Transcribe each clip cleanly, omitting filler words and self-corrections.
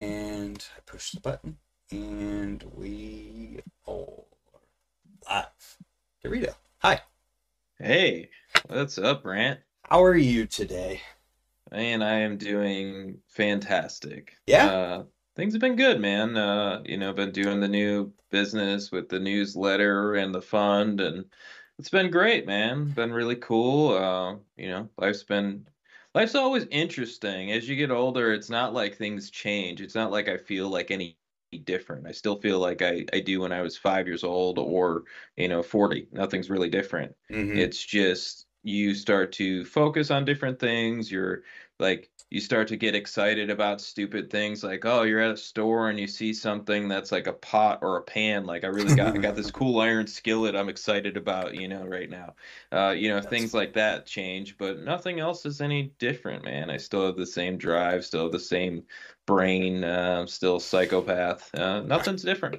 And I push the button, and we are live. Dorito, hi. Hey, what's up, Brant? How are you today? Man, I am doing fantastic. Yeah? Things have been good, man. Been doing the new business with the newsletter and the fund, and it's been great, man. Been really cool. Life's always interesting. As you get older, it's not like things change. It's not like I feel like any different. I still feel like I do when I was 5 years old or, 40. Nothing's really different. Mm-hmm. It's just you start to focus on different things. You start to get excited about stupid things like, oh, you're at a store and you see something that's like a pot or a pan. Like I got this cool iron skillet I'm excited about, right now. Things like that change, but nothing else is any different, man. I still have the same drive, still have the same brain, still psychopath. Nothing's different.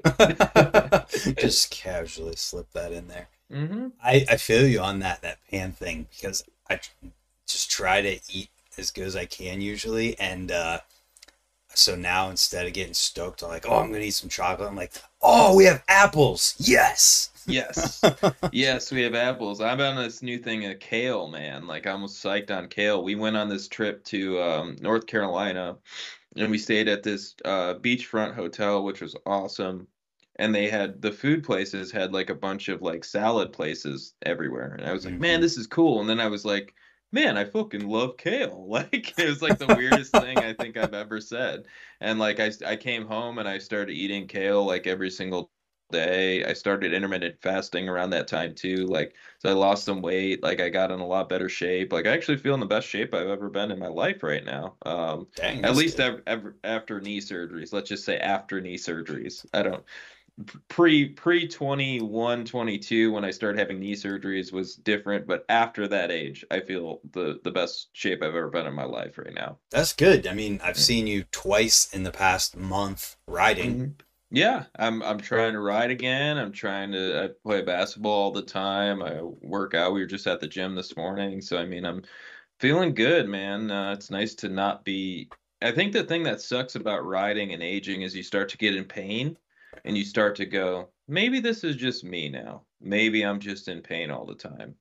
Just casually slip that in there. Mm-hmm. I feel you on that pan thing, because I just try to eat as good as I can usually, and so now instead of getting stoked on like, oh, I'm gonna eat some chocolate, I'm like, oh, we have apples. Yes yes, we have apples. I'm on this new thing of kale, man. Like, I'm psyched on kale. We went on this trip to North Carolina, and we stayed at this beachfront hotel, which was awesome. And they had, the food places had like a bunch of like salad places everywhere, and I was like, mm-hmm. Man, this is cool. And then I was like, man, I fucking love kale. Like, it was like the weirdest thing I think I've ever said. And like, I came home and I started eating kale like every single day. I started intermittent fasting around that time too. Like, so I lost some weight. Like, I got in a lot better shape. Like, I actually feel in the best shape I've ever been in my life right now. Dang, at least after knee surgeries. Let's just say after knee surgeries. I don't. Pre 21, 22, when I started having knee surgeries, was different, but after that age, I feel the best shape I've ever been in my life right now. That's good. I mean, I've seen you twice in the past month riding. Mm-hmm. Yeah, I'm trying to ride again. I play basketball all the time. I work out. We were just at the gym this morning, so I mean, I'm feeling good, man. It's nice to not be. I think the thing that sucks about riding and aging is you start to get in pain. And you start to go, maybe this is just me now. Maybe I'm just in pain all the time.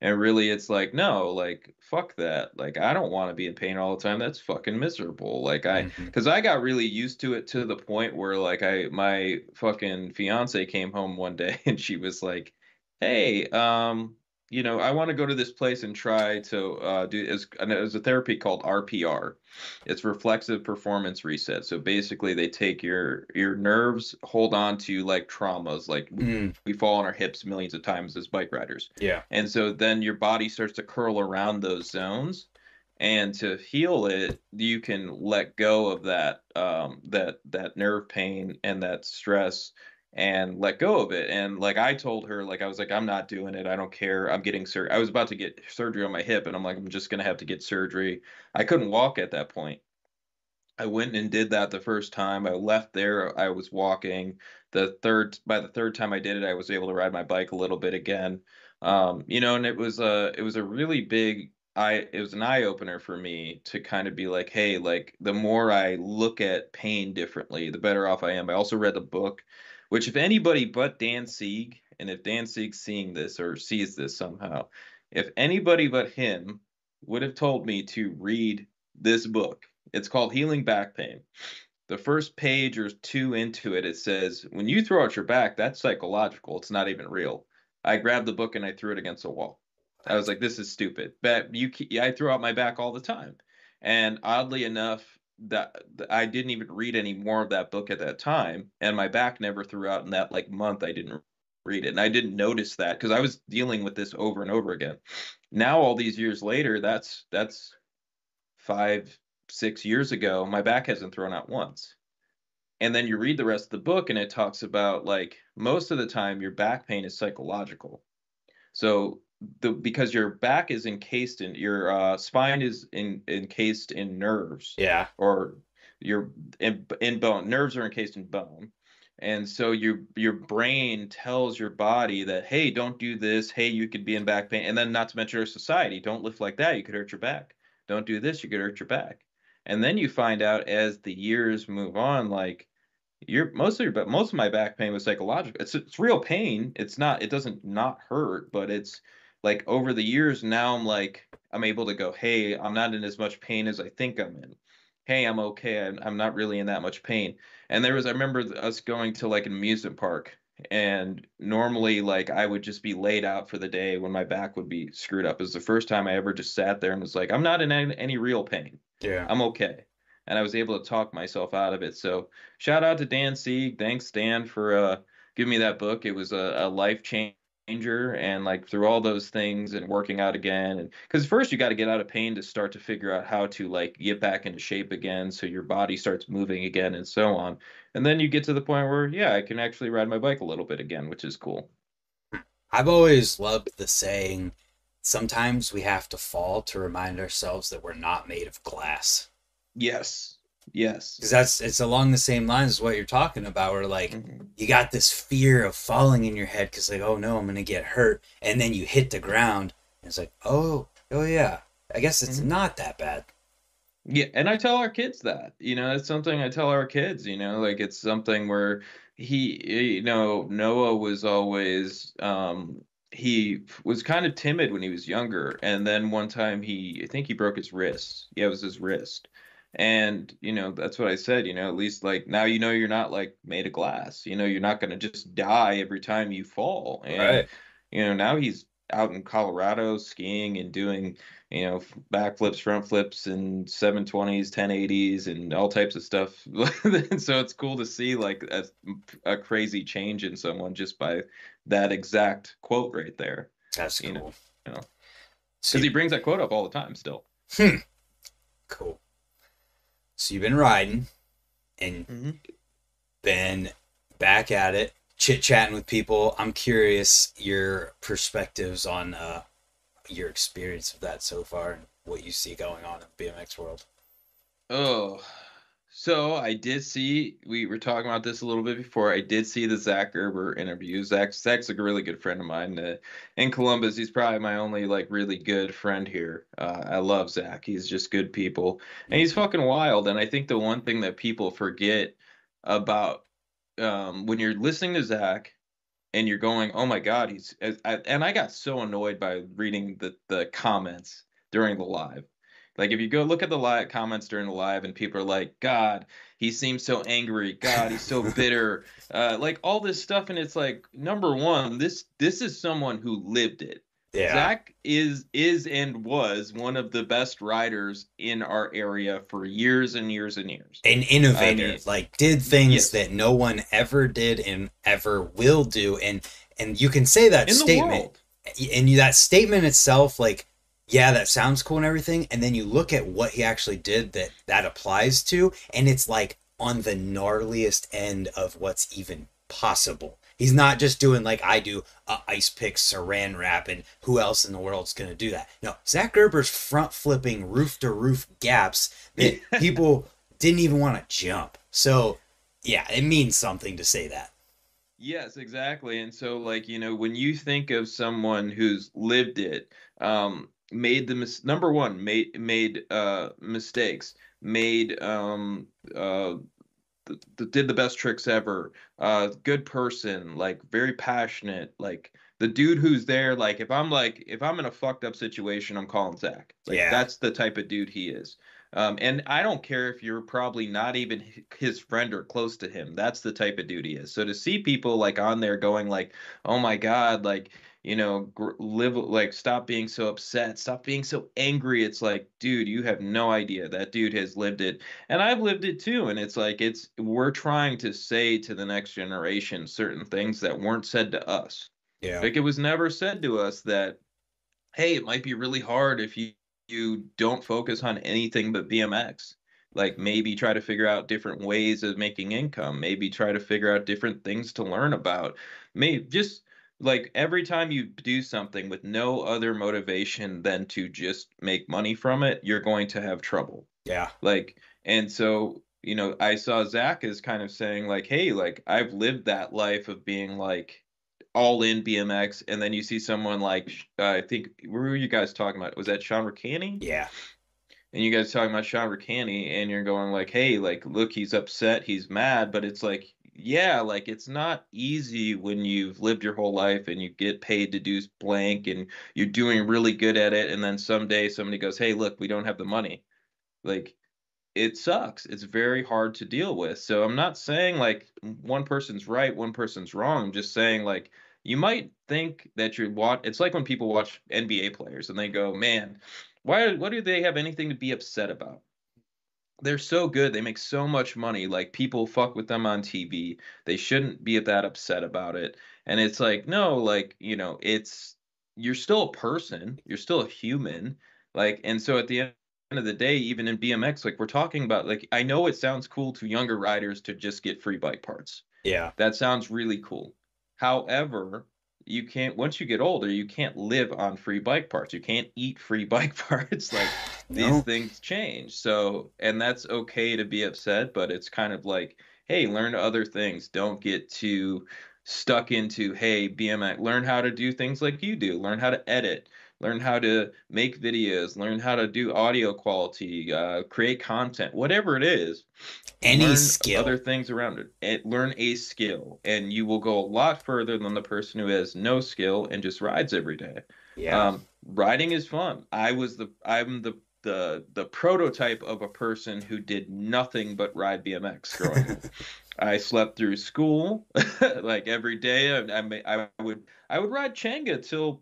And really, it's like, no, like, fuck that. Like, I don't want to be in pain all the time. That's fucking miserable. Like, because I got really used to it, to the point where, like, my fucking fiance came home one day, and she was like, hey, I want to go to this place and try to do, it was a therapy called RPR. It's Reflexive Performance Reset. So basically, they take your nerves, hold on to like traumas, like we fall on our hips millions of times as bike riders. Yeah. And so then your body starts to curl around those zones, and to heal it, you can let go of that that nerve pain and that stress, and let go of it. And like, I told her, like, I was like, I'm not doing it. I don't care. I'm getting surgery. I was about to get surgery on my hip, and I'm like, I'm just going to have to get surgery. I couldn't walk at that point. I went and did that the first time. I left there. I was walking. By the third time I did it, I was able to ride my bike a little bit again. And it was an eye opener for me to kind of be like, hey, like, the more I look at pain differently, the better off I am. I also read the book, which, if anybody but Dan Sieg, and if Dan Sieg's seeing this or sees this somehow, if anybody but him would have told me to read this book, it's called Healing Back Pain. The first page or two into it, it says, when you throw out your back, that's psychological. It's not even real. I grabbed the book and I threw it against a wall. I was like, this is stupid. But I throw out my back all the time. And oddly enough, that I didn't even read any more of that book at that time, and my back never threw out in that like month. I didn't read it, and I didn't notice that because I was dealing with this over and over again. Now, all these years later, that's 5-6 years ago, my back hasn't thrown out once. And then you read the rest of the book, and it talks about, like, most of the time your back pain is psychological. So because your back is encased in your spine is encased in nerves, yeah, or you're in bone. Nerves are encased in bone, and so your brain tells your body that, hey, don't do this. Hey, you could be in back pain. And then, not to mention our society, don't lift like that, you could hurt your back. Don't do this, you could hurt your back. And then you find out as the years move on, like most of my back pain was psychological. It's real pain. It's not, it doesn't not hurt, but it's like over the years now I'm like, I'm able to go, hey, I'm not in as much pain as I think I'm in. Hey, I'm okay. I'm not really in that much pain. And there was, I remember us going to like an amusement park, and normally like I would just be laid out for the day when my back would be screwed up. It was the first time I ever just sat there and was like, I'm not in any real pain. Yeah, I'm okay. And I was able to talk myself out of it. So shout out to Dan Sieg. Thanks, Dan, for giving me that book. It was a life changer. And like through all those things and working out again, and because first you got to get out of pain to start to figure out how to like get back into shape again, so your body starts moving again and so on. And then you get to the point where, yeah, I can actually ride my bike a little bit again, which is cool. I've always loved the saying, sometimes we have to fall to remind ourselves that we're not made of glass. Yes. Yes. Because it's along the same lines as what you're talking about, where like you got this fear of falling in your head because like, oh no, I'm gonna get hurt. And then you hit the ground and it's like, oh yeah, I guess it's not that bad. Yeah, and I tell our kids that. You know, it's something I tell our kids, you know, like it's something where he, you know, Noah was always he was kind of timid when he was younger, and then one time I think he broke his wrist. Yeah, it was his wrist. And, you know, that's what I said, you know, at least like now, you know, you're not like made of glass, you know, you're not going to just die every time you fall. And, right. You know, now he's out in Colorado skiing and doing, you know, backflips, front flips and 720s, 1080s and all types of stuff. And so it's cool to see like a crazy change in someone just by that exact quote right there. That's cool. You know, 'cause he brings that quote up all the time still. Cool. So you've been riding and been back at it, chit-chatting with people. I'm curious your perspectives on your experience of that so far and what you see going on in BMX world. Oh, so I did see, we were talking about this a little bit before, I did see the Zach Gerber interview. Zach's a really good friend of mine in Columbus. He's probably my only like really good friend here. I love Zach. He's just good people and he's fucking wild. And I think the one thing that people forget about when you're listening to Zach and you're going, oh my God, and I got so annoyed by reading the comments during the live. Like if you go look at the live comments during the live and people are like, God, he seems so angry. God, he's so bitter. Like all this stuff. And it's like, number one, this is someone who lived it. Yeah. Zach is and was one of the best riders in our area for years and years and years. An innovator, I mean, like did things that no one ever did and ever will do. And you can say that statement, and that statement itself, like, yeah, that sounds cool and everything. And then you look at what he actually did that applies to, and it's like on the gnarliest end of what's even possible. He's not just doing like I do, ice pick, saran wrap, and who else in the world's going to do that? No, Zach Gerber's front flipping roof to roof gaps that people didn't even want to jump. So yeah, it means something to say that. Yes, exactly. And so like, you know, when you think of someone who's lived it, made mistakes, did the best tricks ever, good person, like very passionate, like the dude who's there. Like if I'm in a fucked up situation, I'm calling Zach. Like that's the type of dude he is. And I don't care if you're probably not even his friend or close to him. That's the type of dude he is. So to see people like on there going like, oh my God, like, you know, live, like, stop being so upset, stop being so angry. It's like, dude, you have no idea. That dude has lived it. And I've lived it too. And it's like, we're trying to say to the next generation certain things that weren't said to us. Yeah. Like it was never said to us that, hey, it might be really hard if you don't focus on anything but BMX. Like maybe try to figure out different ways of making income, maybe try to figure out different things to learn about. Maybe just, like every time you do something with no other motivation than to just make money from it, you're going to have trouble. Yeah. Like, and so, you know, I saw Zach as kind of saying like, hey, like I've lived that life of being like all in BMX. And then you see someone like, I think, who were you guys talking about? Was that Sean Rickaney? Yeah. and you guys talking about Sean Rickaney, and you're going like, hey, like, look, he's upset, he's mad, but it's like, yeah, like, it's not easy when you've lived your whole life and you get paid to do blank and you're doing really good at it, and then someday somebody goes, hey, look, we don't have the money. Like, it sucks. It's very hard to deal with. So I'm not saying like one person's right, one person's wrong. I'm just saying, like, you might think that you're it's like when people watch NBA players and they go, man, what do they have anything to be upset about? They're so good. They make so much money. Like, people fuck with them on TV. They shouldn't be that upset about it. And it's like, no, like, you know, you're still a person. You're still a human. Like, and so at the end of the day, even in BMX, like, we're talking about, like, I know it sounds cool to younger riders to just get free bike parts. Yeah. That sounds really cool. However, you can't, once you get older, you can't live on free bike parts. You can't eat free bike parts. Like, these things change. So, and that's okay to be upset, but it's kind of like, hey, learn other things. Don't get too stuck into, hey, BMX, learn how to do things like you do. Learn how to edit, learn how to make videos, learn how to do audio quality, create content, whatever it is. Any skill. Other things around it. Learn a skill, and you will go a lot further than the person who has no skill and just rides every day. Yeah, riding is fun. I'm the prototype of a person who did nothing but ride BMX growing up. I slept through school like every day. I would ride Changa till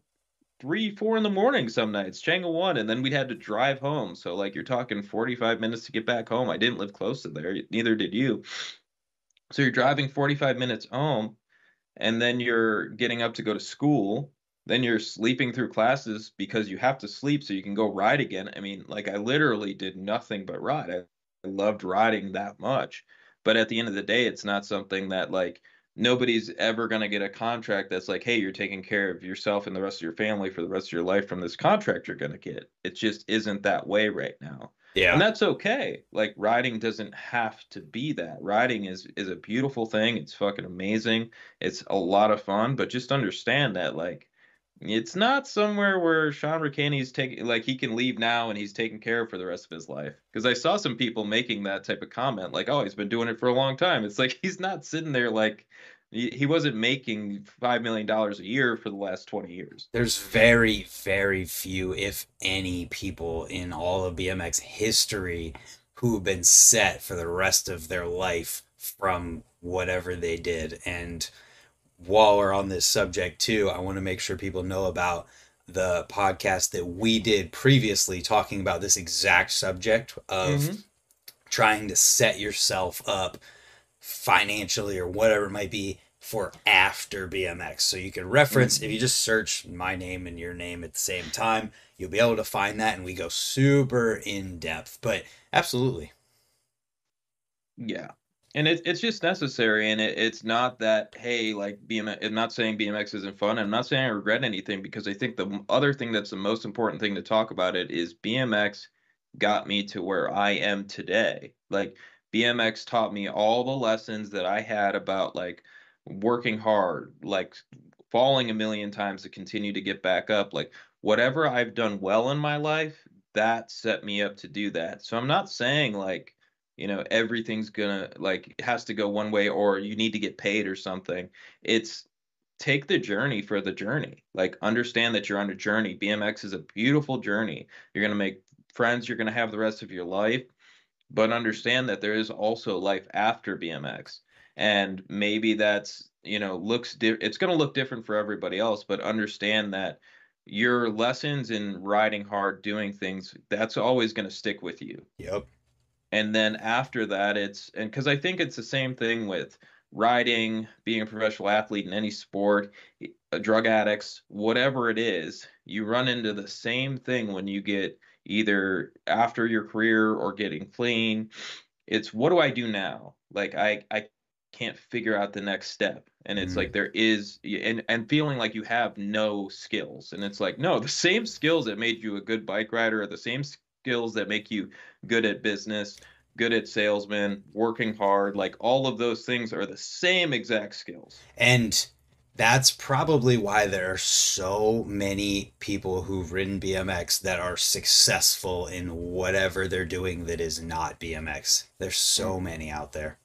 3, 4 in the morning some nights, Changa 1, and then we'd had to drive home. So, like, you're talking 45 minutes to get back home. I didn't live close to there. Neither did you. So you're driving 45 minutes home, and then you're getting up to go to school. Then you're sleeping through classes because you have to sleep so you can go ride again. I mean, like, I literally did nothing but ride. I loved riding that much. But at the end of the day, it's not something that, like, nobody's ever going to get a contract that's like, hey, you're taking care of yourself and the rest of your family for the rest of your life from this contract you're going to get. It just isn't that way right now. Yeah. And that's okay. Like, riding doesn't have to be that. Riding is a beautiful thing. It's fucking amazing. It's a lot of fun, but just understand that, like, it's not somewhere where Sean Rickaney's taking, like, he can leave now and he's taken care of for the rest of his life. Because I saw some people making that type of comment, like, oh, he's been doing it for a long time. It's like, he's not sitting there like, he wasn't making $5 million a year for the last 20 years. There's very, very few, if any, people in all of BMX history who have been set for the rest of their life from whatever they did. And while we're on this subject too, I want to make sure people know about the podcast that we did previously talking about this exact subject of trying to set yourself up financially or whatever it might be for after BMX. So you can reference, if you just search my name and your name at the same time, you'll be able to find that, and we go super in depth, but absolutely. Yeah. And it's just necessary, and it's not that, hey, like, BMX, I'm not saying BMX isn't fun. I'm not saying I regret anything, because I think the other thing that's the most important thing to talk about it is BMX got me to where I am today. Like, BMX taught me all the lessons that I had about, like, working hard, like, falling a million times to continue to get back up. Like, whatever I've done well in my life, that set me up to do that. So I'm not saying, like, you know, everything's gonna, like, it has to go one way or you need to get paid or something. It's take the journey for the journey. Like, understand that you're on a journey. BMX is a beautiful journey. You're gonna make friends you're gonna have the rest of your life, but understand that there is also life after BMX. And maybe that's, you know, it's gonna look different for everybody else, but understand that your lessons in riding hard, doing things, that's always gonna stick with you. Yep. And then after that, because I think it's the same thing with riding, being a professional athlete in any sport, drug addicts, whatever it is, you run into the same thing when you get either after your career or getting clean. It's, what do I do now? Like, I can't figure out the next step. And it's like, there is, and feeling like you have no skills. And it's like, no, the same skills that made you a good bike rider are the same skills that make you good at business, good at salesman, working hard. Like, all of those things are the same exact skills. And that's probably why there are so many people who've ridden BMX that are successful in whatever they're doing that is not BMX. There's so many out there.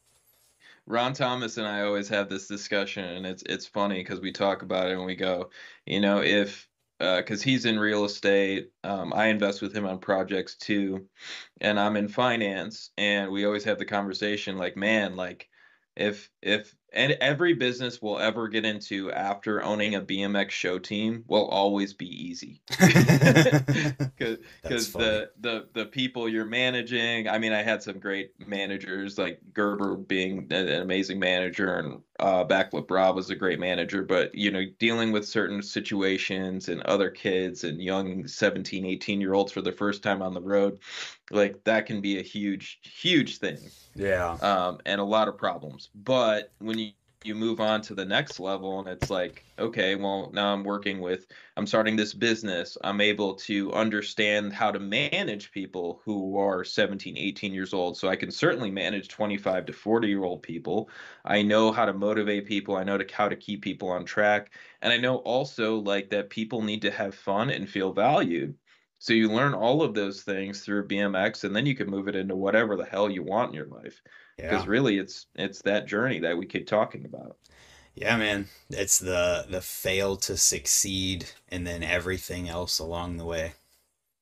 Ron Thomas and I always have this discussion, and it's funny because we talk about it and we go, you know, if because he's in real estate, I invest with him on projects too, and I'm in finance, and we always have the conversation like, man, like if and every business we'll ever get into after owning a BMX show team will always be easy. Because the people you're managing, I mean, I had some great managers like Gerber being an amazing manager, and Backflip Rob was a great manager, but, you know, dealing with certain situations and other kids and young 17, 18-year-olds for the first time on the road, like that can be a huge, huge thing. Yeah. And a lot of problems. But when you move on to the next level and it's like, okay, well, now I'm starting this business. I'm able to understand how to manage people who are 17, 18 years old. So I can certainly manage 25 to 40-year-old people. I know how to motivate people. I know how to keep people on track. And I know also like that people need to have fun and feel valued. So you learn all of those things through BMX, and then you can move it into whatever the hell you want in your life. Because really, it's that journey that we keep talking about. Yeah, man. It's the fail to succeed and then everything else along the way.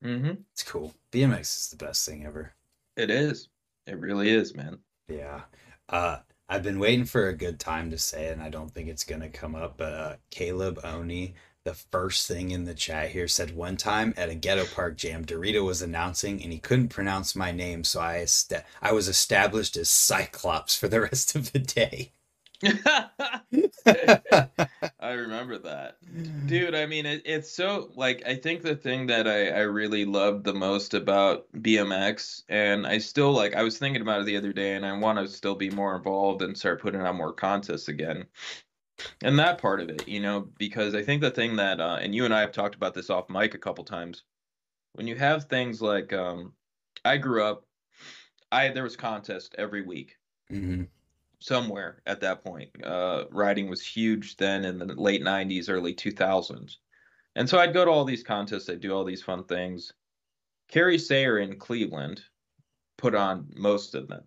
Mm-hmm. It's cool. BMX is the best thing ever. It is. It really is, man. Yeah. I've been waiting for a good time to say it, and I don't think it's going to come up, but Caleb Oney, the first thing in the chat here, said, one time at a Ghetto Park Jam, Dorito was announcing and he couldn't pronounce my name, so I was established as Cyclops for the rest of the day. I remember that. Dude, I mean, it's so, like, I think the thing that I really loved the most about BMX, and I still, like, I was thinking about it the other day, and I want to still be more involved and start putting on more contests again. And that part of it, you know, because I think the thing that, and you and I have talked about this off mic a couple times, when you have things like, I grew up, there was contests every week, mm-hmm. somewhere at that point. Riding was huge then in the late 90s, early 2000s. And so I'd go to all these contests, I'd do all these fun things. Carrie Sayer in Cleveland put on most of them.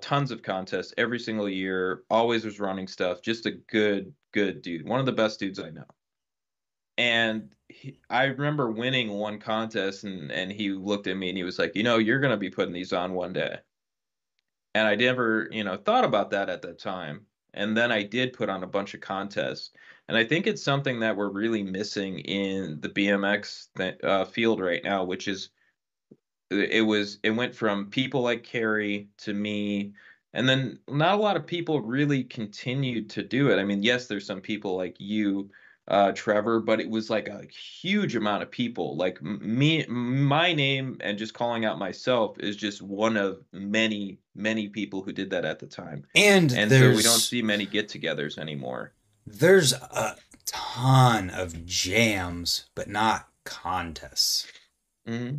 Tons of contests every single year, always was running stuff, just a good dude, one of the best dudes I know. And I remember winning one contest, and he looked at me and he was like, you know, you're going to be putting these on one day. And I never, you know, thought about that at that time. And then I did put on a bunch of contests. And I think it's something that we're really missing in the BMX field right now, which is, it went from people like Carrie to me, and then not a lot of people really continued to do it. I mean, yes, there's some people like you, Trevor, but it was like a huge amount of people. Like me, my name and just calling out myself is just one of many, many people who did that at the time. And so we don't see many get-togethers anymore. There's a ton of jams, but not contests. Mm-hmm.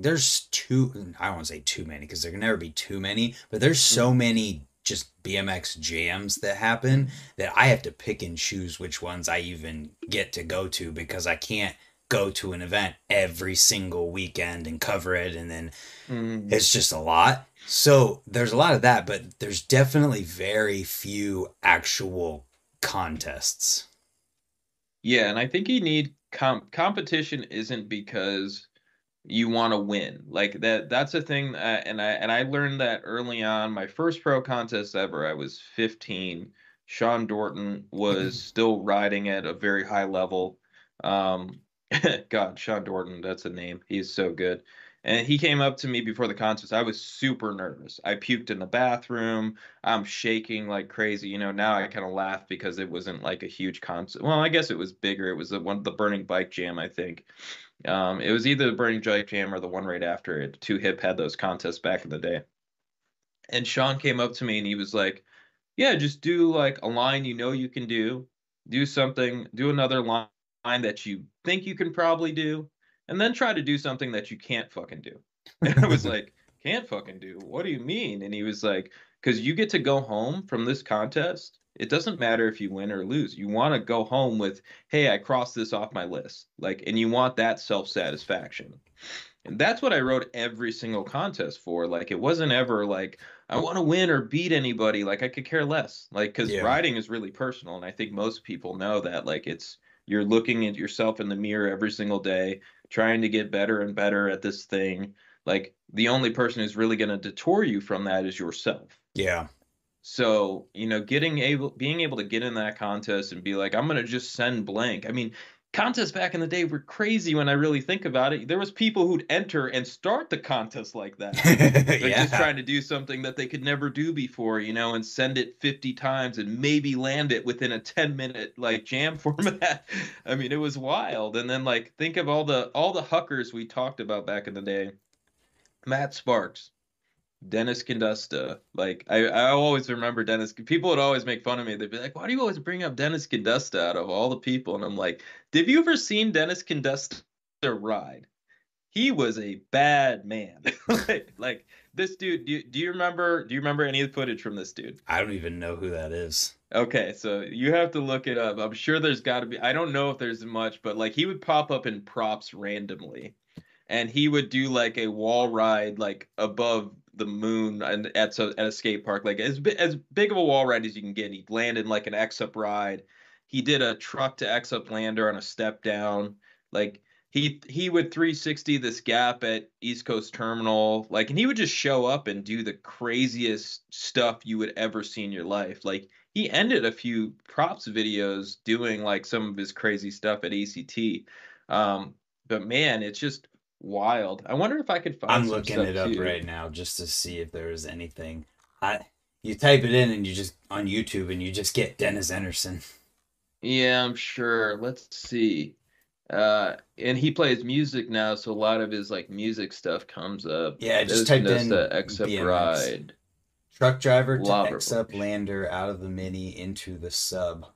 There's too, I don't want to say too many because there can never be too many, but there's so many just BMX jams that happen that I have to pick and choose which ones I even get to go to, because I can't go to an event every single weekend and cover it, and then it's just a lot. So there's a lot of that, but there's definitely very few actual contests. Yeah, and I think you need competition isn't because you want to win, like that's a thing, and I learned that early on. My first pro contest ever, I was 15. Sean Dorton was still riding at a very high level. God, Sean Dorton, that's a name, he's so good. And he came up to me before the contest. I was super nervous. I puked in the bathroom. I'm shaking like crazy. You know, now I kind of laugh because it wasn't like a huge contest. Well, I guess it was bigger. It was the Burning Bike Jam, I think. It was either the Burning Bike Jam or the one right after it. Two Hip had those contests back in the day. And Sean came up to me and he was like, yeah, just do like a line you know you can do. Do something. Do another line that you think you can probably do. And then try to do something that you can't fucking do. And I was like, can't fucking do? What do you mean? And he was like, because you get to go home from this contest It doesn't matter if you win or lose. You want to go home with, hey, I crossed this off my list. Like, and you want that self-satisfaction. And that's what I wrote every single contest for. Like, it wasn't ever like, I want to win or beat anybody. Like, I could care less. Like, because riding is really personal. And I think most people know that. Like, it's, you're looking at yourself in the mirror every single day, trying to get better and better at this thing. Like, the only person who's really going to detour you from that is yourself. Yeah. So, you know, being able to get in that contest and be like, I'm going to just send blank. I mean, contests back in the day were crazy when I really think about it. There was people who'd enter and start the contest like that. They're just trying to do something that they could never do before, you know, and send it 50 times and maybe land it within a 10-minute like jam format. I mean, it was wild. And then like, think of all the huckers we talked about back in the day. Matt Sparks, Dennis Kondusta. Like, I always remember Dennis. People would always make fun of me. They'd be like, why do you always bring up Dennis Kondusta out of all the people? And I'm like, have you ever seen Dennis Kondusta ride? He was a bad man. like this dude, do you remember any of the footage from this dude? I don't even know who that is. Okay, so you have to look it up. I'm sure there's got to be. I don't know if there's much, but like, he would pop up in props randomly. And he would do like a wall ride, like above the moon, and at a skate park, like as big of a wall ride as you can get. He'd land in like an X up ride. He did a truck to X up lander on a step down. Like he would 360 this gap at East Coast Terminal. Like, and he would just show up and do the craziest stuff you would ever see in your life. Like, he ended a few props videos doing like some of his crazy stuff at ACT. But man, it's just wild. I wonder if I could find. I'm looking it up right now just to see if there is anything. You type it in and you just on YouTube and you just get Dennis Anderson. Yeah, I'm sure. Let's see. And he plays music now, so a lot of his like music stuff comes up. Yeah, just typed in X-Up Ride. Truck driver to X-Up lander out of the mini into the sub.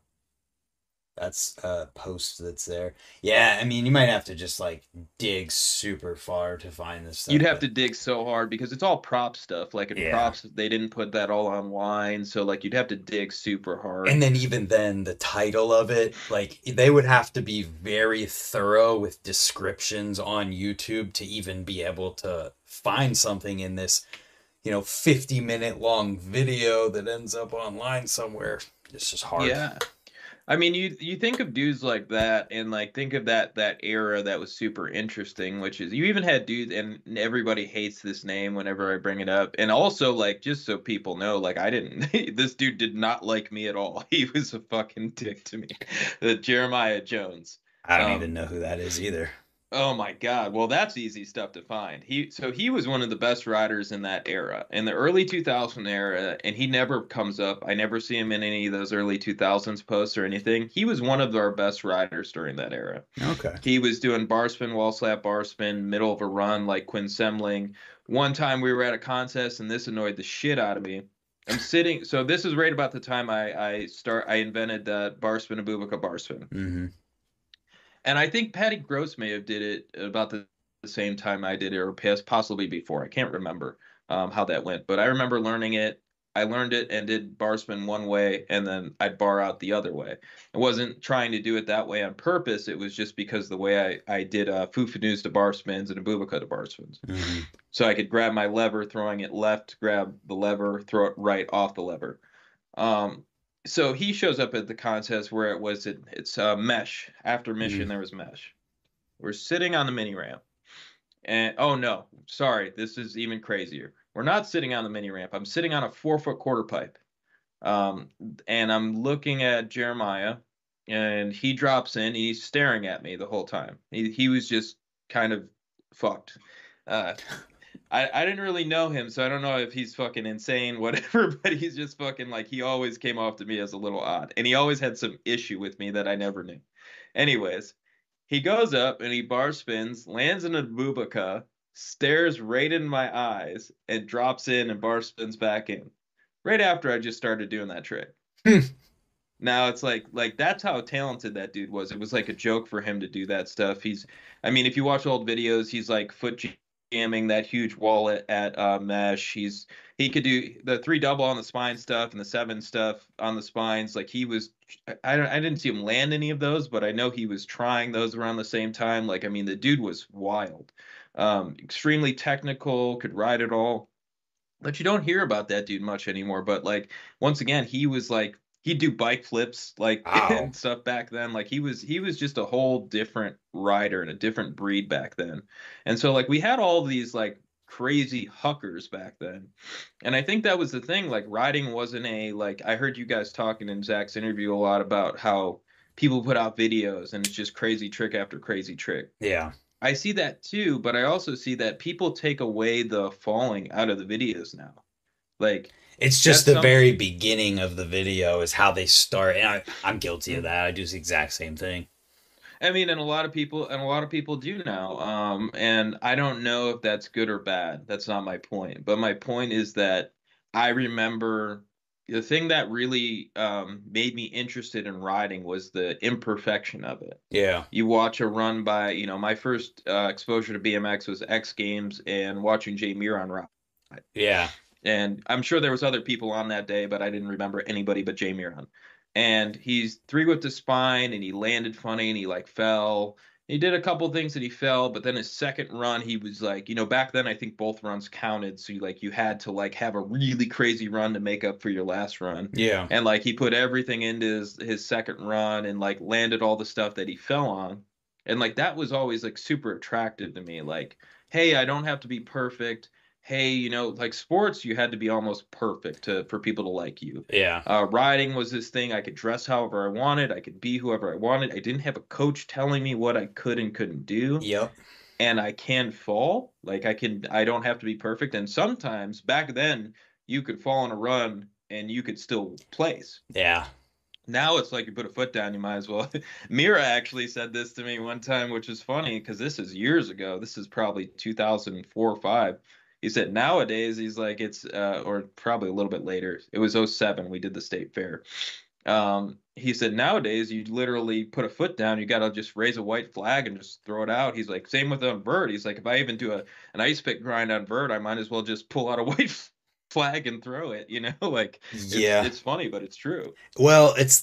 That's a post that's there. Yeah, I mean, you might have to just like dig super far to find this stuff. You'd have to dig so hard because it's all prop stuff. Like, in props, they didn't put that all online. So like, you'd have to dig super hard. And then even then, the title of it, like, they would have to be very thorough with descriptions on YouTube to even be able to find something in this, you know, 50-minute long video that ends up online somewhere. It's just hard. Yeah. I mean, you think of dudes like that, and like, think of that era that was super interesting, which is, you even had dudes, and everybody hates this name whenever I bring it up. And also, like, just so people know, like, this dude did not like me at all. He was a fucking dick to me. Jeremiah Jones. I don't even know who that is either. Oh my God. Well, that's easy stuff to find. He was one of the best riders in that era, in the early 2000 era, and he never comes up. I never see him in any of those early 2000s posts or anything. He was one of our best riders during that era. Okay. He was doing bar spin, wall slap, bar spin, middle of a run like Quinn Semling. One time we were at a contest, and this annoyed the shit out of me. So this is right about the time I invented that bar spin, Abubakar bar spin. Mm-hmm. And I think Patty Gross may have did it about the same time I did it, or possibly before. I can't remember how that went, but I remember learning it. I learned it and did bar spin one way, and then I'd bar out the other way. I wasn't trying to do it that way on purpose. It was just because the way I did Fufunus to bar spins and Abubakar to bar spins. Mm-hmm. So I could grab my lever, throwing it left, grab the lever, throw it right off the lever. So he shows up at the contest where it's Mesh. After Mission, there was Mesh. We're sitting on the mini ramp. And oh no, sorry, this is even crazier. We're not sitting on the mini ramp. I'm sitting on a 4-foot quarter pipe. And I'm looking at Jeremiah, and he drops in, and he's staring at me the whole time. He was just kind of fucked. I didn't really know him, so I don't know if he's fucking insane, whatever, but he's just fucking, like, he always came off to me as a little odd. And he always had some issue with me that I never knew. Anyways, he goes up and he bar spins, lands in a Abubakar, stares right in my eyes, and drops in and bar spins back in. Right after I just started doing that trick. Now it's like that's how talented that dude was. It was like a joke for him to do that stuff. I mean, if you watch old videos, he's like foot jamming that huge wall at mesh. He could do the 3 double on the spine stuff and the 7 stuff on the spines. Like he was, I didn't see him land any of those, but I know he was trying those around the same time. Like, I mean, the dude was wild, extremely technical, could ride it all. But you don't hear about that dude much anymore. But like, once again, he was like, he'd do bike flips, like, wow, and stuff back then. Like he was just a whole different rider and a different breed back then. And so like we had all these like crazy huckers back then. And I think that was the thing, like riding wasn't a, like, I heard you guys talking in Zach's interview a lot about how people put out videos and it's just crazy trick after crazy trick. Yeah. I see that too, but I also see that people take away the falling out of the videos now. Like, it's just the very beginning of the video is how they start. And I'm guilty of that. I do the exact same thing. I mean, and a lot of people do now. And I don't know if that's good or bad. That's not my point. But my point is that I remember the thing that really made me interested in riding was the imperfection of it. Yeah. You watch a run by, you know, my first exposure to BMX was X Games and watching Jay Miron ride. Yeah. And I'm sure there was other people on that day, but I didn't remember anybody but Jay Miron. And he's 3-whipped his spine, and he landed funny, and he, like, fell. He did a couple things that he fell, but then his second run, he was, like, you know, back then I think both runs counted. So, like, you had to, like, have a really crazy run to make up for your last run. Yeah. And, like, he put everything into his second run and, like, landed all the stuff that he fell on. And, like, that was always, like, super attractive to me. Like, hey, I don't have to be perfect. Hey, you know, like sports, you had to be almost perfect for people to like you. Yeah. Riding was this thing. I could dress however I wanted. I could be whoever I wanted. I didn't have a coach telling me what I could and couldn't do. Yep. And I can fall. Like I don't have to be perfect. And sometimes back then you could fall on a run and you could still place. Yeah. Now it's like you put a foot down, you might as well. Mira actually said this to me one time, which is funny because this is years ago. This is probably 2004 or 2005. He said nowadays, he's like, it's or probably a little bit later. It was 2007. We did the state fair. He said nowadays, you literally put a foot down. You got to just raise a white flag and just throw it out. He's like, same with on vert. He's like, if I even do an ice pick grind on vert, I might as well just pull out a white flag and throw it, you know, like, yeah, it's funny, but it's true. Well, it's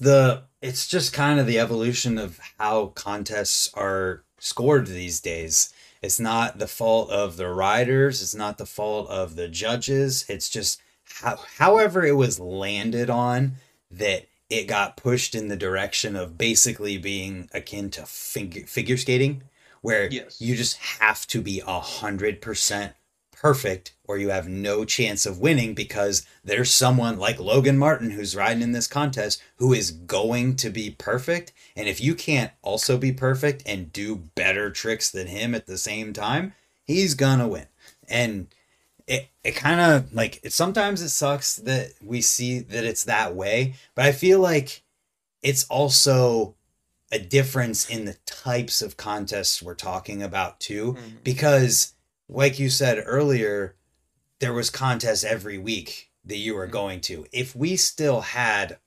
just kind of the evolution of how contests are scored these days. It's not the fault of the riders. It's not the fault of the judges. It's just however it was landed on that it got pushed in the direction of basically being akin to figure skating, where yes, you just have to be 100% perfect or you have no chance of winning because there's someone like Logan Martin who's riding in this contest who is going to be perfect. And if you can't also be perfect and do better tricks than him at the same time, he's gonna win. And it kind of like, it sometimes it sucks that we see that it's that way, but I feel like it's also a difference in the types of contests we're talking about too, mm-hmm, because like you said earlier, there was contests every week that you were going to. If we still had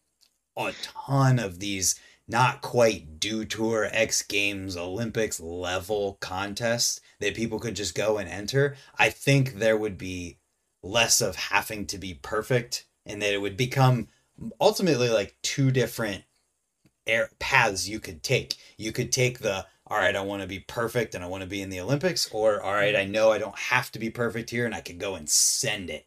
a ton of these not quite Dew Tour, X Games, Olympics level contests that people could just go and enter, I think there would be less of having to be perfect and that it would become ultimately like two different paths you could take. You could take the, all right, I want to be perfect and I want to be in the Olympics, or all right, I know I don't have to be perfect here and I can go and send it.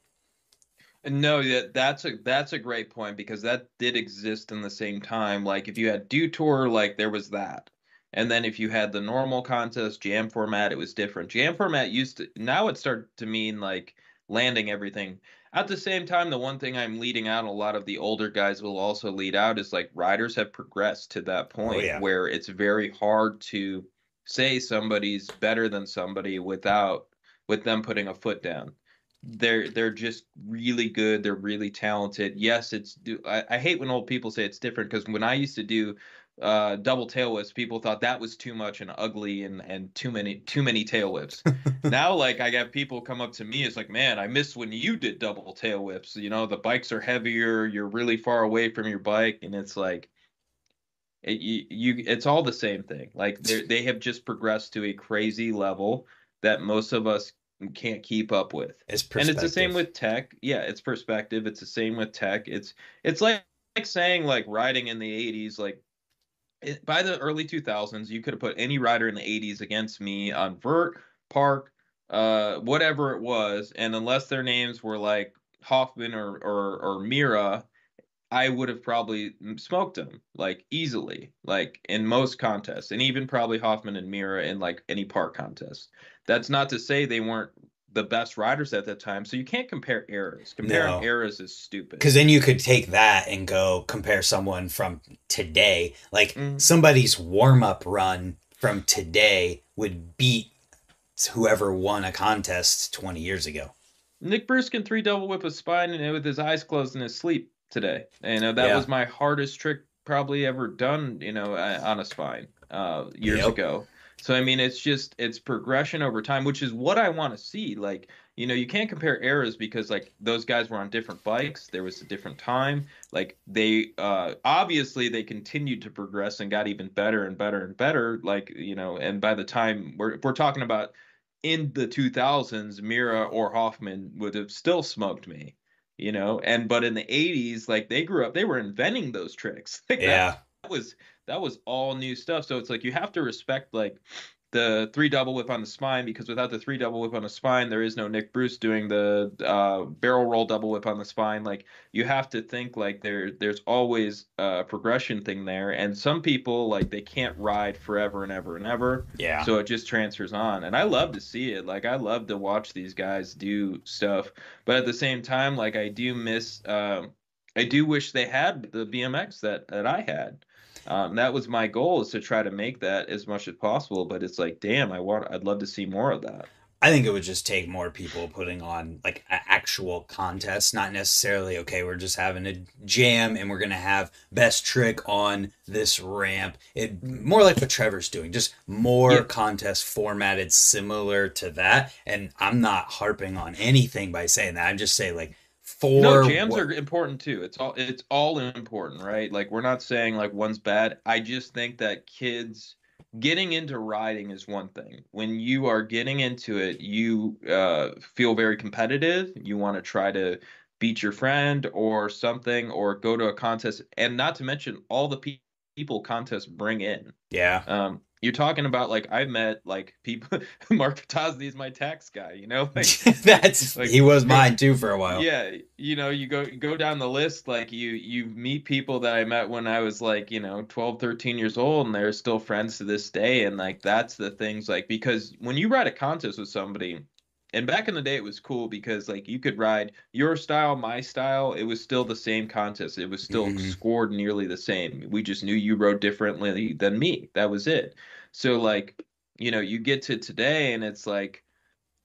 No, yeah, that's a great point because that did exist in the same time. Like if you had Dew Tour, like there was that. And then if you had the normal contest, jam format, it was different. Jam format now it started to mean like landing everything. At the same time, the one thing I'm leading out, a lot of the older guys will also lead out, is like riders have progressed to that point, oh, yeah, where it's very hard to say somebody's better than somebody with them putting a foot down. They're just really good. They're really talented. Yes, I hate when old people say it's different because when I used to do double tail whips, people thought that was too much and ugly and too many tail whips. Now, like I got people come up to me, it's like, man, I miss when you did double tail whips. You know, the bikes are heavier. You're really far away from your bike, and it's like, it's all the same thing. Like they have just progressed to a crazy level that most of us can't keep up with. It's perspective. And it's the same with tech. Yeah, it's perspective. It's the same with tech. It's like saying like riding in the 80s, like by the early 2000s, you could have put any rider in the 80s against me on vert, park, whatever it was. And unless their names were like Hoffman or Mira, I would have probably smoked them like easily, like in most contests, and even probably Hoffman and Mira in like any park contest. That's not to say they weren't the best riders at that time. So you can't compare eras. Comparing eras is stupid. Because then you could take that and go compare someone from today. Like somebody's warm-up run from today would beat whoever won a contest 20 years ago. Nick Bruce can three double whip a spine and with his eyes closed in his sleep today. You know, that was my hardest trick probably ever done, you know, on a spine years ago. So, I mean, it's just, it's progression over time, which is what I want to see. Like, you know, you can't compare eras because, like, those guys were on different bikes. There was a different time. Like, they, obviously, they continued to progress and got even better and better and better. Like, you know, and by the time we're talking about in the 2000s, Mira or Hoffman would have still smoked me, you know. And, but in the 80s, like, they grew up, they were inventing those tricks. Like, that was all new stuff. So it's like you have to respect like the three double whip on the spine, because without the three double whip on the spine, there is no Nick Bruce doing the barrel roll double whip on the spine. Like you have to think like there's always a progression thing there. And some people like they can't ride forever and ever and ever. Yeah. So it just transfers on. And I love to see it. Like I love to watch these guys do stuff. But at the same time, like I do miss I do wish they had the BMX that I had. That was my goal, is to try to make that as much as possible. But it's like, damn, I'd love to see more of that. I think it would just take more people putting on like an actual contest, not necessarily, okay, we're just having a jam and we're going to have best trick on this ramp. It more like what Trevor's doing, just more contest formatted similar to that. And I'm not harping on anything by saying that. I'm just saying like, jams are important too. It's all important, right? Like we're not saying like one's bad. I just think that kids getting into riding is one thing. When you are getting into it, you feel very competitive. You want to try to beat your friend or something, or go to a contest, and not to mention all the people contests bring in. Yeah. You're talking about like I met like people. Mark Patosny is my tax guy, you know. Like, that's like, he was mine too for a while. Yeah, you know, you go down the list. Like you meet people that I met when I was like, you know, 12, 13 years old, and they're still friends to this day. And like that's the things, like, because when you ride a contest with somebody, and back in the day it was cool because like you could ride your style, my style. It was still the same contest. It was still scored nearly the same. We just knew you rode differently than me. That was it. So like, you know, you get to today and it's like,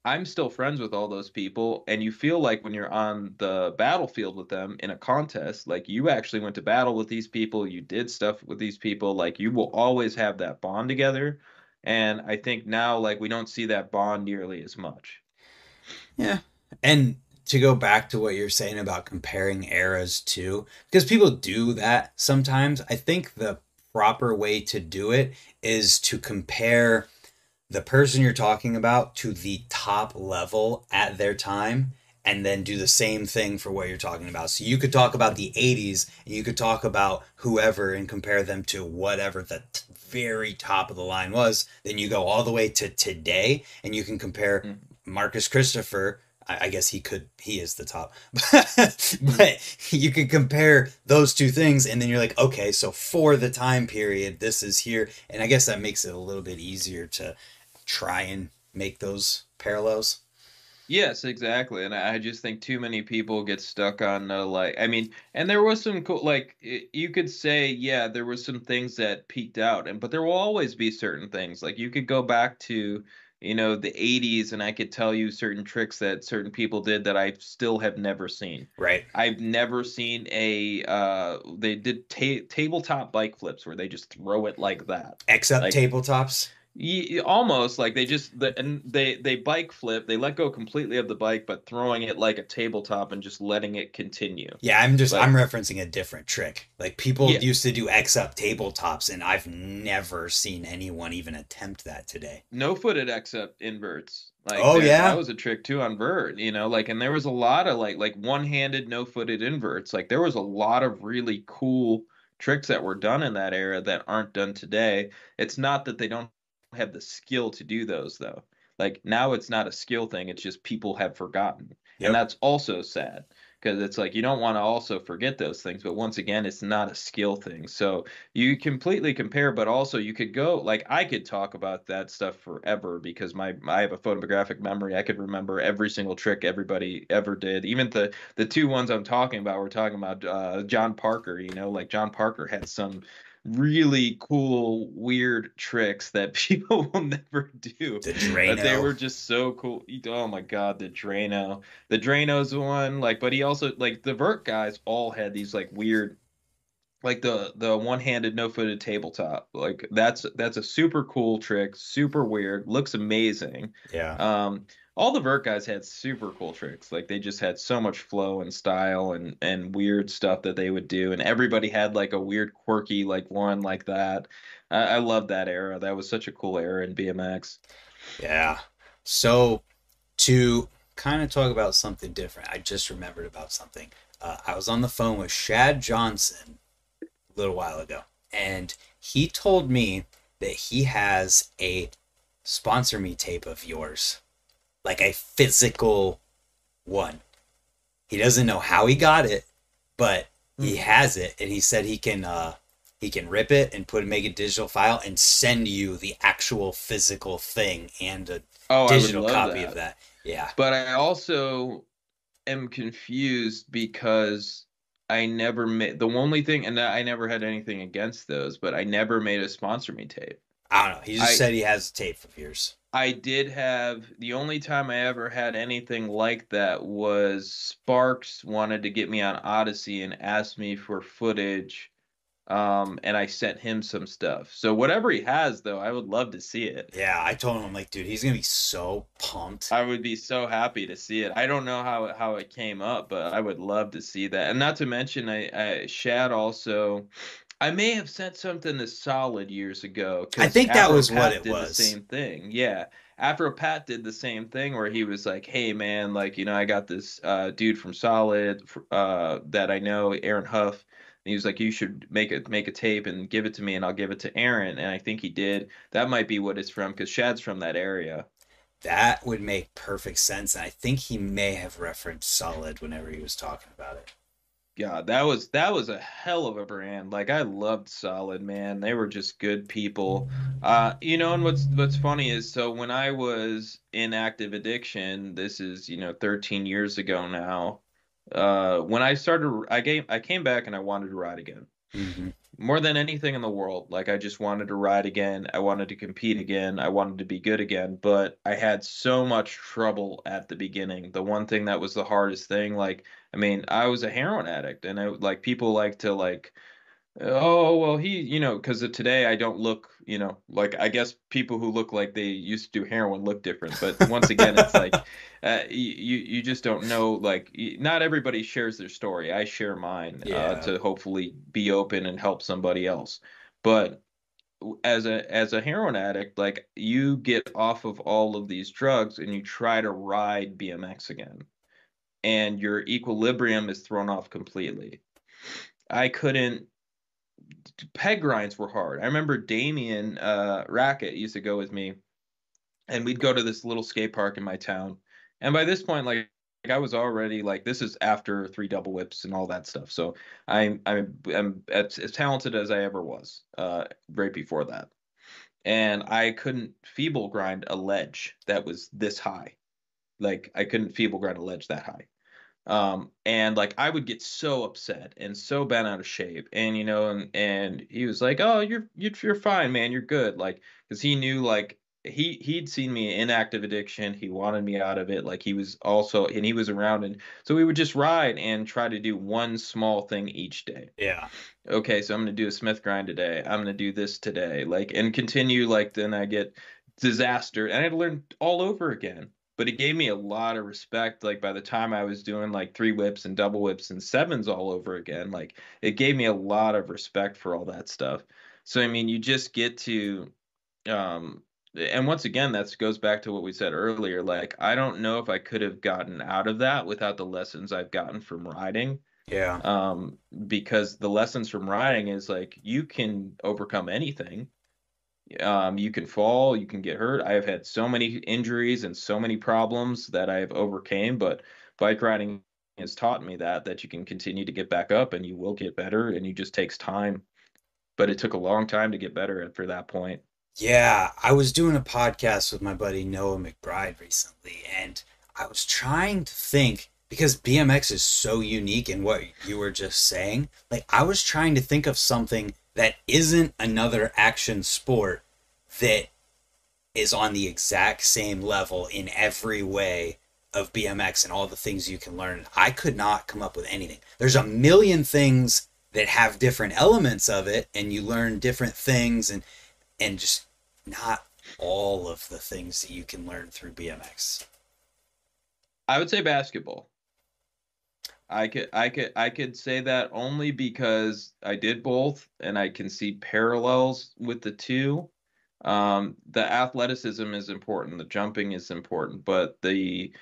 I'm still friends with all those people. And you feel like when you're on the battlefield with them in a contest, like you actually went to battle with these people. You did stuff with these people. Like you will always have that bond together. And I think now like we don't see that bond nearly as much. Yeah. And to go back to what you're saying about comparing eras too, because people do that sometimes. I think the proper way to do it is to compare the person you're talking about to the top level at their time, and then do the same thing for what you're talking about. So you could talk about the 80s, and you could talk about whoever and compare them to whatever the very top of the line was. Then you go all the way to today, and you can compare Marcus Christopher. I guess he is the top, but you could compare those two things. And then you're like, okay, so for the time period, this is here. And I guess that makes it a little bit easier to try and make those parallels. Yes, exactly. And I just think too many people get stuck on like, I mean, and there was some cool, like you could say, yeah, there were some things that peaked out, but there will always be certain things. Like you could go back to, you know, the 80s, and I could tell you certain tricks that certain people did that I still have never seen. Right. I've never seen they did tabletop bike flips where they just throw it like that. Except like, tabletops? Almost like they bike flip, they let go completely of the bike, but throwing it like a tabletop and just letting it continue. Yeah, I'm referencing a different trick. Like people used to do X up tabletops, and I've never seen anyone even attempt that today. No footed X up inverts. Like, oh, yeah, that was a trick too on vert, you know, like, and there was a lot of like one-handed, no-footed inverts. Like there was a lot of really cool tricks that were done in that era that aren't done today. It's not that they don't have the skill to do those though. Like now it's not a skill thing. It's just people have forgotten. Yep. And that's also sad because it's like, you don't want to also forget those things. But once again, it's not a skill thing. So you completely compare, but also you could go like, I could talk about that stuff forever because I have a photographic memory. I could remember every single trick everybody ever did. Even the two ones I'm talking about, we're talking about John Parker, you know, like John Parker had some really cool weird tricks that people will never do. The Drano. But they were just so cool. Oh my god, the Drano. The Drano's one, like, but he also, like, the vert guys all had these like weird, like the one-handed no-footed tabletop. Like that's a super cool trick, super weird, looks amazing. Yeah. All the vert guys had super cool tricks. Like they just had so much flow and style and weird stuff that they would do. And everybody had like a weird quirky, like one like that. I love that era. That was such a cool era in BMX. Yeah. So to kind of talk about something different, I just remembered about something. I was on the phone with Shad Johnson a little while ago, and he told me that he has a sponsor me tape of yours. Like a physical one. He doesn't know how he got it, but he has it, and he said he can rip it and make a digital file and send you the actual physical thing and a digital copy of that. Yeah. But I also am confused because I never made the only thing, and I never had anything against those, but I never made a sponsor me tape. I don't know. He just said he has a tape of yours. I did have, the only time I ever had anything like that was Sparks wanted to get me on Odyssey and asked me for footage, and I sent him some stuff. So whatever he has, though, I would love to see it. Yeah, I told him, I'm like, dude, he's going to be so pumped. I would be so happy to see it. I don't know how it came up, but I would love to see that. And not to mention, Shad also... I may have sent something to Solid years ago. I think that was what it was. The same thing. Yeah. Afro Pat did the same thing where he was like, hey, man, like, you know, I got this dude from Solid that I know, Aaron Huff. And he was like, you should make a tape and give it to me and I'll give it to Aaron. And I think he did. That might be what it's from because Shad's from that area. That would make perfect sense. And I think he may have referenced Solid whenever he was talking about it. Yeah, that was a hell of a brand. Like I loved Solid, man. They were just good people. You know, and what's funny is, so when I was in active addiction, this is, you know, 13 years ago now. When I started, I came back and I wanted to ride again. Mm-hmm. More than anything in the world, like I just wanted to ride again. I wanted to compete again. I wanted to be good again. But I had so much trouble at the beginning. The one thing that was the hardest thing, like, I mean, I was a heroin addict, and people like to like, oh, well, he, you know, because of today I don't look, you know, like I guess people who look like they used to do heroin look different. But once again, it's like you just don't know. Like not everybody shares their story. I share mine to hopefully be open and help somebody else. But as a heroin addict, like you get off of all of these drugs and you try to ride BMX again. And your equilibrium is thrown off completely. I couldn't. Peg grinds were hard. I remember Damien Rackett used to go with me, and we'd go to this little skate park in my town. And by this point, like I was already like, this is after 3 double whips and all that stuff. So I'm as talented as I ever was right before that, and I couldn't feeble grind a ledge that was this high. Like I couldn't feeble grind a ledge that high. And like I would get so upset and so bent out of shape. And you know, and he was like, oh, you're fine, man, you're good. Like, because he knew, like he'd seen me in active addiction. He wanted me out of it. Like he was also, and he was around, and so we would just ride and try to do one small thing each day. Yeah. Okay, so I'm gonna do a Smith grind today. I'm gonna do this today. Like, and continue, like then I get disaster and I had to learn all over again. But it gave me a lot of respect. Like by the time I was doing like 3 whips and double whips and 7s all over again, like it gave me a lot of respect for all that stuff. So, I mean, you just get to and once again, that goes back to what we said earlier. Like, I don't know if I could have gotten out of that without the lessons I've gotten from riding. Yeah. Because the lessons from riding is like, you can overcome anything. You can fall, you can get hurt. I have had so many injuries and so many problems that I've overcame, but bike riding has taught me that you can continue to get back up and you will get better, and it just takes time. But it took a long time to get better after that point. Yeah, I was doing a podcast with my buddy Noah McBride recently, and I was trying to think, because BMX is so unique in what you were just saying, like, I was trying to think of something that isn't another action sport that is on the exact same level in every way of BMX and all the things you can learn. I could not come up with anything. There's a million things that have different elements of it, and you learn different things, and just not all of the things that you can learn through BMX. I would say basketball. I could say that only because I did both, and I can see parallels with the two. The athleticism is important, the jumping is important, but the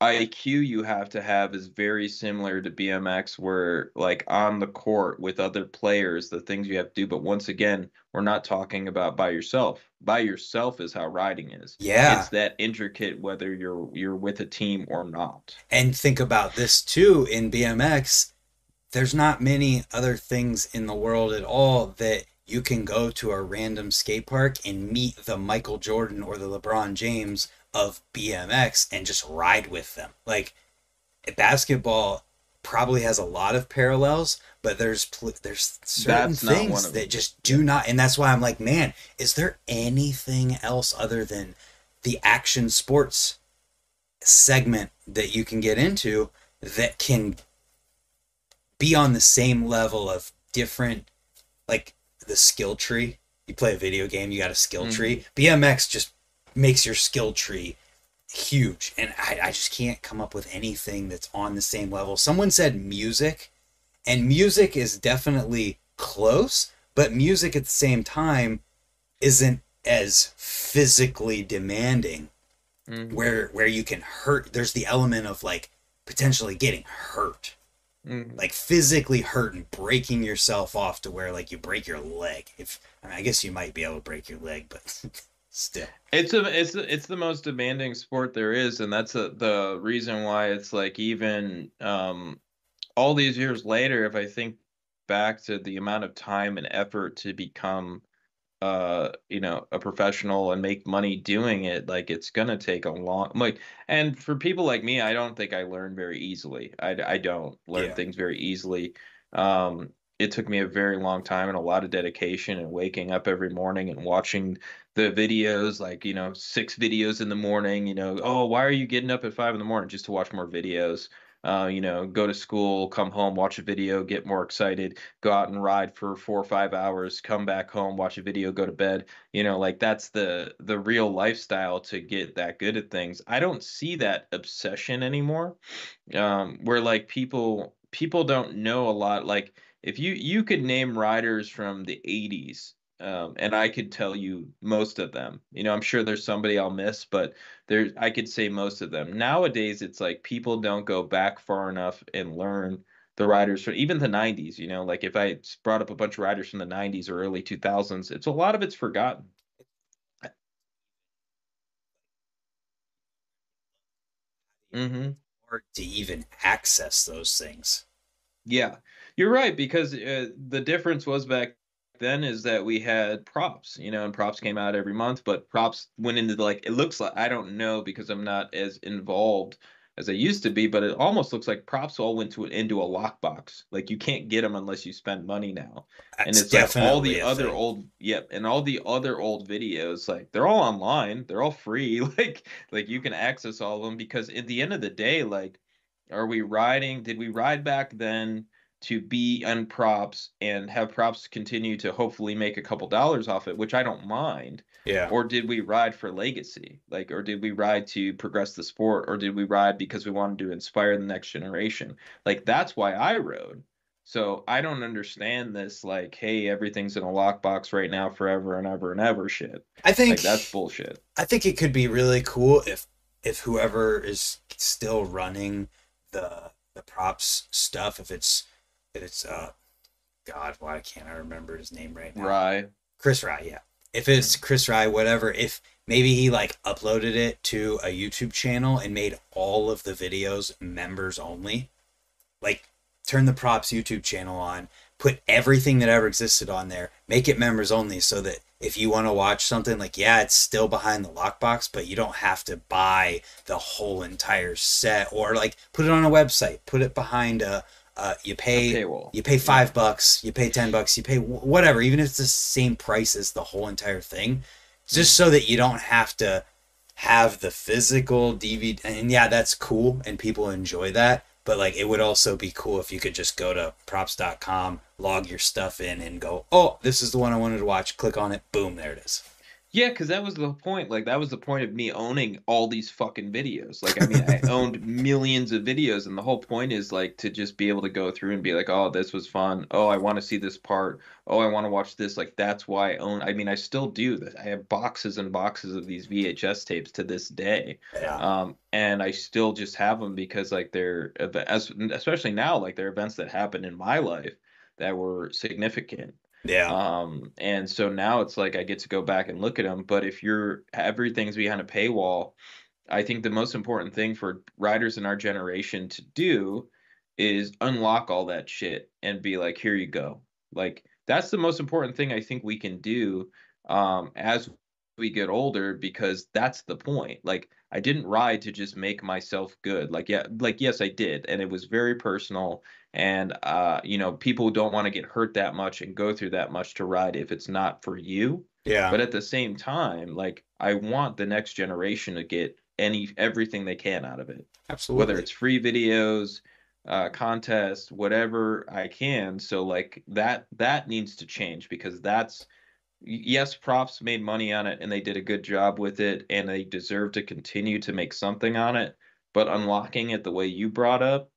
IQ you have to have is very similar to BMX, where, like, on the court with other players, the things you have to do. But once again, we're not talking about by yourself. By yourself is how riding is. Yeah, it's that intricate, whether you're with a team or not. And think about this too, in BMX, there's not many other things in the world at all that you can go to a random skate park and meet the Michael Jordan or the LeBron James of BMX and just ride with them. Like, basketball probably has a lot of parallels, but there's certain things that just do not. And that's why I'm like, man, is there anything else other than the action sports segment that you can get into that can be on the same level of different, like, the skill tree? You play a video game, you got a skill tree. BMX just makes your skill tree huge, and I just can't come up with anything that's on the same level. Someone said music, and music is definitely close, but music at the same time isn't as physically demanding, where you can hurt. There's the element of, like, potentially getting hurt. Like, physically hurt and breaking yourself off to where, like, you break your leg. I guess you might be able to break your leg, but still. It's the most demanding sport there is, and that's the reason why it's, like, even all these years later, if I think back to the amount of time and effort to become, a professional and make money doing it, like, it's gonna take a long, like, and for people like me, I don't think I learn very easily. I don't learn things very easily. It took me a very long time and a lot of dedication, and waking up every morning and watching the videos, like, 6 videos in the morning, oh, why are you getting up at 5 in the morning? Just to watch more videos. Go to school, come home, watch a video, get more excited, go out and ride for 4 or 5 hours, come back home, watch a video, go to bed. Like, that's the real lifestyle to get that good at things. I don't see that obsession anymore, where, like, people don't know a lot. Like, if you could name riders from the 80s, and I could tell you most of them. I'm sure there's somebody I'll miss, but I could say most of them. Nowadays, it's like people don't go back far enough and learn the riders from even the 90s. Like, if I brought up a bunch of riders from the 90s or early 2000s, a lot of it's forgotten. Hard to even access those things. Yeah, you're right, because the difference was back then is that we had props, and props came out every month, but props went into it looks like, I don't know, because I'm not as involved as I used to be, but it almost looks like props all went into a lockbox. Like, you can't get them unless you spend money now. That's, and it's like all the other thing. And all the other old videos, like, they're all online, they're all free. Like you can access all of them, because at the end of the day, like, are we riding? Did we ride back then to be on props and have props continue to hopefully make a couple dollars off it, which I don't mind? Yeah. Or did we ride for legacy? Like, or did we ride to progress the sport? Or did we ride because we wanted to inspire the next generation? Like, that's why I rode. So I don't understand this, like, hey, everything's in a lockbox right now forever and ever and ever shit. I think like, that's bullshit. I think it could be really cool if whoever is still running the props stuff, if it's God, why can't I remember his name right now? Rye. Chris Rye, yeah. If it's Chris Rye, whatever, if maybe he like uploaded it to a YouTube channel and made all of the videos members only, like turn the props YouTube channel on, put everything that ever existed on there, make it members only so that if you want to watch something, like, yeah, it's still behind the lockbox, but you don't have to buy the whole entire set, or like put it on a website, put it behind you pay $5, you pay $10, you pay whatever, even if it's the same price as the whole entire thing, just so that you don't have to have the physical DVD. And yeah, that's cool, and people enjoy that. But like, it would also be cool if you could just go to props.com, log your stuff in, and go, oh, this is the one I wanted to watch. Click on it. Boom, there it is. Yeah, because that was the point. Like, that was the point of me owning all these fucking videos. Like, I mean, I owned millions of videos, and the whole point is, like, to just be able to go through and be like, oh, this was fun. Oh, I want to see this part. Oh, I want to watch this. Like, that's why I own. I mean, I still do this. I have boxes and boxes of these VHS tapes to this day. Yeah. And I still just have them because, like, they're, especially now, like, they're events that happened in my life that were significant. Yeah. And so now it's like I get to go back and look at them. But if everything's behind a paywall, I think the most important thing for riders in our generation to do is unlock all that shit and be like, here you go. Like, that's the most important thing I think we can do as we get older, because that's the point. Like, I didn't ride to just make myself good. Like, yeah, like, yes, I did. And it was very personal. And, you know, people don't want to get hurt that much and go through that much to ride if it's not for you. Yeah. But at the same time, like, I want the next generation to get everything they can out of it. Absolutely. Whether it's free videos, contests, whatever I can. So like that needs to change, because that's, yes, props made money on it and they did a good job with it and they deserve to continue to make something on it. But unlocking it the way you brought up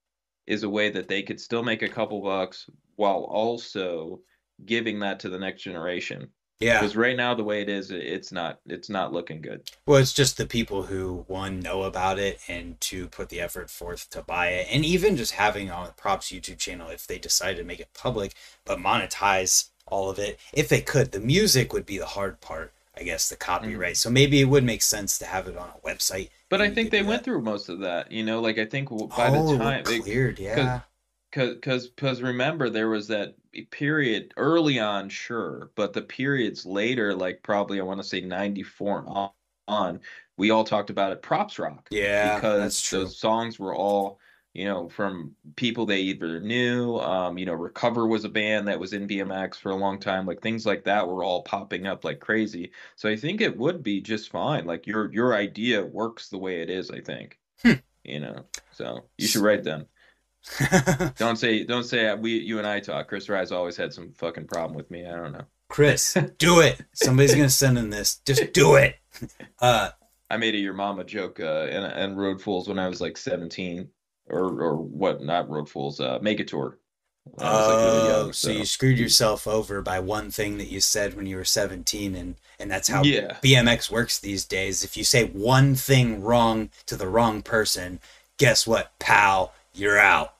is a way that they could still make a couple bucks while also giving that to the next generation. Yeah. Because right now the way it is, it's not looking good. Well, it's just the people who, one, know about it and two, put the effort forth to buy it. And even just having on the props YouTube channel, if they decide to make it public, but monetize all of it, if they could. The music would be the hard part, I guess, the copyright. Mm-hmm. So maybe it would make sense to have it on a website. But I think they went through most of that, you know, like I think by the time it cleared, yeah. Because remember, there was that period early on, sure, but the periods later, like probably I want to say 94 on, we all talked about it, props rock. Yeah, because those songs were all, you know, from people they either knew, you know, Recover was a band that was in BMX for a long time, like things like that were all popping up like crazy. So I think it would be just fine. Like your idea works the way it is, I think. You know, so you should write them. Don't say you and I talk. Chris Rye's always had some fucking problem with me. I don't know. Chris, do it. Somebody's gonna send him this. Just do it. I made a your mama joke and Road Fools when I was like 17. Or what, not Road Fools, Make a Tour. So you screwed yourself over by one thing that you said when you were 17, and that's how BMX works these days. If you say one thing wrong to the wrong person, guess what, pal? You're out.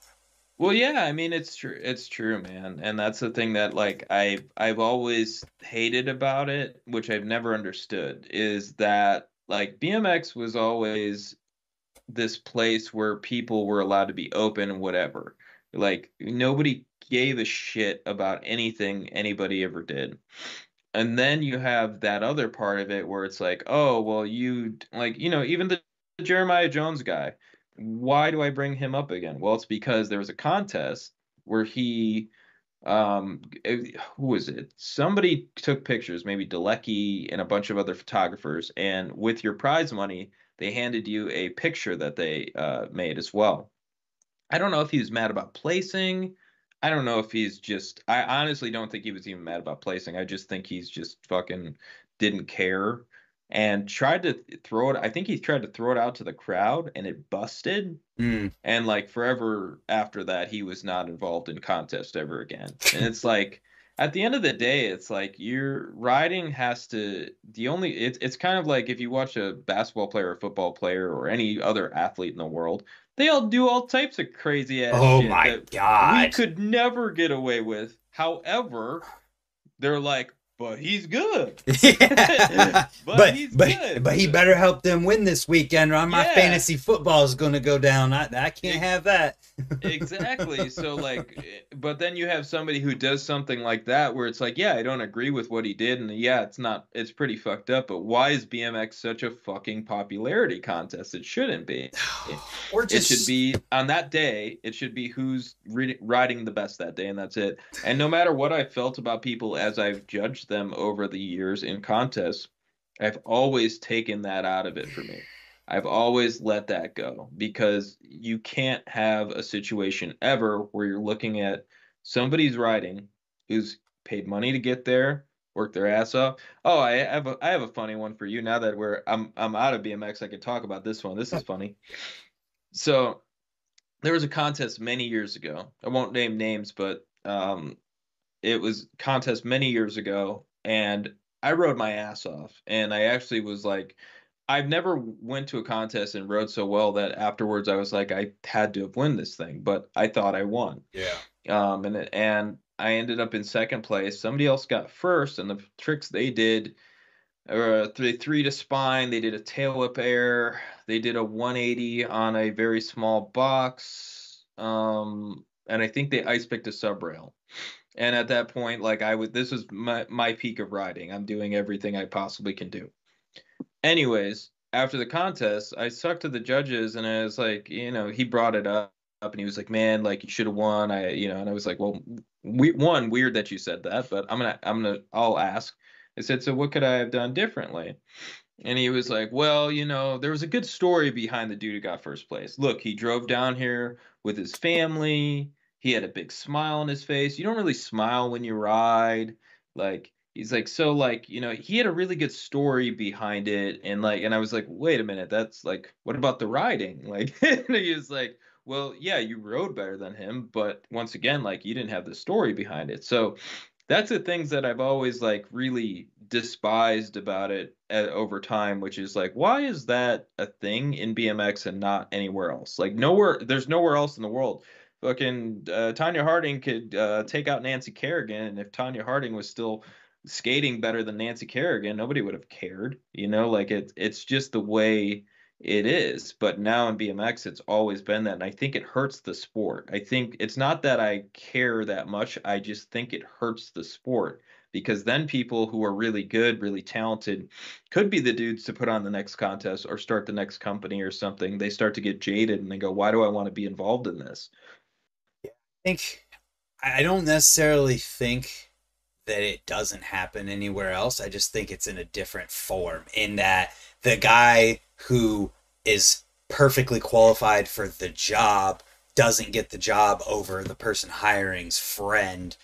Well, yeah, I mean, it's true, man. And that's the thing that, like, I've always hated about it, which I've never understood, is that, like, BMX was always this place where people were allowed to be open and whatever. Like, nobody gave a shit about anything anybody ever did. And then you have that other part of it where it's like, oh, well, you, like, you know, even the Jeremiah Jones guy, why do I bring him up again? Well, it's because there was a contest where he, who was it? Somebody took pictures, maybe Dalecki and a bunch of other photographers, and with your prize money, they handed you a picture that they made as well. I don't know if he was mad about placing. I don't know if he's just, I honestly don't think he was even mad about placing. I just think he's just fucking didn't care and tried to throw it. I think he tried to throw it out to the crowd and it busted. And like forever after that, he was not involved in contest ever again. And it's like, at the end of the day, it's like your riding has to, the only, it's kind of like if you watch a basketball player, or a football player, or any other athlete in the world, they all do all types of crazy ass shit. Oh my God. We could never get away with. However, they're like, but he's good. But he's good. But he better help them win this weekend, or my fantasy football is going to go down. I can't have that. Exactly. So like, but then you have somebody who does something like that where it's like, yeah, I don't agree with what he did, and yeah, it's not, it's pretty fucked up. But why is BMX such a fucking popularity contest? It shouldn't be. It should be on that day. It should be who's riding the best that day, and that's it. And no matter what I felt about people as I've judged them over the years in contests, I've always taken that out of it for me. I've always let that go, because you can't have a situation ever where you're looking at somebody's riding who's paid money to get there, work their ass off. Oh, I have a funny one for you. Now that I'm out of BMX, I can talk about this one. This is funny. So there was a contest many years ago. I won't name names, but it was a contest many years ago, and I rode my ass off, and I actually was like, I've never went to a contest and rode so well that afterwards I was like, I had to have won this thing, but I thought I won. Yeah. And I ended up in second place. Somebody else got first, and the tricks they did, they three to spine, they did a tail whip air, they did a 180 on a very small box, and I think they ice picked a sub rail. And at that point, like this was my peak of riding. I'm doing everything I possibly can do. Anyways, after the contest, I sucked to the judges, and I was like, you know, he brought it up and he was like, man, like, you should have won. And I was like, well, weird that you said that, but I'll ask. I said, so what could I have done differently? And he was like, well, you know, there was a good story behind the dude who got first place. Look, he drove down here with his family. He had a big smile on his face. You don't really smile when you ride. Like, he's like, so like, you know, he had a really good story behind it. And I was like, wait a minute, that's like, what about the riding? Like, and he was like, well, yeah, you rode better than him, but once again, like, you didn't have the story behind it. So that's the things that I've always like really despised about it over time, which is like, why is that a thing in BMX and not anywhere else? Like there's nowhere else in the world. Fucking Tanya Harding could take out Nancy Kerrigan. And if Tanya Harding was still skating better than Nancy Kerrigan, nobody would have cared, you know, like it's just the way it is. But now in BMX, it's always been that. And I think it hurts the sport. I think it's not that I care that much. I just think it hurts the sport, because then people who are really good, really talented could be the dudes to put on the next contest or start the next company or something. They start to get jaded and they go, why do I want to be involved in this? Yeah, I don't necessarily think that it doesn't happen anywhere else. I just think it's in a different form, in that the guy who is perfectly qualified for the job doesn't get the job over the person hiring's friend.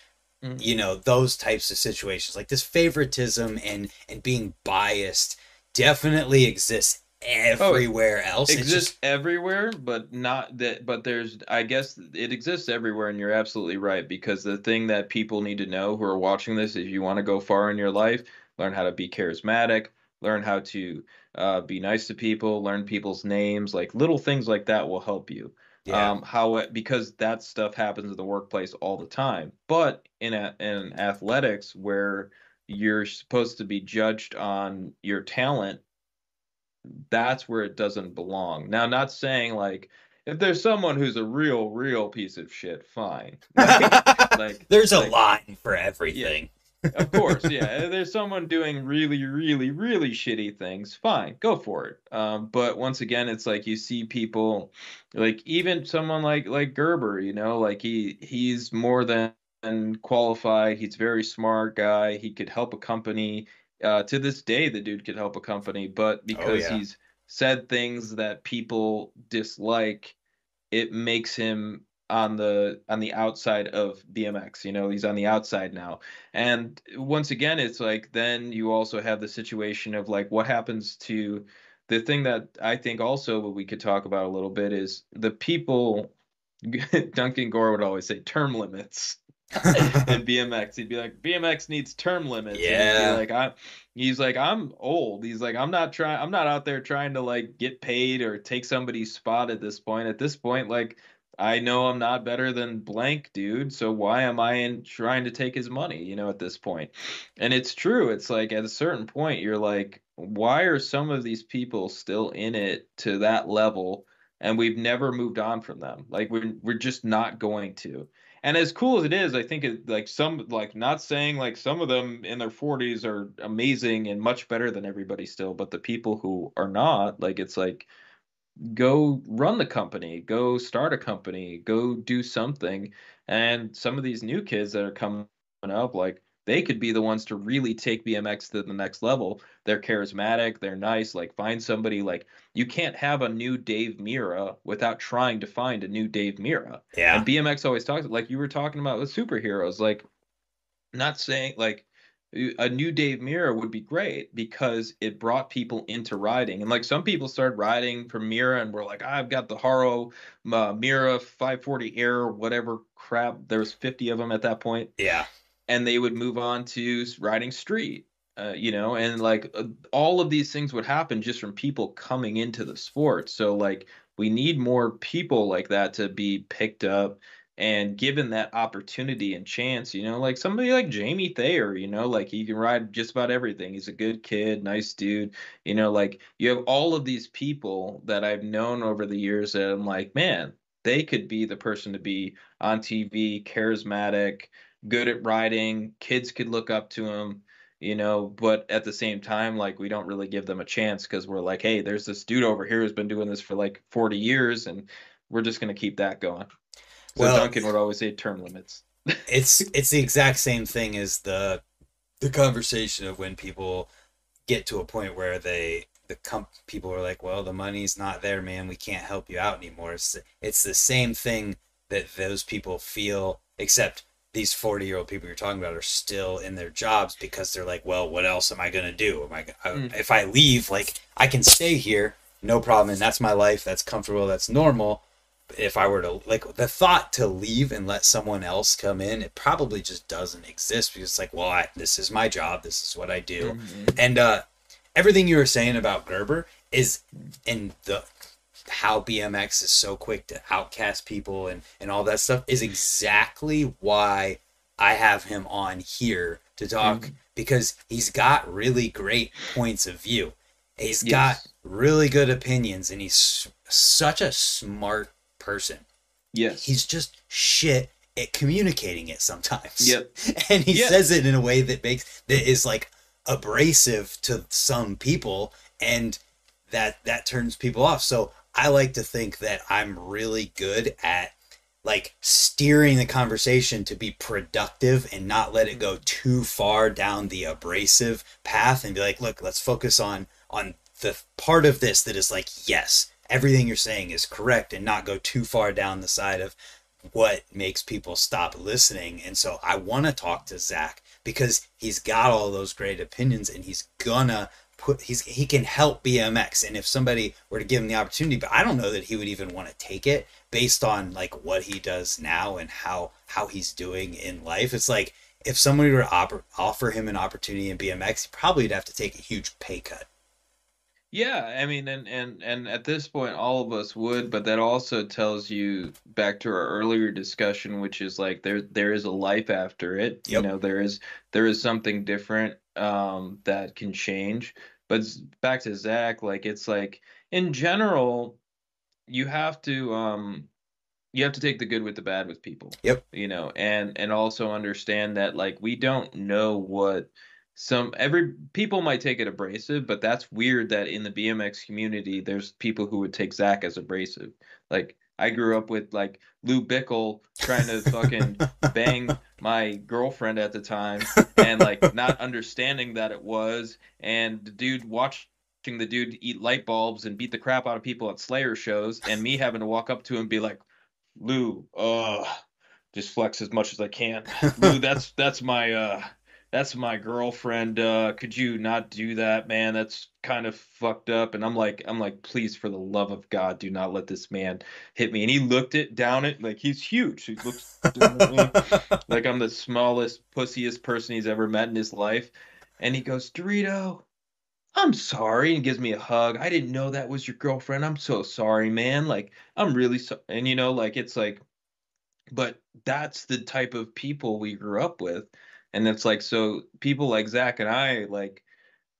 Mm-hmm. You know, those types of situations, like this favoritism and being biased definitely exists everywhere else. It exists everywhere, but not that. But there's, I guess, it exists everywhere, and you're absolutely right. Because the thing that people need to know who are watching this, if you want to go far in your life, learn how to be charismatic, learn how to be nice to people, learn people's names, like little things like that will help you. Yeah. Because that stuff happens in the workplace all the time. But in athletics, where you're supposed to be judged on your talent, that's where it doesn't belong. Now, not saying like if there's someone who's a real piece of shit, fine. Like there's a line for everything. Yeah, of course. Yeah. If there's someone doing really shitty things, fine, go for it. But once again, it's like you see people like even someone like Gerber, you know, like he's more than qualified. He's a very smart guy. He could help a company. To this day, the dude could help a company, but because he's said things that people dislike, it makes him on the outside of BMX, you know, he's on the outside now. And once again, it's like, then you also have the situation of like, what happens to the thing that I think also what we could talk about a little bit is the people. Duncan Gore would always say term limits in BMX. He'd be like, BMX needs term limits. Yeah. Like, I'm old. He's like, I'm not out there trying to like get paid or take somebody's spot at this point. Like, I know I'm not better than blank dude, so why am I trying to take his money, you know, at this point? And it's true. It's like at a certain point, you're like, why are some of these people still in it to that level? And we've never moved on from them. Like, we're just not going to. And as cool as it is, I think it, like, some, like, not saying like some of them in their 40s are amazing and much better than everybody still, but the people who are not, like, it's like, go run the company, go start a company, go do something. And some of these new kids that are coming up, like, they could be the ones to really take BMX to the next level. They're charismatic. They're nice. Like, find somebody. Like, you can't have a new Dave Mira without trying to find a new Dave Mira. Yeah. And BMX always talks, like you were talking about with superheroes, like, not saying like a new Dave Mira would be great because it brought people into riding. And like, some people started riding from Mira and were like, I've got the Haro Mira 540 Air, whatever crap. There was 50 of them at that point. Yeah. And they would move on to riding street, you know, and like all of these things would happen just from people coming into the sport. So like, we need more people like that to be picked up and given that opportunity and chance, you know, like somebody like Jamie Thayer, you know, like he can ride just about everything. He's a good kid, nice dude. You know, like you have all of these people that I've known over the years that I'm like, man, they could be the person to be on TV, charismatic, good at riding, kids could look up to him, you know, but at the same time, like, we don't really give them a chance because we're like, hey, there's this dude over here who's been doing this for like 40 years and we're just going to keep that going. So well, Duncan would always say term limits. It's the exact same thing as the conversation of when people get to a point where people are like, well, the money's not there, man, we can't help you out anymore. It's the same thing that those people feel, except these 40-year-old people you're talking about are still in their jobs because they're like, well, what else am I going to do? If I leave, like, I can stay here, no problem, and that's my life, that's comfortable, that's normal. If I were to, like, the thought to leave and let someone else come in, it probably just doesn't exist because it's like, well, this is my job, this is what I do. Mm-hmm. And everything you were saying about Gerber is in the... how BMX is so quick to outcast people and all that stuff is exactly why I have him on here to talk, mm-hmm. because he's got really great points of view. He's yes. got really good opinions, and he's such a smart person. Yes. He's just shit at communicating it sometimes. Yep. And he yep. says it in a way that is like abrasive to some people, and that turns people off. So I like to think that I'm really good at like steering the conversation to be productive and not let it go too far down the abrasive path and be like, look, let's focus on the part of this that is like, yes, everything you're saying is correct, and not go too far down the side of what makes people stop listening. And so I want to talk to Zach because he's got all those great opinions, and he's gonna he can help BMX, and if somebody were to give him the opportunity, but I don't know that he would even want to take it based on like what he does now and how he's doing in life. It's like if somebody were to offer him an opportunity in BMX, he probably would have to take a huge pay cut. Yeah, I mean, and at this point, all of us would, but that also tells you back to our earlier discussion, which is like there is a life after it. Yep. You know, there is something different that can change. But back to Zach, like it's like in general, you have to take the good with the bad with people. Yep. You know, and also understand that like we don't know what. People might take it abrasive, but that's weird that in the BMX community, there's people who would take Zach as abrasive. Like I grew up with like Lou Bickle trying to fucking bang my girlfriend at the time and like not understanding that it was. And the dude watching the dude eat light bulbs and beat the crap out of people at Slayer shows, and me having to walk up to him and be like, Lou, just flex as much as I can. Lou, that's my girlfriend. Could you not do that, man? That's kind of fucked up. And I'm like, please, for the love of God, do not let this man hit me. And he looked it down at, like, he's huge. He looks down at me, like I'm the smallest, pussiest person he's ever met in his life. And he goes, Dorito, I'm sorry, and gives me a hug. I didn't know that was your girlfriend. I'm so sorry, man. Like, I'm really sorry. And, you know, like, it's like, but that's the type of people we grew up with. And it's like, so people like Zach and I, like,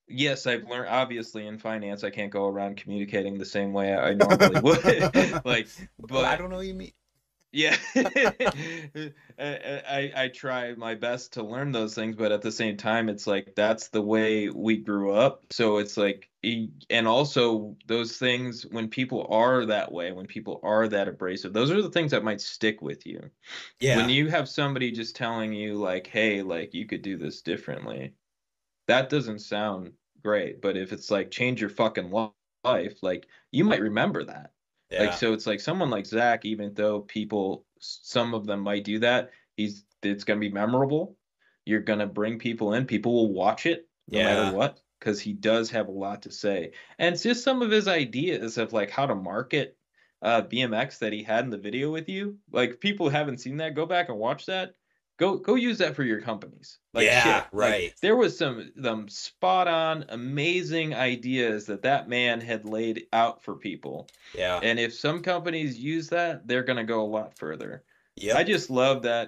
yes, I've learned, obviously, in finance, I can't go around communicating the same way I normally would. Like, but I don't know what you mean. Yeah, I try my best to learn those things, but at the same time, it's like, that's the way we grew up. So it's like, and also those things, when people are that way, when people are that abrasive, those are the things that might stick with you. Yeah. When you have somebody just telling you like, hey, like, you could do this differently, that doesn't sound great. But if it's like, change your fucking life, like, you might remember that. Yeah. Like, so it's like someone like Zach, even though people, some of them might do that, it's going to be memorable. You're going to bring people in. People will watch it no matter what, because he does have a lot to say. And it's just some of his ideas of like how to market BMX that he had in the video with you. Like, people haven't seen that. Go back and watch that. Go use that for your companies. Like, yeah, shit. Right. Like, there was some spot on amazing ideas that man had laid out for people. Yeah. And if some companies use that, they're going to go a lot further. Yeah. I just love that.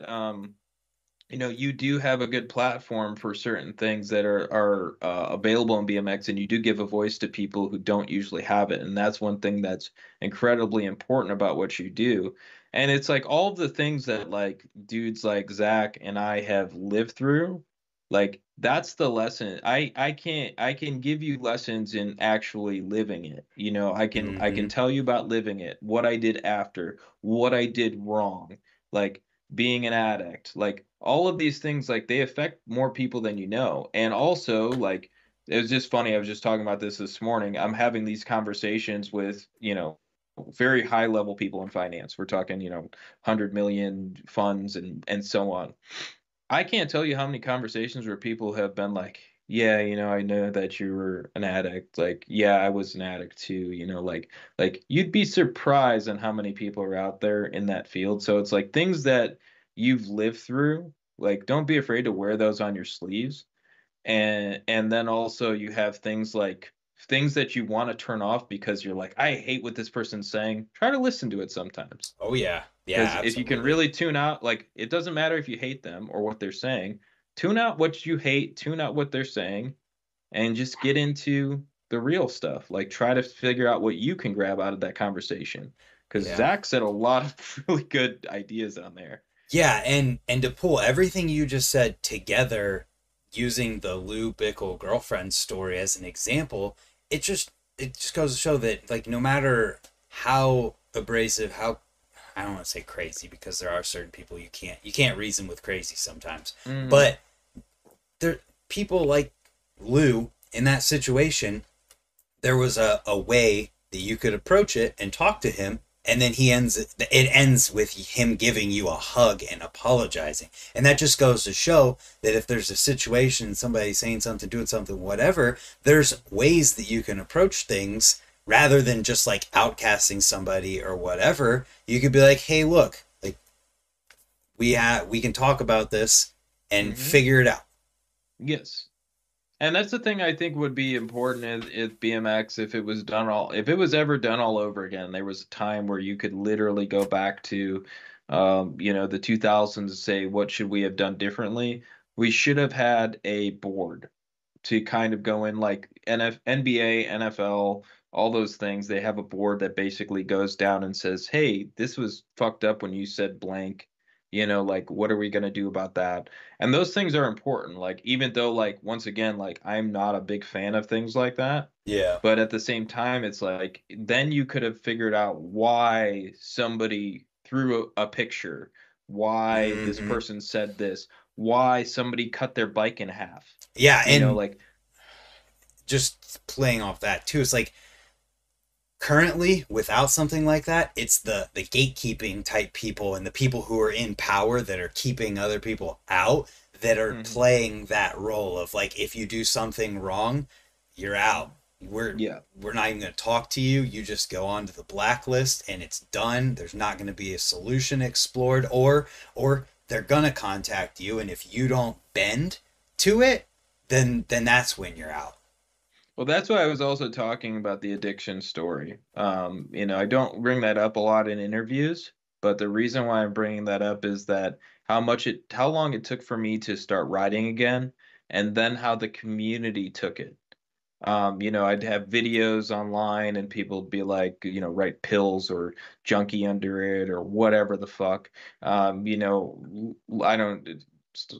You know, you do have a good platform for certain things that are available in BMX, and you do give a voice to people who don't usually have it. And that's one thing that's incredibly important about what you do. And it's like all of the things that like dudes like Zach and I have lived through, like, that's the lesson. I can give you lessons in actually living it. You know, I can tell you about living it, what I did after, what I did wrong, like being an addict, like all of these things, like they affect more people than you know. And also, like, it was just funny. I was just talking about this morning. I'm having these conversations with, you know, very high level people in finance. We're talking, you know, 100 million funds and so on. I can't tell you how many conversations where people have been like, yeah, you know, I know that you were an addict. Like, yeah, I was an addict too. You know, like you'd be surprised on how many people are out there in that field. So it's like things that you've lived through, like, don't be afraid to wear those on your sleeves. And then also you have things like, things that you want to turn off because you're like, I hate what this person's saying. Try to listen to it sometimes. Oh yeah. Yeah. If you can really tune out, like, it doesn't matter if you hate them or what they're saying, tune out what you hate, tune out what they're saying, and just get into the real stuff. Like, try to figure out what you can grab out of that conversation. Cause Zach said a lot of really good ideas on there. Yeah. And to pull everything you just said together, using the Lou Bickle girlfriend story as an example, it just goes to show that, like, no matter how abrasive, how, I don't want to say crazy, because there are certain people you can't reason with crazy sometimes, but there, people like Lou in that situation, there was a way that you could approach it and talk to him, and then it ends with him giving you a hug and apologizing. And that just goes to show that if there's a situation, somebody saying something, doing something, whatever, there's ways that you can approach things rather than just like outcasting somebody or whatever. You could be like, hey, look, like, we can talk about this and figure it out. Yes. And that's the thing I think would be important if BMX, if it was ever done all over again, there was a time where you could literally go back to, you know, the 2000s and say, what should we have done differently? We should have had a board to kind of go in, like NBA, NFL, all those things. They have a board that basically goes down and says, hey, this was fucked up when you said blank. You know, like, what are we going to do about that? And those things are important. Like, even though, like, once again, like, I'm not a big fan of things like that. Yeah. But at the same time, it's like, then you could have figured out why somebody threw a picture, why this person said this, why somebody cut their bike in half. Yeah. You know, like, just playing off that too. It's like, Currently, without something like that, it's the gatekeeping type people and the people who are in power that are keeping other people out that are playing that role of, like, if you do something wrong, you're out. We're not even going to talk to you. You just go on to the blacklist and it's done. There's not going to be a solution explored, or they're going to contact you. And if you don't bend to it, then that's when you're out. Well, that's why I was also talking about the addiction story. You know, I don't bring that up a lot in interviews, but the reason why I'm bringing that up is that how long it took for me to start riding again, and then how the community took it. You know, I'd have videos online and people would be like, you know, write pills or junkie under it or whatever the fuck. You know, I don't.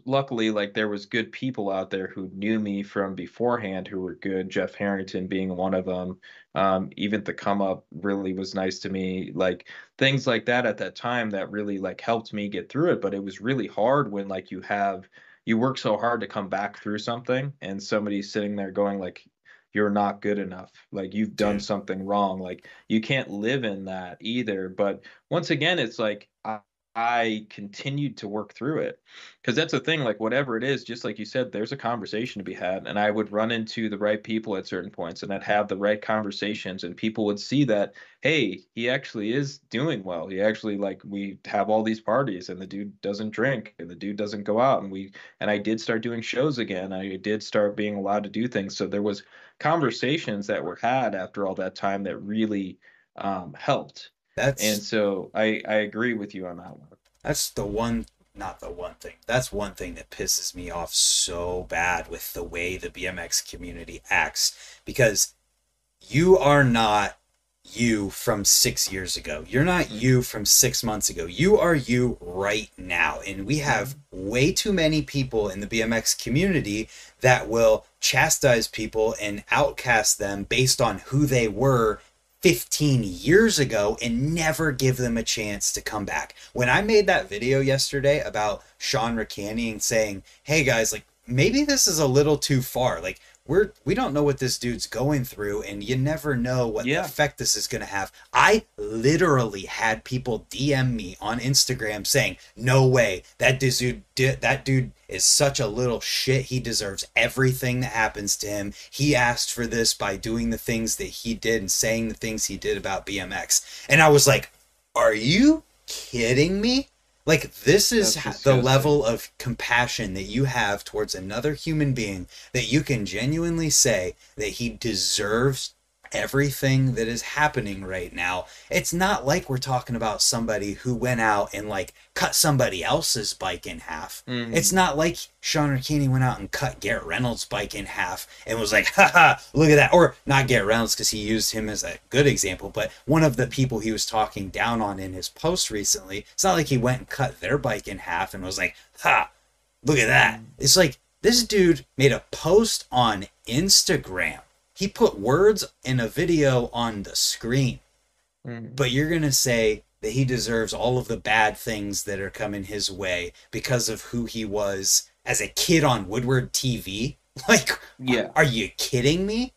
Luckily, like, there was good people out there who knew me from beforehand who were good, Jeff Harrington being one of them. Even the Come Up really was nice to me, like things like that at that time that really like helped me get through it. But it was really hard when like you work so hard to come back through something and somebody's sitting there going like, you're not good enough, like you've done something wrong, like you can't live in that either. But once again, it's like I continued to work through it, because that's the thing, like whatever it is, just like you said, there's a conversation to be had, and I would run into the right people at certain points and I'd have the right conversations, and people would see that, hey, he actually is doing well. He actually, like, we have all these parties and the dude doesn't drink and the dude doesn't go out, and I did start doing shows again. I did start being allowed to do things. So there was conversations that were had after all that time that really helped. And so I agree with you on that one. That's one thing that pisses me off so bad with the way the BMX community acts, because you are not you from 6 years ago. You're not you from 6 months ago. You are you right now. And we have way too many people in the BMX community that will chastise people and outcast them based on who they were 15 years ago and never give them a chance to come back. When I made that video yesterday about Sean Rickaney and saying, hey guys, like maybe this is a little too far. Like we don't know what this dude's going through, and you never know what the effect this is going to have. I literally had people DM me on Instagram saying, no way, that dude is such a little shit. He deserves everything that happens to him. He asked for this by doing the things that he did and saying the things he did about BMX. And I was like, are you kidding me? Like, this is the level of compassion that you have towards another human being, that you can genuinely say that he deserves everything that is happening right now. It's not like we're talking about somebody who went out and, like, cut somebody else's bike in half. It's not like Sean Rickaney went out and cut Garrett Reynolds' bike in half and was like, haha, look at that. Or not Garrett Reynolds, because he used him as a good example, but one of the people he was talking down on in his post recently, it's not like he went and cut their bike in half and was like, ha, look at that. It's like, this dude made a post on Instagram. He put words in a video on the screen, but you're going to say that he deserves all of the bad things that are coming his way because of who he was as a kid on Woodward TV. Like, are you kidding me?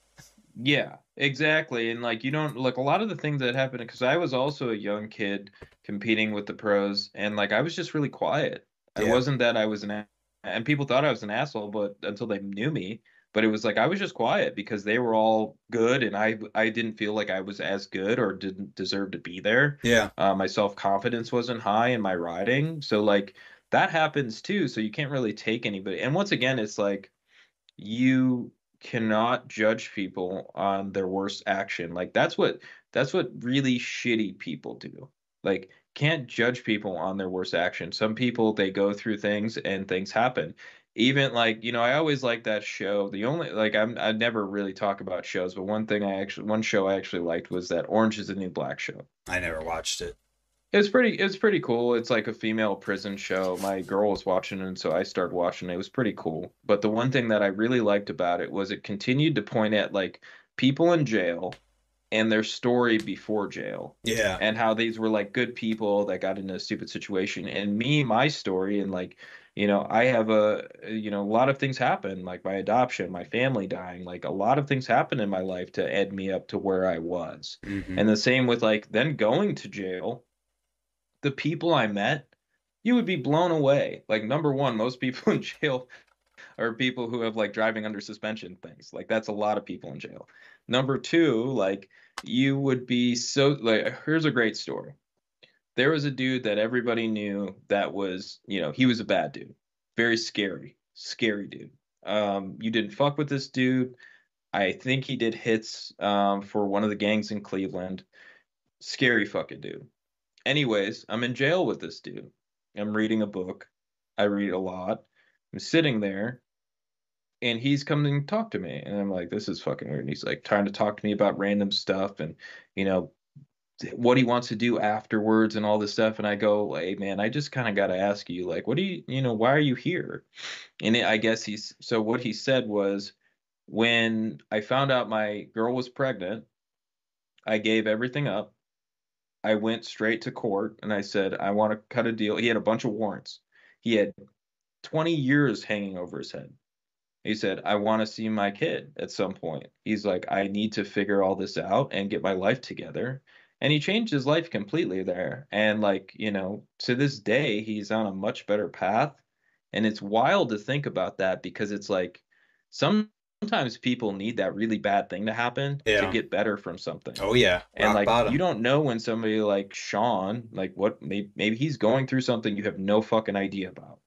Yeah, exactly. And like, you don't look, a lot of the things that happened, because I was also a young kid competing with the pros, and like, I was just really quiet. It wasn't that I was and people thought I was an asshole, but until they knew me. But it was like I was just quiet because they were all good, and I didn't feel like I was as good or didn't deserve to be there. My self-confidence wasn't high in my riding. So, like, that happens too. So you can't really take anybody. And once again, it's like you cannot judge people on their worst action. Like, that's what really shitty people do. Like, can't judge people on their worst action. Some people, they go through things and things happen. Even like, you know, I always like that show. The only, like, I never really talk about shows, but one show I actually liked was that Orange is the New Black show. I never watched it. It's pretty cool. It's like a female prison show. My girl was watching it, and so I started watching it. It was pretty cool. But the one thing that I really liked about it was it continued to point at, like, people in jail and their story before jail. Yeah. And how these were, like, good people that got into a stupid situation. And my story and, like, you know, I have a, you know, a lot of things happen, like my adoption, my family dying, like a lot of things happened in my life to ed me up to where I was. Mm-hmm. And the same with like then going to jail, the people I met, you would be blown away. Like, number one, most people in jail are people who have like driving under suspension things. Like, that's a lot of people in jail. Number two, like, you would be so, like, here's a great story. There was a dude that everybody knew that was, you know, he was a bad dude. Very scary, scary dude. You didn't fuck with this dude. I think he did hits for one of the gangs in Cleveland. Scary fucking dude. Anyways, I'm in jail with this dude. I'm reading a book. I read a lot. I'm sitting there, and he's coming to talk to me. And I'm like, this is fucking weird. And he's like trying to talk to me about random stuff and, you know, what he wants to do afterwards and all this stuff. And I go, hey man, I just kind of got to ask you, like, what do you, you know, why are you here? And I guess he's, so what he said was, when I found out my girl was pregnant, I gave everything up. I went straight to court and I said, I want to cut a deal. He had a bunch of warrants. He had 20 years hanging over his head. He said, I want to see my kid at some point. He's like, I need to figure all this out and get my life together. And he changed his life completely there. And like, you know, to this day, he's on a much better path. And it's wild to think about that, because it's like sometimes people need that really bad thing to happen to get better from something. Oh, yeah. And rock like bottom. You don't know when somebody like Sean, like what maybe he's going through something you have no fucking idea about.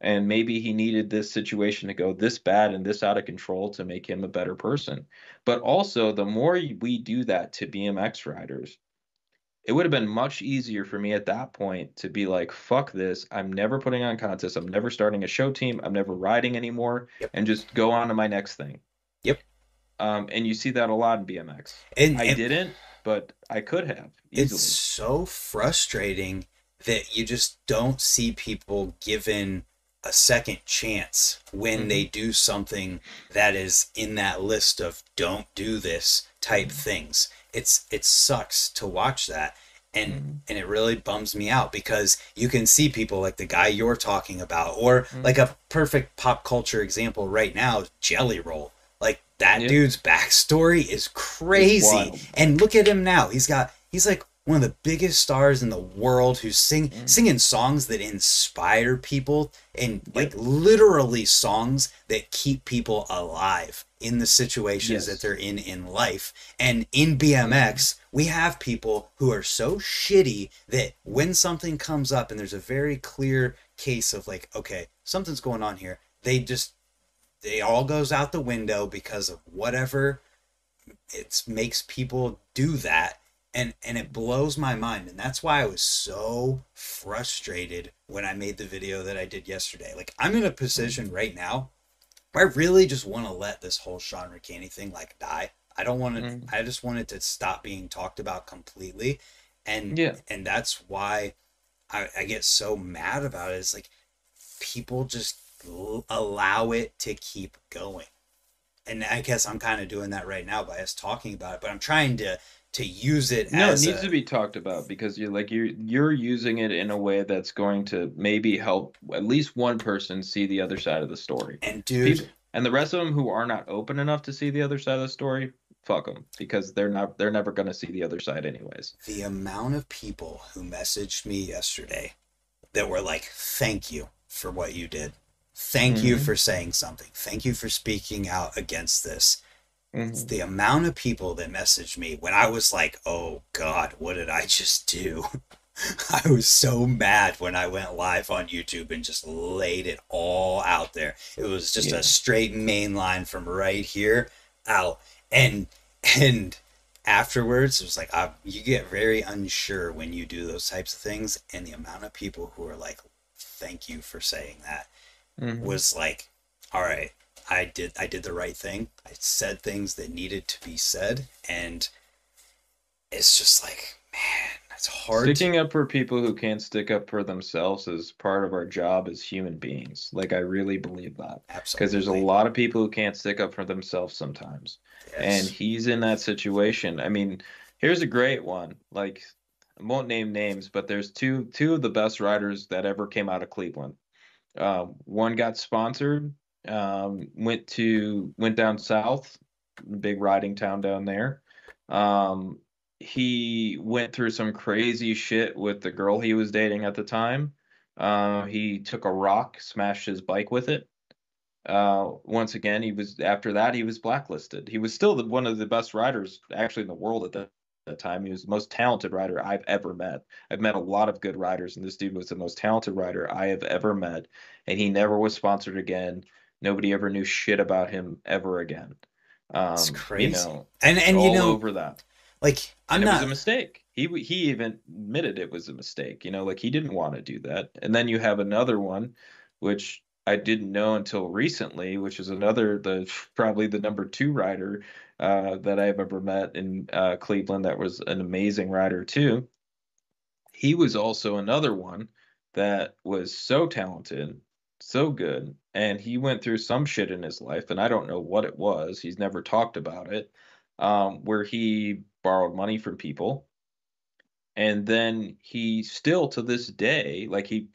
And maybe he needed this situation to go this bad and this out of control to make him a better person. But also, the more we do that to BMX riders, it would have been much easier for me at that point to be like, fuck this. I'm never putting on contests. I'm never starting a show team. I'm never riding anymore. Yep. And just go on to my next thing. Yep. And you see that a lot in BMX. And, I didn't, but I could have easily. It's so frustrating that you just don't see people given a second chance when they do something that is in that list of don't do this type things. It sucks to watch that. And and it really bums me out, because you can see people like the guy you're talking about, or like a perfect pop culture example right now, Jelly Roll. Like that dude's backstory is crazy. And look at him now. He's like one of the biggest stars in the world, who's singing songs that inspire people, and like literally songs that keep people alive in the situations that they're in life. And in BMX, we have people who are so shitty that when something comes up and there's a very clear case of like, okay, something's going on here, they all goes out the window because of whatever it makes people do that. And it blows my mind. And that's why I was so frustrated when I made the video that I did yesterday. Like, I'm in a position right now where I really just want to let this whole Sean Rickaney thing, like, die. I don't want to, I just want it to stop being talked about completely. And, and that's why I get so mad about it. It's like, people just allow it to keep going. And I guess I'm kind of doing that right now by us talking about it, but I'm trying to use it as it needs to be talked about, because you're using it in a way that's going to maybe help at least one person see the other side of the story. And and the rest of them who are not open enough to see the other side of the story, fuck them, because they're never going to see the other side anyways. The amount of people who messaged me yesterday that were like, thank you for what you did. Thank you for saying something. Thank you for speaking out against this. It's the amount of people that messaged me when I was like, oh God, what did I just do? I was so mad when I went live on YouTube and just laid it all out there. It was just a straight main line from right here out. And afterwards, it was like, you get very unsure when you do those types of things. And the amount of people who are like, thank you for saying that was like, all right. I did the right thing. I said things that needed to be said. And it's just like, man, it's hard. Sticking up for people who can't stick up for themselves is part of our job as human beings. Like, I really believe that. Absolutely. Because there's a lot of people who can't stick up for themselves sometimes. Yes. And he's in that situation. I mean, here's a great one. Like, I won't name names, but there's two of the best riders that ever came out of Cleveland. One got sponsored, went down south, big riding town down there. He went through some crazy shit with the girl he was dating at the time. He took a rock, smashed his bike with it. Once again, after that he was blacklisted. He was still one of the best riders actually in the world at that time. He was the most talented rider I've ever met. I've met a lot of good riders, and this dude was the most talented rider I have ever met, and he never was sponsored again. Nobody ever knew shit about him ever again. It's crazy. And all over that. Like, it was a mistake. He even admitted it was a mistake. He didn't want to do that. And then you have another one, which I didn't know until recently, which is probably the number 2 rider that I've ever met in Cleveland. That was an amazing rider too. He was also another one that was so talented, so good, and he went through some shit in his life, and I don't know what it was. He's never talked about it, where he borrowed money from people. And then he still, to this day,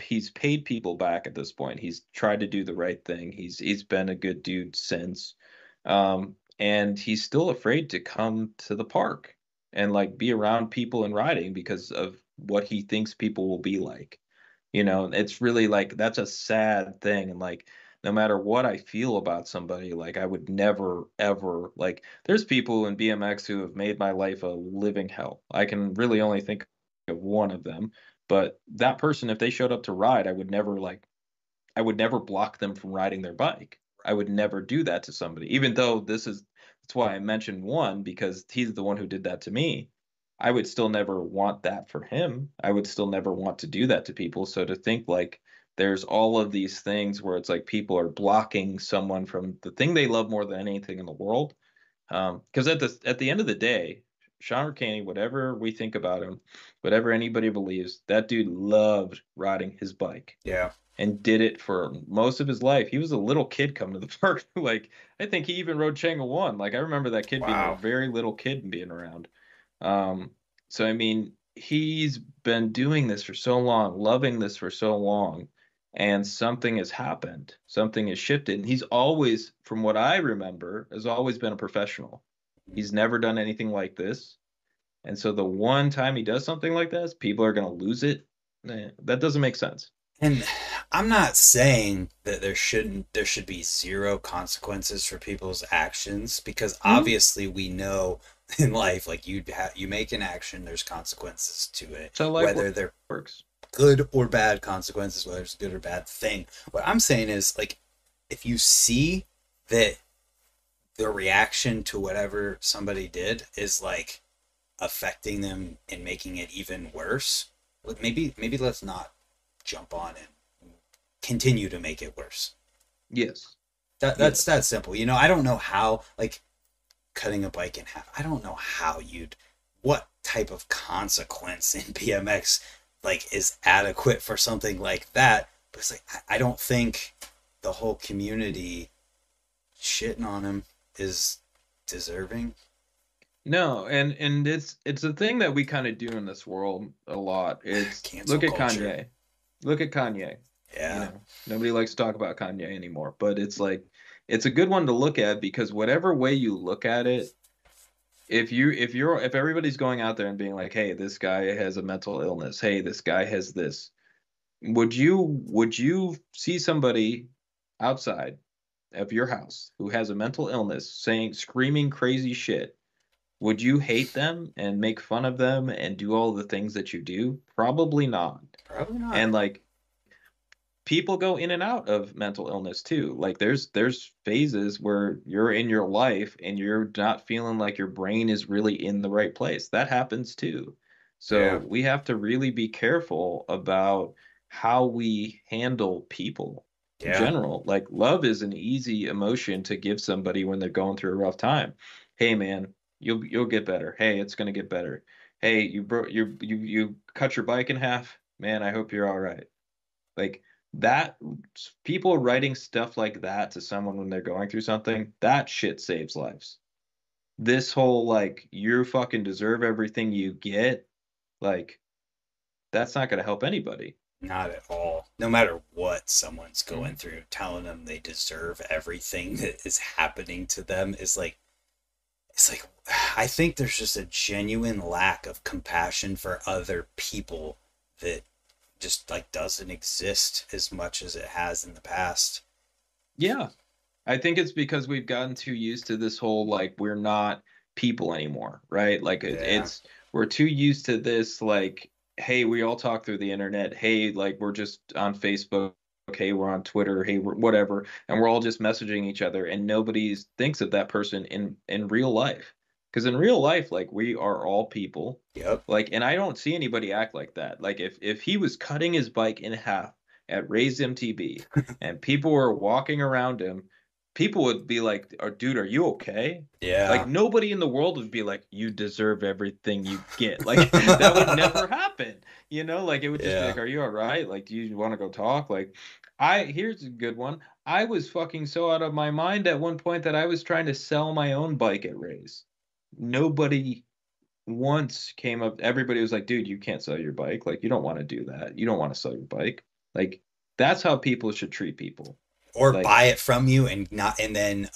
he's paid people back at this point. He's tried to do the right thing. He's been a good dude since. And he's still afraid to come to the park and be around people and riding because of what he thinks people will be like. It's really that's a sad thing. And no matter what I feel about somebody, I would never, ever, there's people in BMX who have made my life a living hell. I can really only think of one of them, but that person, if they showed up to ride, I would never block them from riding their bike. I would never do that to somebody, even though that's why I mentioned one, because he's the one who did that to me. I would still never want that for him. I would still never want to do that to people. So to think there's all of these things where it's people are blocking someone from the thing they love more than anything in the world. Because at the end of the day, Sean Rickaney, whatever we think about him, whatever anybody believes, that dude loved riding his bike. Yeah. And did it for most of his life. He was a little kid coming to the park. I think he even rode Chang'e 1. I remember that kid being a very little kid and being around. He's been doing this for so long, loving this for so long. And something has happened. Something has shifted. And he's always, from what I remember, has always been a professional. He's never done anything like this. And so the one time he does something like this, people are going to lose it. That doesn't make sense. And I'm not saying that there should be zero consequences for people's actions, because obviously we know in life, you make an action, there's consequences to it. So whether they're good or bad consequences, whether it's a good or bad thing. What I'm saying is, if you see that the reaction to whatever somebody did is affecting them and making it even worse, maybe let's not jump on and continue to make it worse. Yes, that's simple. I don't know how cutting a bike in half. I don't know how what type of consequence in BMX is adequate for something like that, but it's I don't think the whole community shitting on him is deserving. No, and it's a thing that we kind of do in this world a lot. It's look at Kanye. Yeah, nobody likes to talk about Kanye anymore, but it's a good one to look at, because whatever way you look at it, if everybody's going out there and being hey, this guy has a mental illness, hey, this guy has this, would you see somebody outside of your house who has a mental illness screaming crazy shit? Would you hate them and make fun of them and do all the things that you do? Probably not. Probably not. And people go in and out of mental illness too. There's phases where you're in your life and you're not feeling your brain is really in the right place. That happens too. So yeah. We have to really be careful about how we handle people in general. Love is an easy emotion to give somebody when they're going through a rough time. Hey man, you'll get better. Hey, it's going to get better. Hey, you cut your bike in half. Man, I hope you're all right. That people writing stuff like that to someone when they're going through something, that shit saves lives. This whole you fucking deserve everything you get, that's not going to help anybody. Not at all. No matter what someone's going through, telling them they deserve everything that is happening to them is like, it's like, I think there's just a genuine lack of compassion for other people that just like doesn't exist as much as it has in the past. Yeah. I think it's because we've gotten too used to this whole, like, we're not people anymore, right? Like it's, we're too used to this, like, hey, we all talk through the internet. Hey, like, we're just on Facebook. Hey, we're on Twitter. Hey, we're whatever. And we're all just messaging each other. And nobody thinks of that person in real life. Because in real life, like, we are all people. Yep. Like, and I don't see anybody act like that. Like, if he was cutting his bike in half at Raised MTB and people were walking around him, people would be like, oh, dude, are you okay? Yeah. Like, nobody in the world would be like, you deserve everything you get. Like, that would never happen. You know, like, it would just be like, are you all right? Like, do you want to go talk? Like, here's a good one. I was fucking so out of my mind at one point that I was trying to sell my own bike at Raise. Nobody once came up. Everybody was like, dude, you can't sell your bike. Like, you don't want to do that. You don't want to sell your bike. Like, that's how people should treat people. Or like, buy it from you and not, and then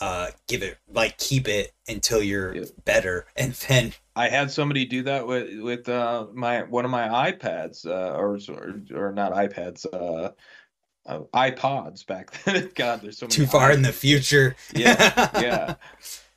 give it, like, keep it until you're better. And then I had somebody do that with one of my iPads, or not iPads, iPods back then. God, there's so many. Too far in the future. Yeah.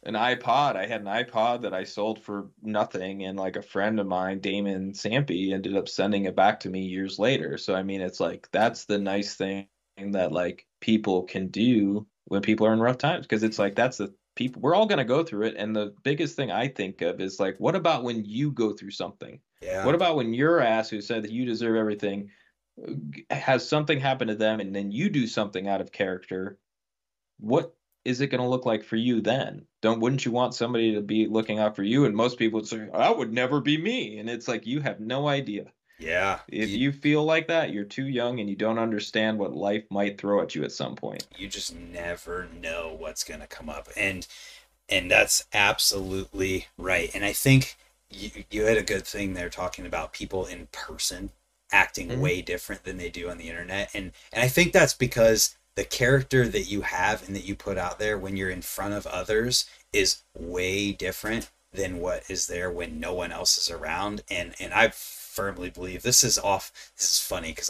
An iPod. I had an iPod that I sold for nothing, and like a friend of mine, Damon Sampy, ended up sending it back to me years later. So I mean, it's like, that's the nice thing that like people can do when people are in rough times, because it's like, that's the people, we're all going to go through it. And the biggest thing I think of is like, what about when you go through something? Yeah. What about when your ass, who said that you deserve everything, has something happen to them, and then you do something out of character? What is it going to look like for you then? Wouldn't you want somebody to be looking out for you? And most people would say, that would never be me. And it's like, you have no idea. Yeah. If you feel like that, you're too young and you don't understand what life might throw at you at some point. You just never know what's going to come up. And that's absolutely right. And I think you had a good thing there, talking about people in person acting way different than they do on the internet. And I think that's because the character that you have and that you put out there when you're in front of others is way different than what is there when no one else is around. And I firmly believe this is funny, because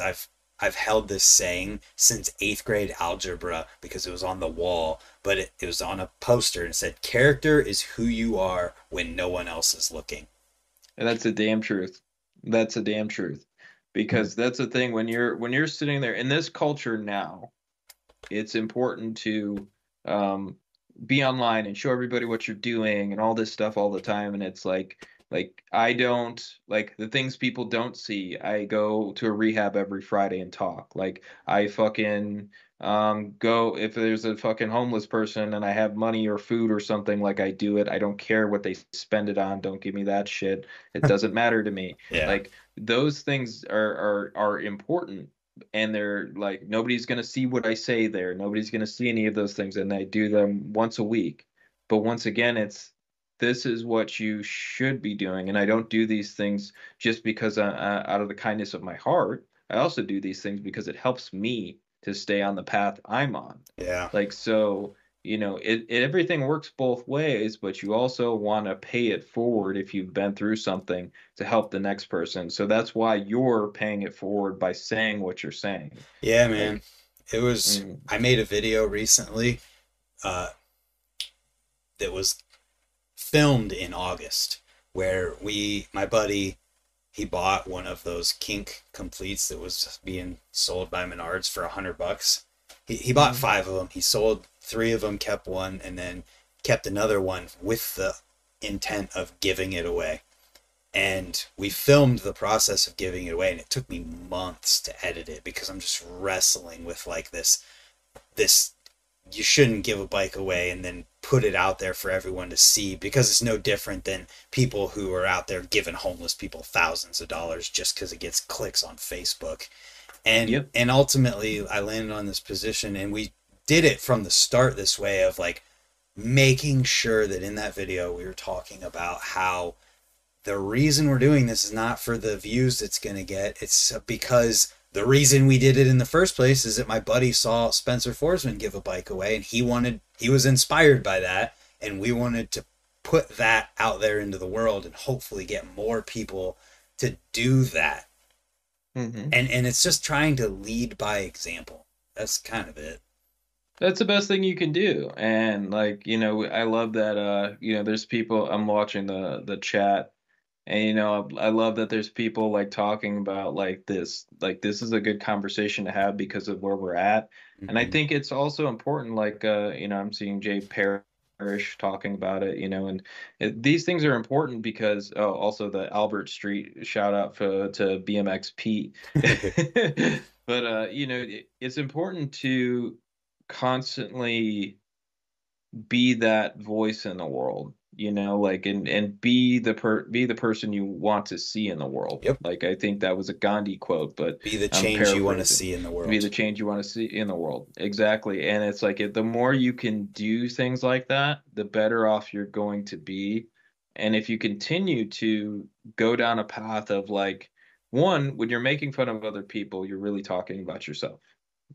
I've held this saying since 8th grade algebra, because it was on the wall, but it was on a poster, and it said, character is who you are when no one else is looking. And that's a damn truth. Because that's the thing, when you're sitting there in this culture now, it's important to be online and show everybody what you're doing and all this stuff all the time. And it's like I don't, like, the things people don't see. I go to a rehab every Friday and talk. Like, I fucking go, if there's a fucking homeless person and I have money or food or something, like, I do it. I don't care what they spend it on. Don't give me that shit. It doesn't matter to me. Yeah. Like, those things are important. And they're like, nobody's going to see what I say there. Nobody's going to see any of those things. And I do them once a week. But once again, this is what you should be doing. And I don't do these things just because out of the kindness of my heart. I also do these things because it helps me to stay on the path I'm on. Yeah. Like, so, you know, it everything works both ways, but you also want to pay it forward if you've been through something to help the next person. So that's why you're paying it forward by saying what you're saying. Yeah, man. It was, I made a video recently that was filmed in August, where my buddy, he bought one of those Kink completes that was being sold by Menards for $100. He bought 5 of them. He sold 3 of them, kept 1, and then kept another one with the intent of giving it away. And we filmed the process of giving it away, and it took me months to edit it, because I'm just wrestling with, like, this you shouldn't give a bike away and then put it out there for everyone to see, because it's no different than people who are out there giving homeless people thousands of dollars just because it gets clicks on Facebook. And ultimately I landed on this position, and we did it from the start this way of, like, making sure that in that video we were talking about how the reason we're doing this is not for the views it's going to get. It's because The reason we did it in the first place is that my buddy saw Spencer Forsman give a bike away, and he was inspired by that, and we wanted to put that out there into the world and hopefully get more people to do that. Mm-hmm. And it's just trying to lead by example. That's kind of it. That's the best thing you can do. And like, you know, I love that, you know, there's people, I'm watching the chat, and, you know, I love that there's people like talking about like this is a good conversation to have because of where we're at. Mm-hmm. And I think it's also important, like, you know, I'm seeing Jay Parrish talking about it, you know, and these things are important because, oh, also the Albert Street shout out to BMXP. But, you know, it's important to constantly be that voice in the world. You know, like, and be the person you want to see in the world. Yep. Like, I think that was a Gandhi quote, but be the change you want to see in the world. Be the change you want to see in the world. Exactly. And it's like, the more you can do things like that, the better off you're going to be. And if you continue to go down a path of like, one, when you're making fun of other people, you're really talking about yourself.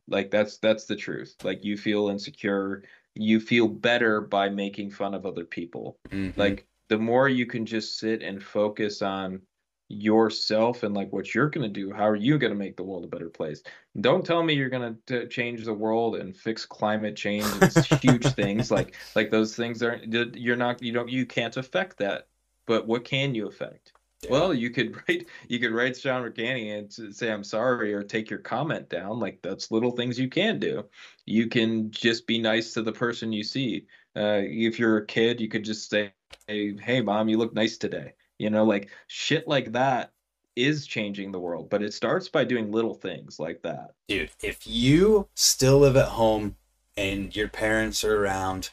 Like, that's the truth. Like, you feel insecure. You feel better by making fun of other people. Mm-hmm. Like, the more you can just sit and focus on yourself and like what you're going to do, how are you going to make the world a better place? Don't tell me you're going to change the world and fix climate change and huge things like those things aren't, you can't affect that. But what can you affect? Yeah. Well, you could write Sean Rickaney and say, I'm sorry, or take your comment down. Like, that's little things you can do. You can just be nice to the person you see. If you're a kid, you could just say, hey, mom, you look nice today. You know, like shit like that is changing the world, but it starts by doing little things like that. Dude, if you still live at home and your parents are around,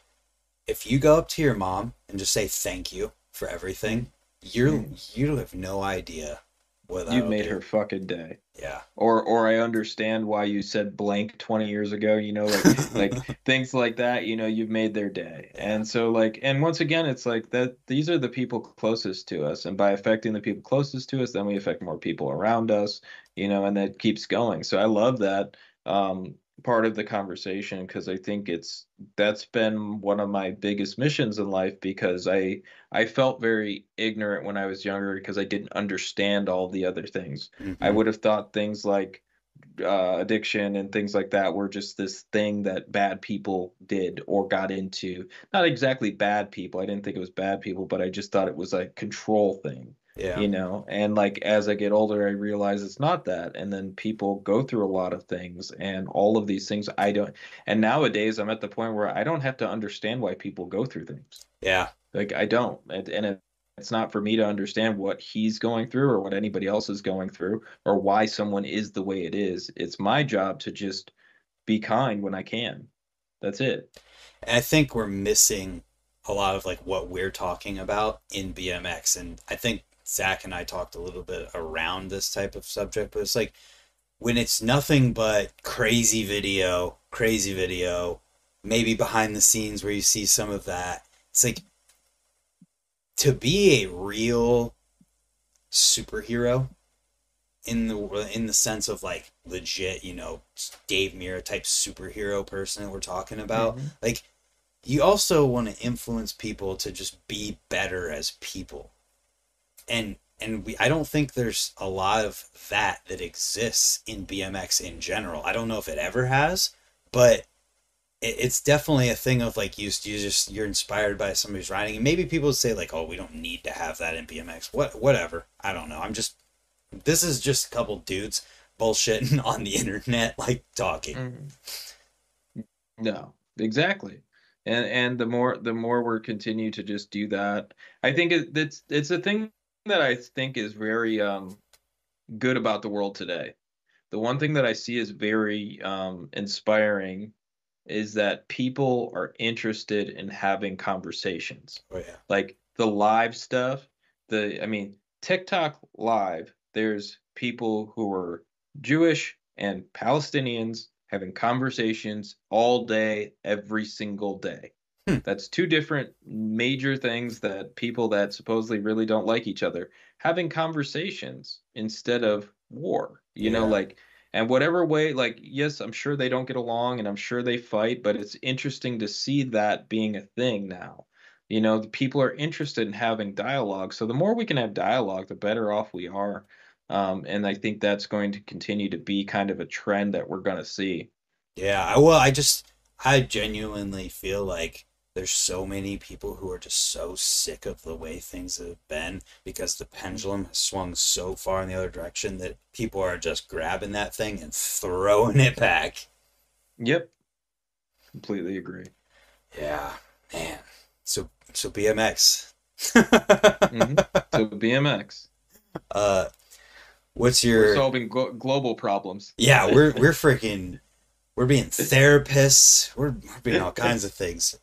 if you go up to your mom and just say thank you for everything, you have no idea what you made her fucking day. Yeah. Or I understand why you said blank 20 years ago, you know, like like things like that, you know, you've made their day. Yeah. And so like, and once again, it's like that these are the people closest to us, and by affecting the people closest to us, then we affect more people around us, you know, and that keeps going. So I love that part of the conversation, because I think that's been one of my biggest missions in life, because I felt very ignorant when I was younger because I didn't understand all the other things. Mm-hmm. I would have thought things like addiction and things like that were just this thing that bad people did or got into. Not exactly bad people. I didn't think it was bad people, but I just thought it was a control thing. Yeah. You know, and like as I get older, I realize it's not that. And then people go through a lot of things and all of these things I don't. And nowadays I'm at the point where I don't have to understand why people go through things. Yeah. Like I don't. And it's not for me to understand what he's going through or what anybody else is going through or why someone is the way it is. It's my job to just be kind when I can. That's it. And I think we're missing a lot of like what we're talking about in BMX. And I think Zach and I talked a little bit around this type of subject, but it's like when it's nothing but crazy video, maybe behind the scenes where you see some of that. It's like to be a real superhero in the sense of like legit, you know, Dave Mira type superhero person that we're talking about. Mm-hmm. Like you also want to influence people to just be better as people. And I don't think there's a lot of that exists in BMX in general. I don't know if it ever has, but it's definitely a thing of like, you're inspired by somebody who's riding. And maybe people say like, oh, we don't need to have that in BMX. Whatever. I don't know. This is just a couple dudes bullshitting on the internet, like talking. Mm-hmm. No, exactly. And the more we're continue to just do that, I think it's a thing that I think is very good about the world today. The one thing that I see is very inspiring is that people are interested in having conversations. Oh, yeah. Like the live stuff, TikTok live, there's people who are Jewish and Palestinians having conversations all day, every single day. That's two different major things that people that supposedly really don't like each other having conversations instead of war, you know, like, And whatever way, like, yes, I'm sure they don't get along and I'm sure they fight, but it's interesting to see that being a thing now. You know, the people are interested in having dialogue. So the more we can have dialogue, the better off we are. And I think that's going to continue to be kind of a trend that we're going to see. Yeah, well, I genuinely feel like there's so many people who are just so sick of the way things have been because the pendulum has swung so far in the other direction that people are just grabbing that thing and throwing it back. Yep. Completely agree. Yeah, man. So BMX. Mm-hmm. So BMX. What's your... We're solving global problems. Yeah, we're freaking... We're being therapists. We're being all kinds of things.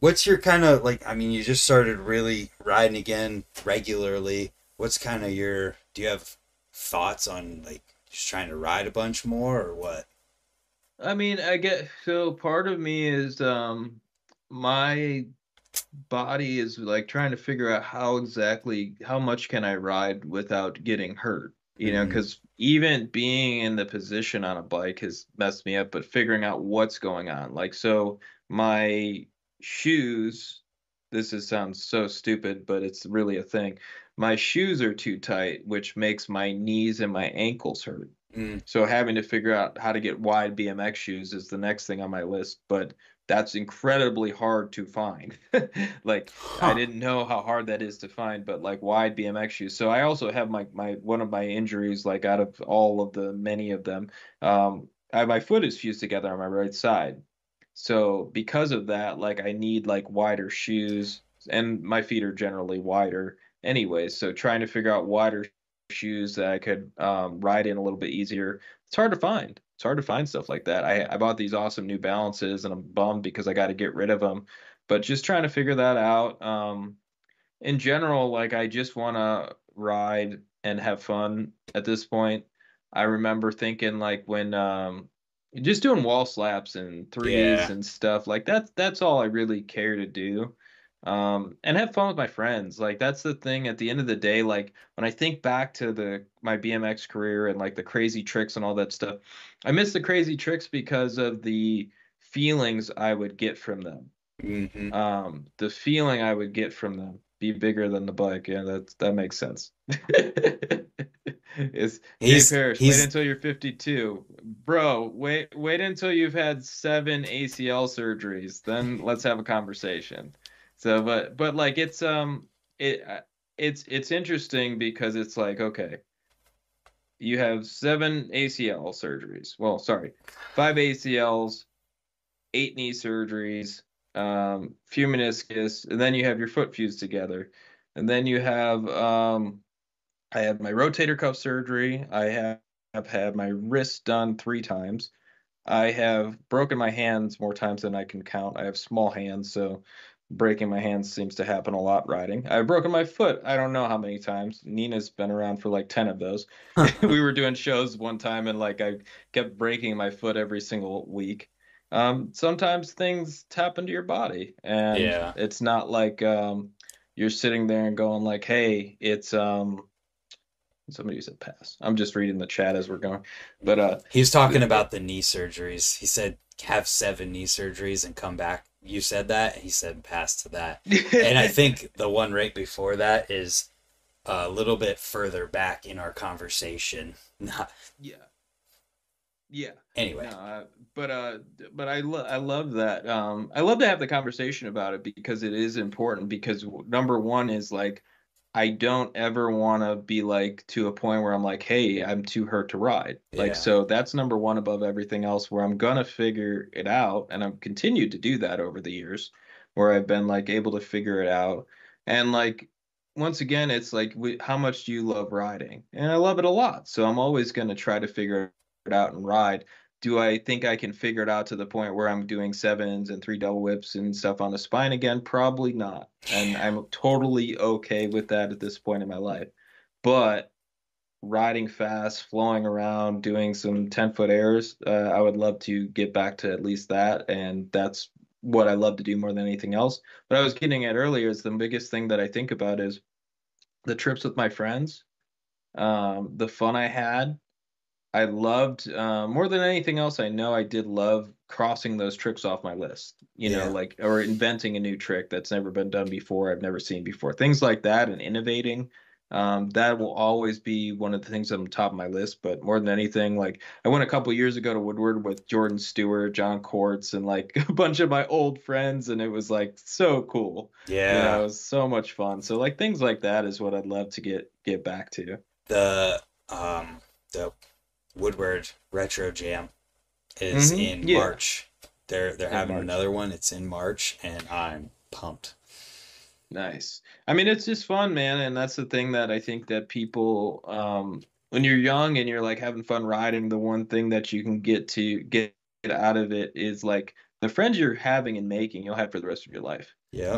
What's your kind of, like, I mean, you just started really riding again regularly. What's kind of your, do you have thoughts on, like, just trying to ride a bunch more or what? I mean, I get, so part of me is my body is, like, trying to figure out how much can I ride without getting hurt. You know, because even being in the position on a bike has messed me up, but figuring out what's going on. Like, so my shoes, sounds so stupid, but it's really a thing. My shoes are too tight, which makes my knees and my ankles hurt. So having to figure out how to get wide BMX shoes is the next thing on my list, but that's incredibly hard to find. Like, I didn't know how hard that is to find, but like wide BMX shoes. So I also have my one of my injuries, like out of all of the many of them, my foot is fused together on my right side. So because of that, like I need like wider shoes, and my feet are generally wider anyways. So trying to figure out wider shoes that I could ride in a little bit easier. It's hard to find. It's hard to find stuff like that. I bought these awesome New Balances and I'm bummed because I got to get rid of them, but just trying to figure that out. In general, like I just want to ride and have fun at this point. I remember thinking like when just doing wall slaps and threes and stuff like that, that's all I really care to do. And have fun with my friends. Like that's the thing at the end of the day. Like when I think back to my BMX career and like the crazy tricks and all that stuff, I miss the crazy tricks because of the feelings I would get from them. Mm-hmm. The feeling I would get from them. Be bigger than the bike. Yeah, that makes sense. Jay Parrish, wait until you're 52. Bro, wait until you've had 7 ACL surgeries. Then let's have a conversation. So, but like, it's interesting because it's like, okay, you have 7 ACL surgeries. Well, sorry, 5 ACLs, 8 knee surgeries, few meniscus, and then you have your foot fused together. And then you have, I had my rotator cuff surgery. I have had my wrist done 3 times. I have broken my hands more times than I can count. I have small hands, so breaking my hands seems to happen a lot riding. I've broken my foot, I don't know how many times. Nina's been around for like 10 of those. We were doing shows one time and like I kept breaking my foot every single week. Sometimes things happen to your body and it's not like you're sitting there and going like, hey, it's somebody said pass. I'm just reading the chat as we're going. But he's talking about the knee surgeries. He said have 7 knee surgeries and come back. You said that, and he said pass to that. And I think the one right before that is a little bit further back in our conversation. Yeah. Anyway. No, but I love that. I love to have the conversation about it because it is important because number one is like, I don't ever want to be like to a point where I'm like, hey, I'm too hurt to ride. Yeah. Like, so that's number one above everything else where I'm going to figure it out. And I've continued to do that over the years where I've been like able to figure it out. And like, once again, it's like, how much do you love riding? And I love it a lot. So I'm always going to try to figure it out and ride. Do I think I can figure it out to the point where I'm doing 7s and 3 double whips and stuff on the spine again? Probably not. And I'm totally okay with that at this point in my life. But riding fast, flowing around, doing some 10-foot airs, I would love to get back to at least that. And that's what I love to do more than anything else. What I was getting at earlier is the biggest thing that I think about is the trips with my friends, the fun I had. I loved, more than anything else, I know I did love crossing those tricks off my list, you know, like, or inventing a new trick that's never been done before, I've never seen before, things like that, and innovating. That will always be one of the things on the top of my list. But more than anything, like, I went a couple years ago to Woodward with Jordan Stewart, John Kortz, and like a bunch of my old friends, and it was like so cool. Yeah, you know, it was so much fun. So like things like that is what I'd love to get back to. The Woodward Retro Jam is in March. They're having another one. It's in March, and I'm pumped. Nice. I mean, it's just fun, man. And that's the thing that I think that people, when you're young and you're like having fun riding, the one thing that you can get out of it is like the friends you're having and making, you'll have for the rest of your life. Yeah.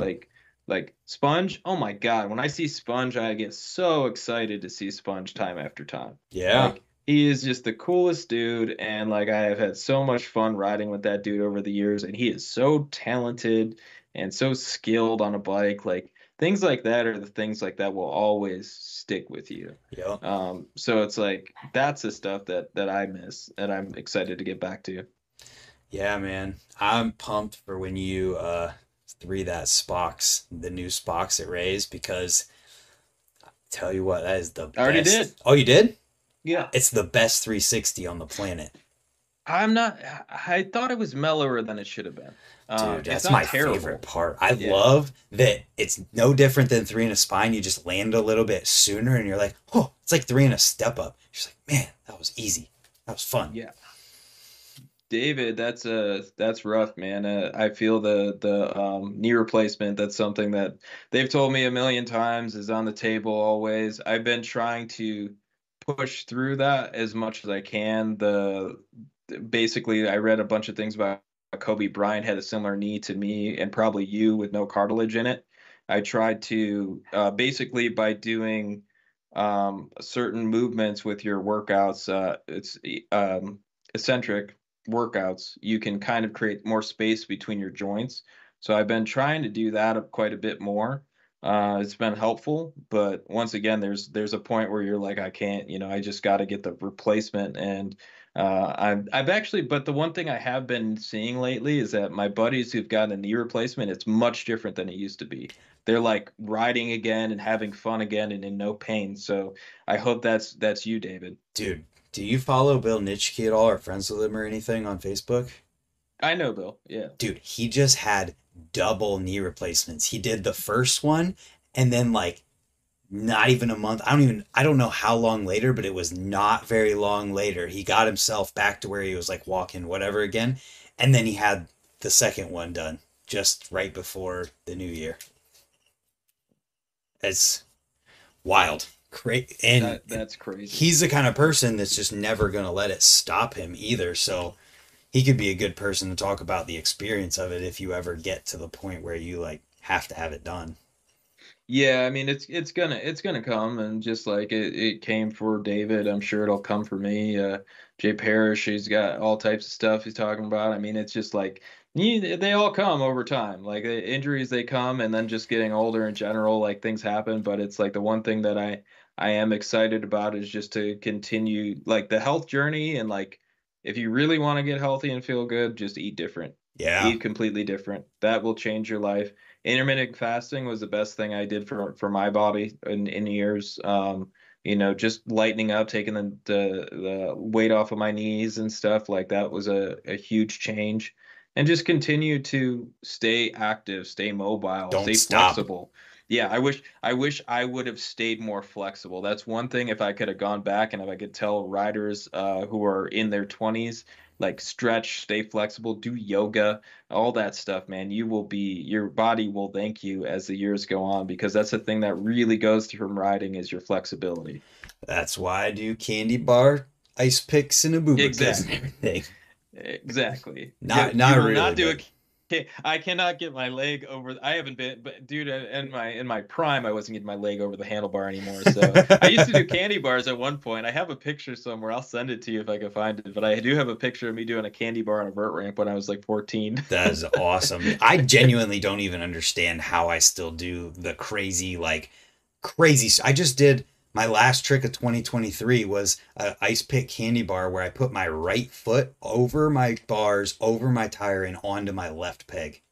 Like Sponge. Oh my God. When I see Sponge, I get so excited to see Sponge time after time. Yeah. Like, he is just the coolest dude. And like, I have had so much fun riding with that dude over the years, and he is so talented and so skilled on a bike. Like things like that are the things like that will always stick with you. Yeah. So it's like, that's the stuff that I miss and I'm excited to get back to. Yeah, man. I'm pumped for when you, three that Spox, the new Spox at Ray's, because I tell you what, that is the best. I already did. Oh, you did? Yeah. It's the best 360 on the planet. I thought it was mellower than it should have been. Dude, that's my favorite part. I love that it's no different than 3 in a spine. You just land a little bit sooner and you're like, oh, it's like 3 in a step up. You're just like, man, that was easy. That was fun. Yeah. David, that's rough, man. I feel the knee replacement. That's something that they've told me a million times is on the table always. I've been trying to push through that as much as I can. Basically, I read a bunch of things about Kobe Bryant had a similar knee to me and probably you with no cartilage in it. I tried to basically by doing certain movements with your workouts, it's eccentric workouts, you can kind of create more space between your joints. So I've been trying to do that quite a bit more. It's been helpful, but once again, there's a point where you're like, I can't, you know, I just got to get the replacement. And but the one thing I have been seeing lately is that my buddies who've gotten a knee replacement, it's much different than it used to be. They're like riding again and having fun again and in no pain. So I hope that's you, David. Dude. Do you follow Bill Nitschke at all or friends with him or anything on Facebook? I know Bill, yeah. Dude, he just had double knee replacements. He did the first one and then like not even a month. I don't know how long later, but it was not very long later. He got himself back to where he was like walking, whatever again. And then he had the second one done just right before the new year. It's wild. Great. And that's crazy. He's the kind of person that's just never gonna let it stop him either, so he could be a good person to talk about the experience of it if you ever get to the point where you like have to have it done. Yeah, I mean it's gonna come, and just like it came for David, I'm sure it'll come for me. Jay Parrish, he's got all types of stuff he's talking about. I mean, it's just like they all come over time. Like injuries, they come, and then just getting older in general, like things happen. But it's like the one thing that I am excited about is just to continue like the health journey. And like, if you really want to get healthy and feel good, just eat different. Yeah. Eat completely different. That will change your life. Intermittent fasting was the best thing I did for my body in years. You know, just lightening up, taking the weight off of my knees and stuff like that was a huge change. And just continue to stay active, stay mobile, stay flexible. Yeah, I wish I would have stayed more flexible. That's one thing. If I could have gone back and if I could tell riders who are in their 20s, like stretch, stay flexible, do yoga, all that stuff, man, your body will thank you as the years go on, because that's the thing that really goes through from riding is your flexibility. That's why I do candy bar, ice picks, and a booba kiss and everything. Exactly. I cannot get my leg over. I haven't been, but dude, in my prime, I wasn't getting my leg over the handlebar anymore. So I used to do candy bars at one point. I have a picture somewhere. I'll send it to you if I can find it. But I do have a picture of me doing a candy bar on a vert ramp when I was like 14. That is awesome. I genuinely don't even understand how I still do the crazy. I just did My last trick of 2023 was an ice pick candy bar where I put my right foot over my bars, over my tire, and onto my left peg.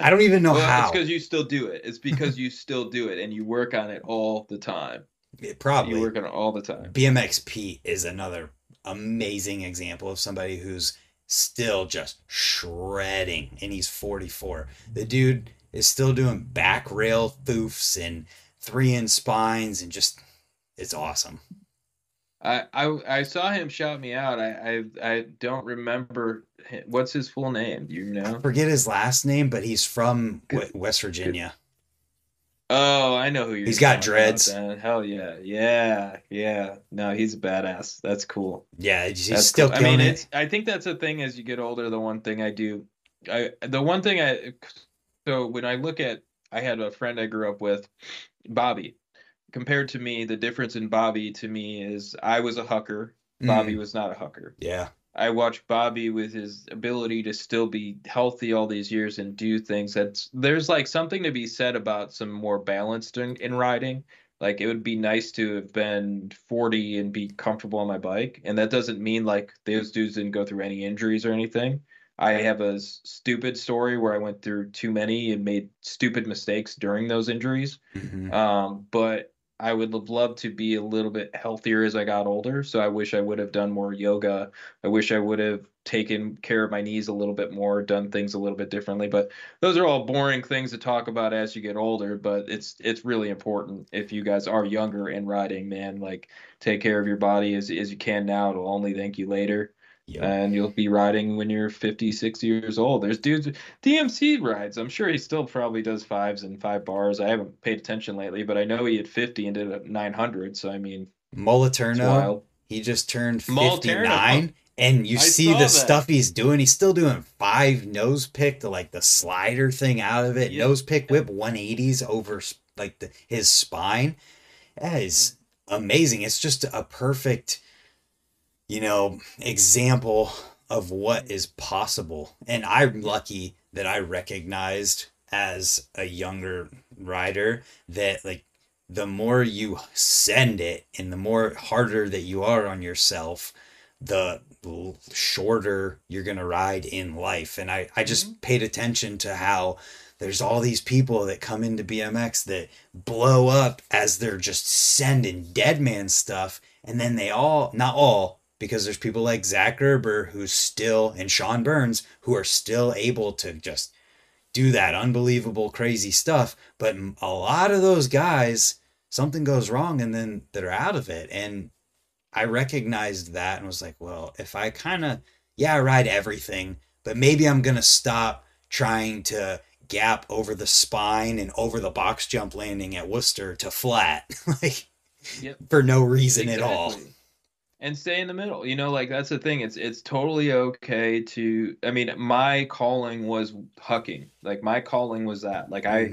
I don't even know how. It's because you still do it. It's because you still do it, and you work on it all the time. It probably. You work on it all the time. BMXP is another amazing example of somebody who's still just shredding, and he's 44. The dude is still doing back rail foofs and 3-inch spines, and just, it's awesome. I saw him shout me out. I don't remember him. What's his full name? Do you know? I forget his last name, but he's from West Virginia. Oh, I know who you're. He's got dreads. Hell yeah, yeah, yeah. No, he's a badass. That's cool. Yeah, he's still cool. I mean, it's, I think that's the thing. As you get older, the one thing I do, so when I look at, I had a friend I grew up with, Bobby. Compared to me, the difference in Bobby to me is I was a hucker. Bobby was not a hucker. Yeah. I watched Bobby with his ability to still be healthy all these years and do things. There's like something to be said about some more balanced in riding. Like, it would be nice to have been 40 and be comfortable on my bike. And that doesn't mean like those dudes didn't go through any injuries or anything. I have a stupid story where I went through too many and made stupid mistakes during those injuries. Mm-hmm. But I would have loved to be a little bit healthier as I got older. So I wish I would have done more yoga. I wish I would have taken care of my knees a little bit more, done things a little bit differently. But those are all boring things to talk about as you get older. But it's really important if you guys are younger and riding, man. Like, take care of your body as you can now. It'll only thank you later. Yep. And you'll be riding when you're 50, 60 years old. There's dudes, DMC rides. I'm sure he still probably does 5s and 5 bars. I haven't paid attention lately, but I know he had 50 and did a 900. So, I mean, Molterno, he just turned 59. Molterno. And you see the stuff he's doing. He's still doing 5 nose pick to like the slider thing out of it. Yep. Nose pick whip 180s over like his spine. That is amazing. It's just a perfect, you know, example of what is possible. And I'm lucky that I recognized as a younger rider that like the more you send it and the more harder that you are on yourself, the shorter you're going to ride in life. And I just paid attention to how there's all these people that come into BMX that blow up as they're just sending dead man stuff. And then they all, not all, because there's people like Zach Gerber who's still, and Sean Burns, who are still able to just do that unbelievable, crazy stuff. But a lot of those guys, something goes wrong and then they're out of it. And I recognized that and was like, well, if I kind of, I ride everything, but maybe I'm going to stop trying to gap over the spine and over the box jump landing at Worcester to flat. Like, yep. For no reason at all. And stay in the middle, you know, like that's the thing. It's totally okay to, I mean, my calling was hucking. Like my calling was that, like I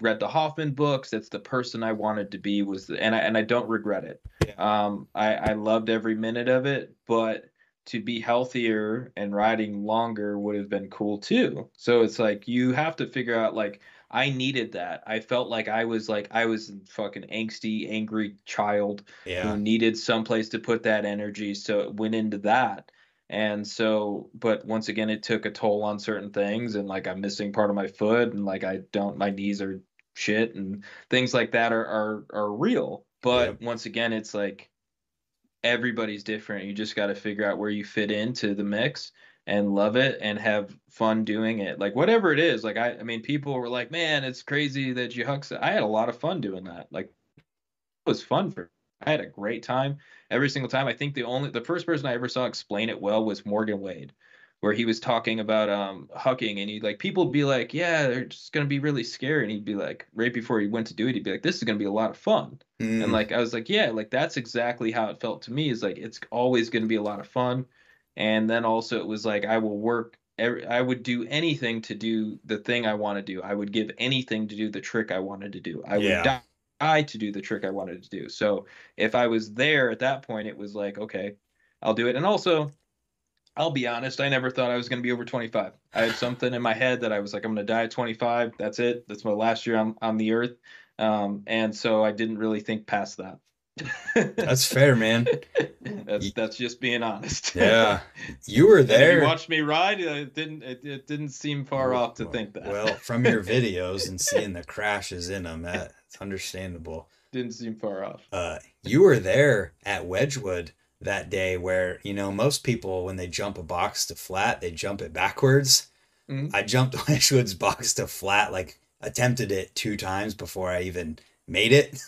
read the Hoffman books. That's the person I wanted to be and I don't regret it. Yeah. I loved every minute of it, but to be healthier and riding longer would have been cool too. So it's like, you have to figure out like, I needed that. I felt like I was a fucking angsty, angry child who needed someplace to put that energy. So it went into that. And so, but once again, it took a toll on certain things. And like, I'm missing part of my foot and like, my knees are shit and things like that are real. But once again, it's like, everybody's different. You just got to figure out where you fit into the mix and love it and have fun doing it. Like whatever it is, like, I mean, people were like, man, it's crazy that you hucks. I had a lot of fun doing that. Like it was fun for me. I had a great time every single time. I think the first person I ever saw explain it well was Morgan Wade, where he was talking about hucking and he'd like, people would be like, yeah, they're just going to be really scary. And he'd be like, right before he went to do it, he'd be like, this is going to be a lot of fun. Mm. And like, I was like, yeah, like that's exactly how it felt to me, is like, it's always going to be a lot of fun. And then also it was like, I would do anything to do the thing I want to do. I would give anything to do the trick I wanted to do. I would die to do the trick I wanted to do. So if I was there at that point, it was like, okay, I'll do it. And also, I'll be honest, I never thought I was going to be over 25. I had something in my head that I was like, I'm going to die at 25. That's it. That's my last year on the earth. And so I didn't really think past that. That's fair, man. That's just being honest. Yeah, you were there. You watched me ride. It didn't seem far off to think that. Well, from your videos and seeing the crashes in them, that's understandable. Didn't seem far off. You were there at Wedgwood that day, where most people, when they jump a box to flat, they jump it backwards. Mm-hmm. I jumped Wedgwood's box to flat, attempted it 2 times before I even made it.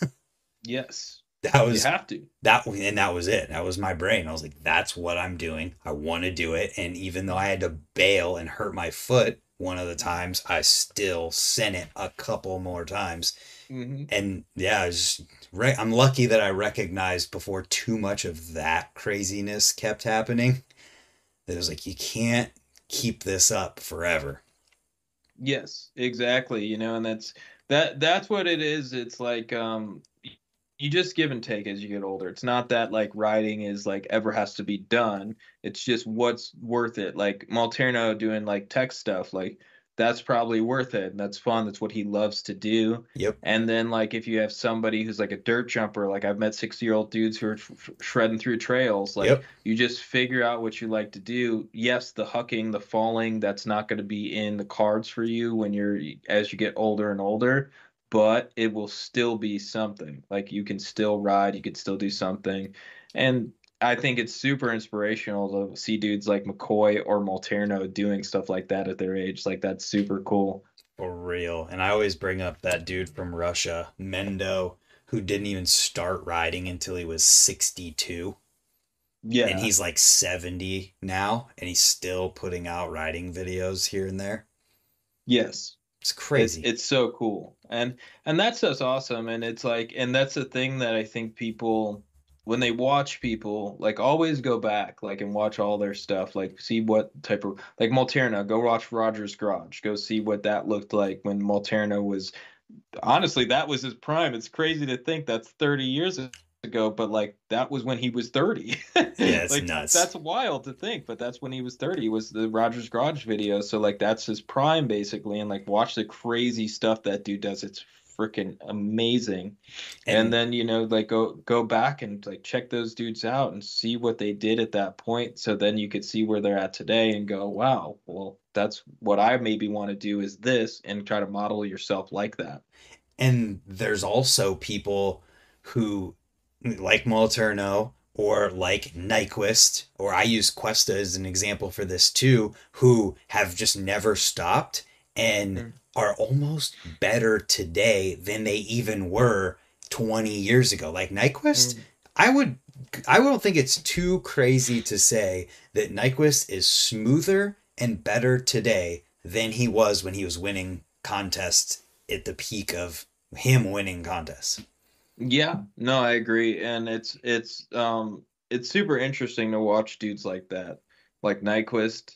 Yes. That was, you have to. That was it. That was my brain. I was like, that's what I'm doing. I want to do it. And even though I had to bail and hurt my foot one of the times, I still sent it a couple more times. Mm-hmm. And yeah, I'm lucky that I recognized before too much of that craziness kept happening. It was like, you can't keep this up forever. Yes, exactly. And that's what it is. It's like, you just give and take as you get older. It's not that riding is ever has to be done. It's just what's worth it. Molterno doing tech stuff, that's probably worth it. And that's fun. That's what he loves to do. Yep. And then if you have somebody who's a dirt jumper, I've met 60-year-old dudes who are shredding through trails. Yep. You just figure out what you like to do. Yes, the hucking, the falling, that's not going to be in the cards for you as you get older and older. But it will still be something. You can still ride, you can still do something. And I think it's super inspirational to see dudes like McCoy or Molterno doing stuff like that at their age. That's super cool. For real. And I always bring up that dude from Russia, Mendo, who didn't even start riding until he was 62. Yeah. And he's 70 now, and he's still putting out riding videos here and there. Yes. It's crazy. It's so cool. And that's just awesome. And it's and that's the thing that I think people, when they watch people, always go back, and watch all their stuff, see what type of, Molterno, go watch Rogers Garage, go see what that looked like when Molterno was, honestly, that was his prime. It's crazy to think that's 30 years ago, but that was when he was 30. Yeah, it's nuts. That's wild to think, but that's when he was 30 was the Rogers Garage video. So that's his prime basically, and watch the crazy stuff that dude does. It's freaking amazing. And then go back and check those dudes out and see what they did at that point, so then you could see where they're at today and go, wow, well, that's what I maybe want to do is this, and try to model yourself like that. And there's also people who Molterno or Nyquist, or I use Cuesta as an example for this too, who have just never stopped and are almost better today than they even were 20 years ago. Nyquist, I don't think it's too crazy to say that Nyquist is smoother and better today than he was when he was winning contests at the peak of him winning contests. Yeah, no, I agree. And it's super interesting to watch dudes like that, Nyquist.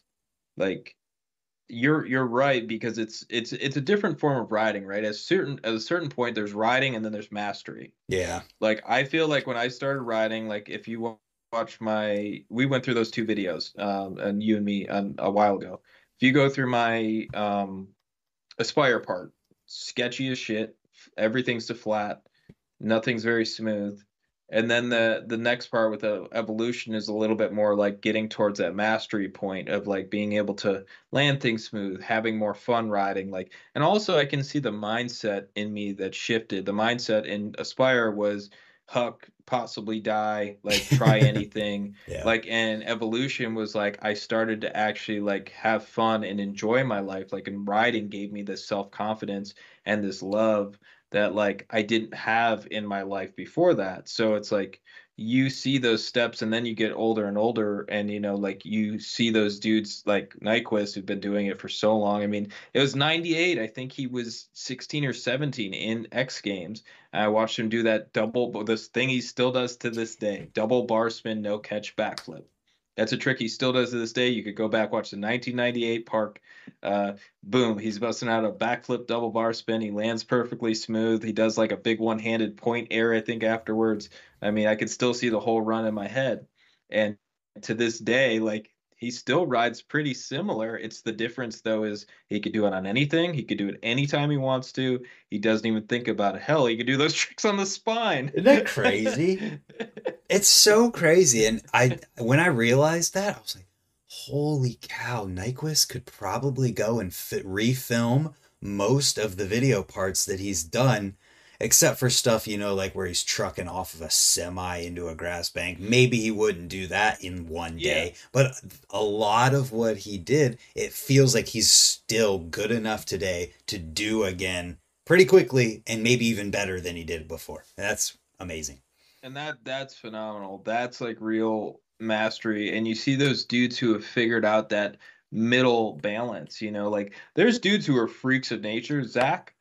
You're right, because it's a different form of riding, right? At a certain point, there's riding and then there's mastery. Yeah. I feel when I started riding, if you watch we went through those 2 videos, and you and me a while ago. If you go through my Aspire part, sketchy as shit, everything's to flat. Nothing's very smooth. And then the next part with the evolution is a little bit more getting towards that mastery point of being able to land things smooth, having more fun riding. And also I can see the mindset in me that shifted. The mindset in Aspire was huck, possibly die, try anything. Yeah. And evolution was I started to actually have fun and enjoy my life. And riding gave me this self-confidence and this love that I didn't have in my life before that. So it's you see those steps, and then you get older and older, and you see those dudes like Nyquist who've been doing it for so long. I mean, it was 98, I think he was 16 or 17 in X Games. I watched him do that this thing he still does to this day, double bar spin, no catch backflip. That's a trick he still does to this day. You could go back, watch the 1998 Park. Boom, he's busting out a backflip double bar spin. He lands perfectly smooth. He does a big one-handed point air, I think, afterwards. I mean, I could still see the whole run in my head. And to this day, he still rides pretty similar. It's the difference, though, is he could do it on anything. He could do it anytime he wants to. He doesn't even think about it. Hell, he could do those tricks on the spine. Isn't that crazy? It's so crazy. And when I realized that, I was like, holy cow, Nyquist could probably go and refilm most of the video parts that he's done, except for stuff, you know, like where he's trucking off of a semi into a grass bank. Maybe he wouldn't do that in one day, but a lot of what he did, it feels like he's still good enough today to do again pretty quickly, and maybe even better than he did before. That's amazing. And that's phenomenal. That's like real mastery. And you see those dudes who have figured out that middle balance, you know, like there's dudes who are freaks of nature. Zach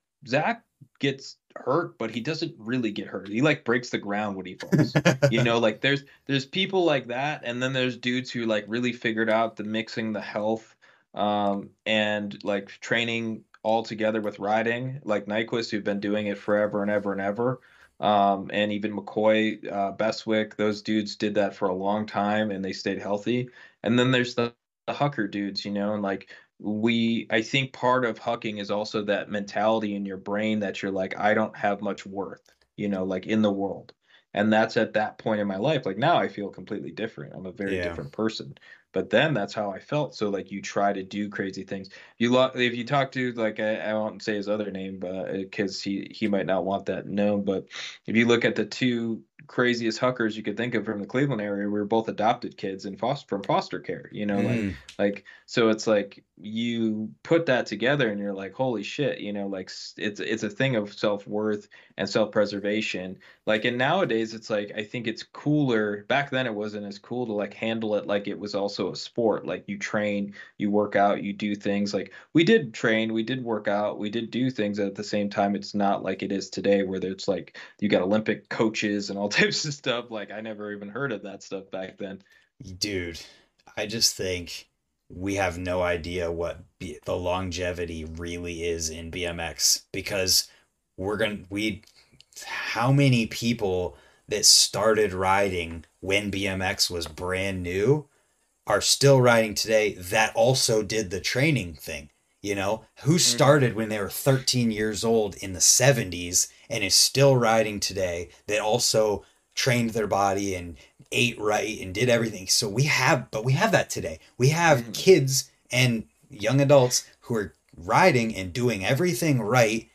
gets hurt, but he doesn't really get hurt. He like breaks the ground when he falls. You know, like there's people like that, and then there's dudes who like really figured out the mixing the health and like training all together with riding, like Nyquist, who've been doing it forever and ever and ever. And even McCoy, Bestwick, those dudes did that for a long time and they stayed healthy. And then there's the Hucker dudes, you know, and like I think part of hucking is also that mentality in your brain that you're like, I don't have much worth, you know, like in the world. And that's at that point in my life. Like now I feel completely different. I'm a very different person, but then that's how I felt. So like you try to do crazy things. If you talk to like, I won't say his other name, but cause he might not want that known. But if you look at the two craziest huckers you could think of from the Cleveland area, we were both adopted kids and from foster care, you know, like, so it's like you put that together and you're like, holy shit, you know, like it's a thing of self-worth and self-preservation. Like, and nowadays it's like, I think it's cooler. Back then it wasn't as cool to like handle it. Like it was also a sport. Like you train, you work out, you do things. Like we did train, we did work out, we did do things at the same time. It's not like it is today where it's like, you got Olympic coaches and all types of stuff. Like I never even heard of that stuff back then. Dude, I just think we have no idea what the longevity really is in BMX, because how many people that started riding when BMX was brand new are still riding today that also did the training thing, you know, who started when they were 13 years old in the 70s and is still riding today, that also trained their body and ate right and did everything. So we have that today. We have kids and young adults who are riding and doing everything right.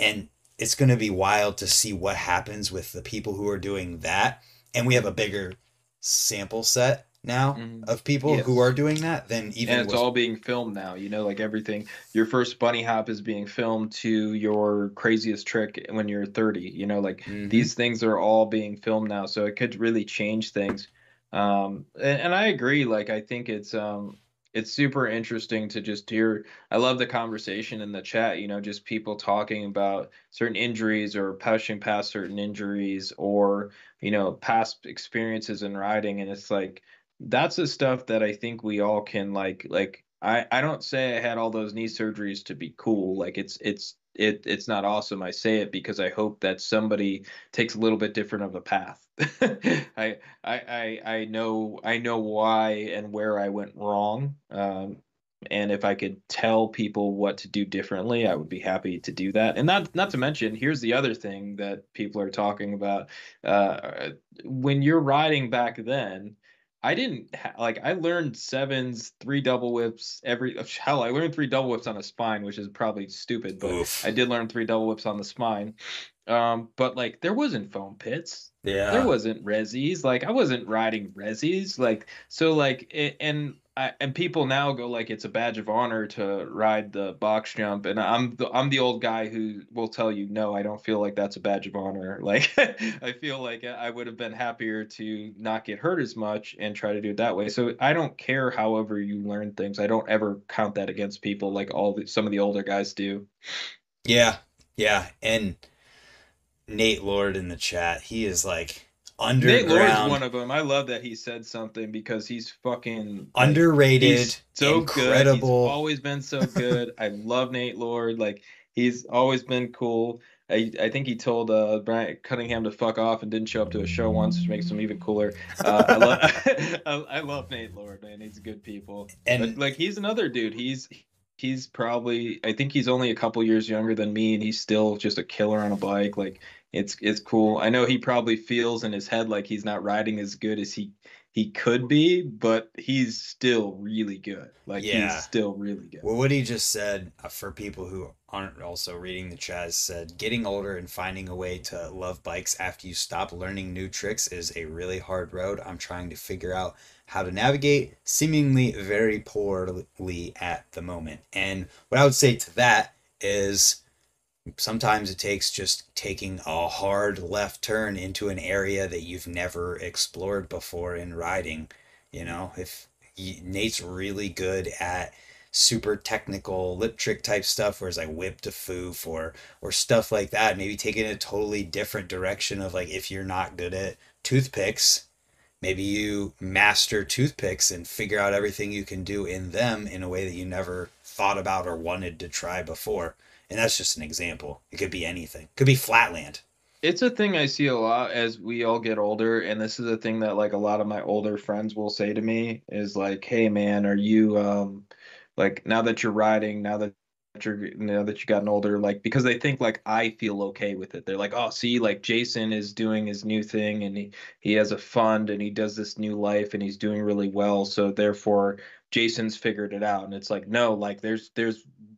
And it's going to be wild to see what happens with the people who are doing that. And we have a bigger sample set now of people who are doing that than even. And it's all being filmed now, you know, like everything. Your first bunny hop is being filmed to your craziest trick when you're 30, you know, like these things are all being filmed now. So it could really change things. And I agree. Like, I think it's super interesting to just hear. I love the conversation in the chat, you know, just people talking about certain injuries or pushing past certain injuries or, you know, past experiences in riding. And it's like, that's the stuff that I think we all can like I don't say I had all those knee surgeries to be cool. Like it's not awesome. I say it because I hope that somebody takes a little bit different of a path. I know why and where I went wrong. And if I could tell people what to do differently, I would be happy to do that. And not to mention, here's the other thing that people are talking about. When you're riding back then, I learned sevens, 3 double whips, I learned 3 double whips on a spine, which is probably stupid, but I did learn 3 double whips on the spine. But like there wasn't foam pits. Yeah. There wasn't resis. Like I wasn't riding resis. Like, so like, and people now go like, it's a badge of honor to ride the box jump. And I'm the old guy who will tell you, no, I don't feel like that's a badge of honor. Like, I feel like I would have been happier to not get hurt as much and try to do it that way. So I don't care however you learn things. I don't ever count that against people like some of the older guys do. Yeah. Yeah. And Nate Lord in the chat, he is like underground. Nate Lord is one of them. I love that he said something because he's fucking underrated. He's so incredible. Good. He's always been so good. I love Nate Lord. Like he's always been cool. I think he told Brian Cunningham to fuck off and didn't show up to a show once, which makes him even cooler. I love Nate Lord, man. He's good people. And but, like, he's another dude. He's probably, I think he's only a couple years younger than me, and he's still just a killer on a bike. Like, it's cool. I know he probably feels in his head like he's not riding as good as he could be, but he's still really good. Like, yeah. He's still really good. Well, what he just said, for people who aren't also reading the chat, said getting older and finding a way to love bikes after you stop learning new tricks is a really hard road. I'm trying to figure out how to navigate seemingly very poorly at the moment. And what I would say to that is sometimes it takes just taking a hard left turn into an area that you've never explored before in riding. You know, if Nate's really good at super technical lip trick type stuff, whereas I whip to foof or stuff like that, maybe taking a totally different direction of, like, if you're not good at toothpicks, maybe you master toothpicks and figure out everything you can do in them in a way that you never thought about or wanted to try before. And that's just an example. It could be anything. It could be flatland. It's a thing I see a lot as we all get older. And this is a thing that, like, a lot of my older friends will say to me is like, hey man, are you like, now that you're riding, now that you've gotten older, like, because they think, like, I feel okay with it. They're like, oh, see, like, Jason is doing his new thing, and he has a fund, and he does this new life, and he's doing really well, so therefore Jason's figured it out. And it's like, no, like, there's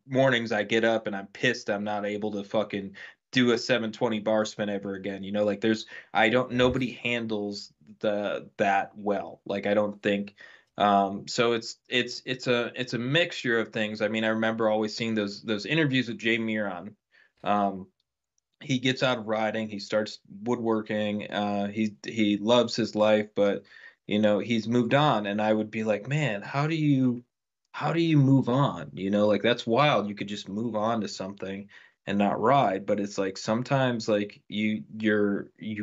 mornings I get up and I'm pissed I'm not able to fucking do a 720 bar spin ever again, you know, like, nobody handles that well, like, I don't think. So it's a mixture of things. I mean, I remember always seeing those interviews with Jay Miron. He gets out of riding, he starts woodworking, he loves his life, but, you know, he's moved on. And I would be like, man, how do you move on? You know, like, that's wild. You could just move on to something and not ride. But it's like, sometimes, like, you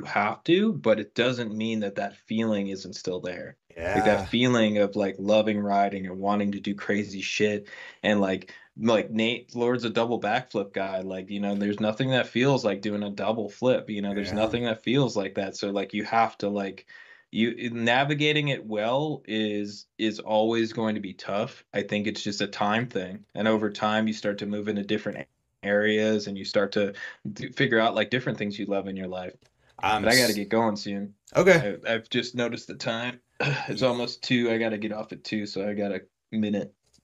have to, but it doesn't mean that feeling isn't still there. Yeah. Like, that feeling of, like, loving riding and wanting to do crazy shit, and like Nate Lord's a double backflip guy. Like, you know, there's nothing that feels like doing a double flip, you know, there's nothing that feels like that. So, like, you have to, like, you navigating it well is always going to be tough. I think it's just a time thing. And over time you start to move into different areas, and you start to figure out, like, different things you love in your life. But I got to get going soon. Okay. I've just noticed the time. It's almost 2:00. I got to get off at 2:00. So I got a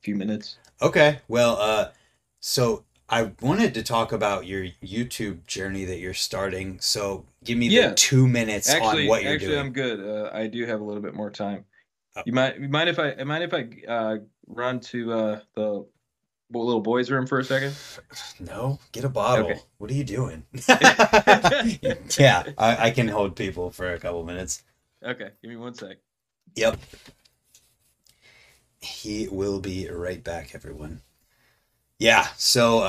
few minutes. Okay. Well, so I wanted to talk about your YouTube journey that you're starting. So give me the 2 minutes on what you're doing. Actually, I'm good. I do have a little bit more time. Oh. You mind if I run to the little boy's room for a second? No, get a bottle. Okay. What are you doing? Yeah, I can hold people for a couple minutes. Okay, give me one sec. Yep. He will be right back, everyone. Yeah, so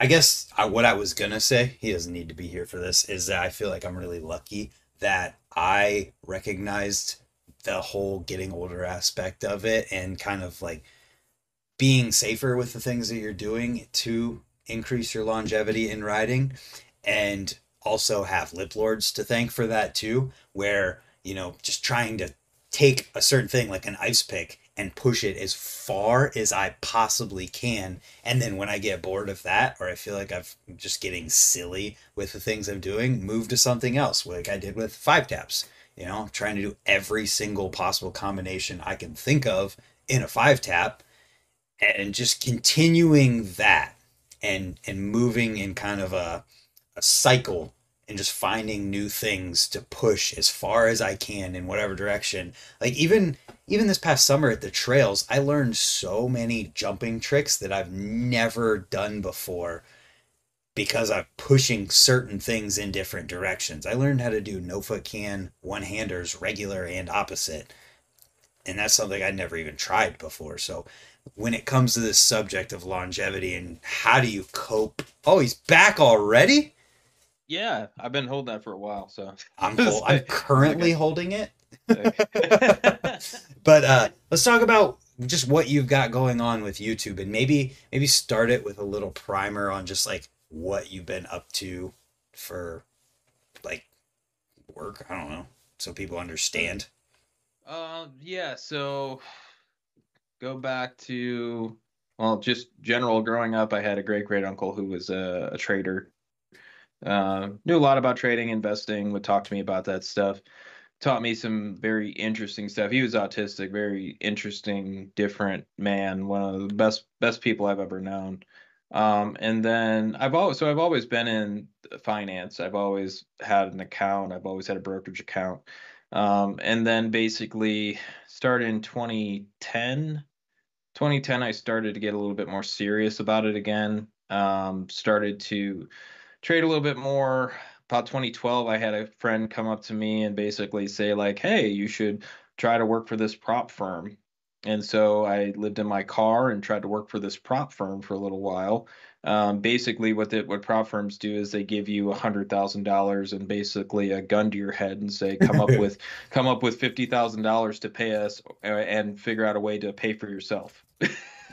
I guess what I was going to say, he doesn't need to be here for this, is that I feel like I'm really lucky that I recognized the whole getting older aspect of it, and kind of, like, being safer with the things that you're doing to increase your longevity in riding, and also have lip lords to thank for that too, where, you know, just trying to take a certain thing like an ice pick and push it as far as I possibly can. And then when I get bored of that, or I feel like I'm just getting silly with the things I'm doing, move to something else, like I did with 5 taps. You know, I'm trying to do every single possible combination I can think of in a 5 tap, and just continuing that and moving in kind of a cycle, and just finding new things to push as far as I can in whatever direction. Like, even this past summer at the trails, I learned so many jumping tricks that I've never done before, because I'm pushing certain things in different directions. I learned how to do no foot can, one-handers, regular and opposite. And that's something I'd never even tried before. So when it comes to this subject of longevity and how do you cope? Oh, he's back already? Yeah, I've been holding that for a while, so I'm currently holding it. But let's talk about just what you've got going on with YouTube, and maybe start it with a little primer on just, like, what you've been up to for, like, work? I don't know. So people understand. Yeah. So go back to, well, just general growing up, I had a great uncle who was a trader. Knew a lot about trading, investing, would talk to me about that stuff. Taught me some very interesting stuff. He was autistic, very interesting, different man. One of the best people I've ever known. And then I've always been in finance. I've always had an account. I've always had a brokerage account. And then basically started in 2010, I started to get a little bit more serious about it again. Started to trade a little bit more. About 2012, I had a friend come up to me and basically say, like, hey, you should try to work for this prop firm. And so I lived in my car and tried to work for this prop firm for a little while. Basically, what prop firms do is they give you $100,000 and basically a gun to your head and say, come up with $50,000 to pay us and figure out a way to pay for yourself.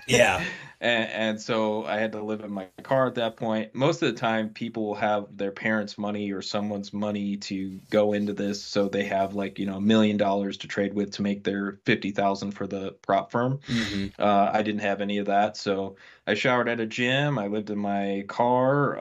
Yeah. And so I had to live in my car at that point. Most of the time, people will have their parents' money or someone's money to go into this. So they have, like, $1 million to trade with to make their $50,000 for the prop firm. Mm-hmm. I didn't have any of that. So I showered at a gym. I lived in my car,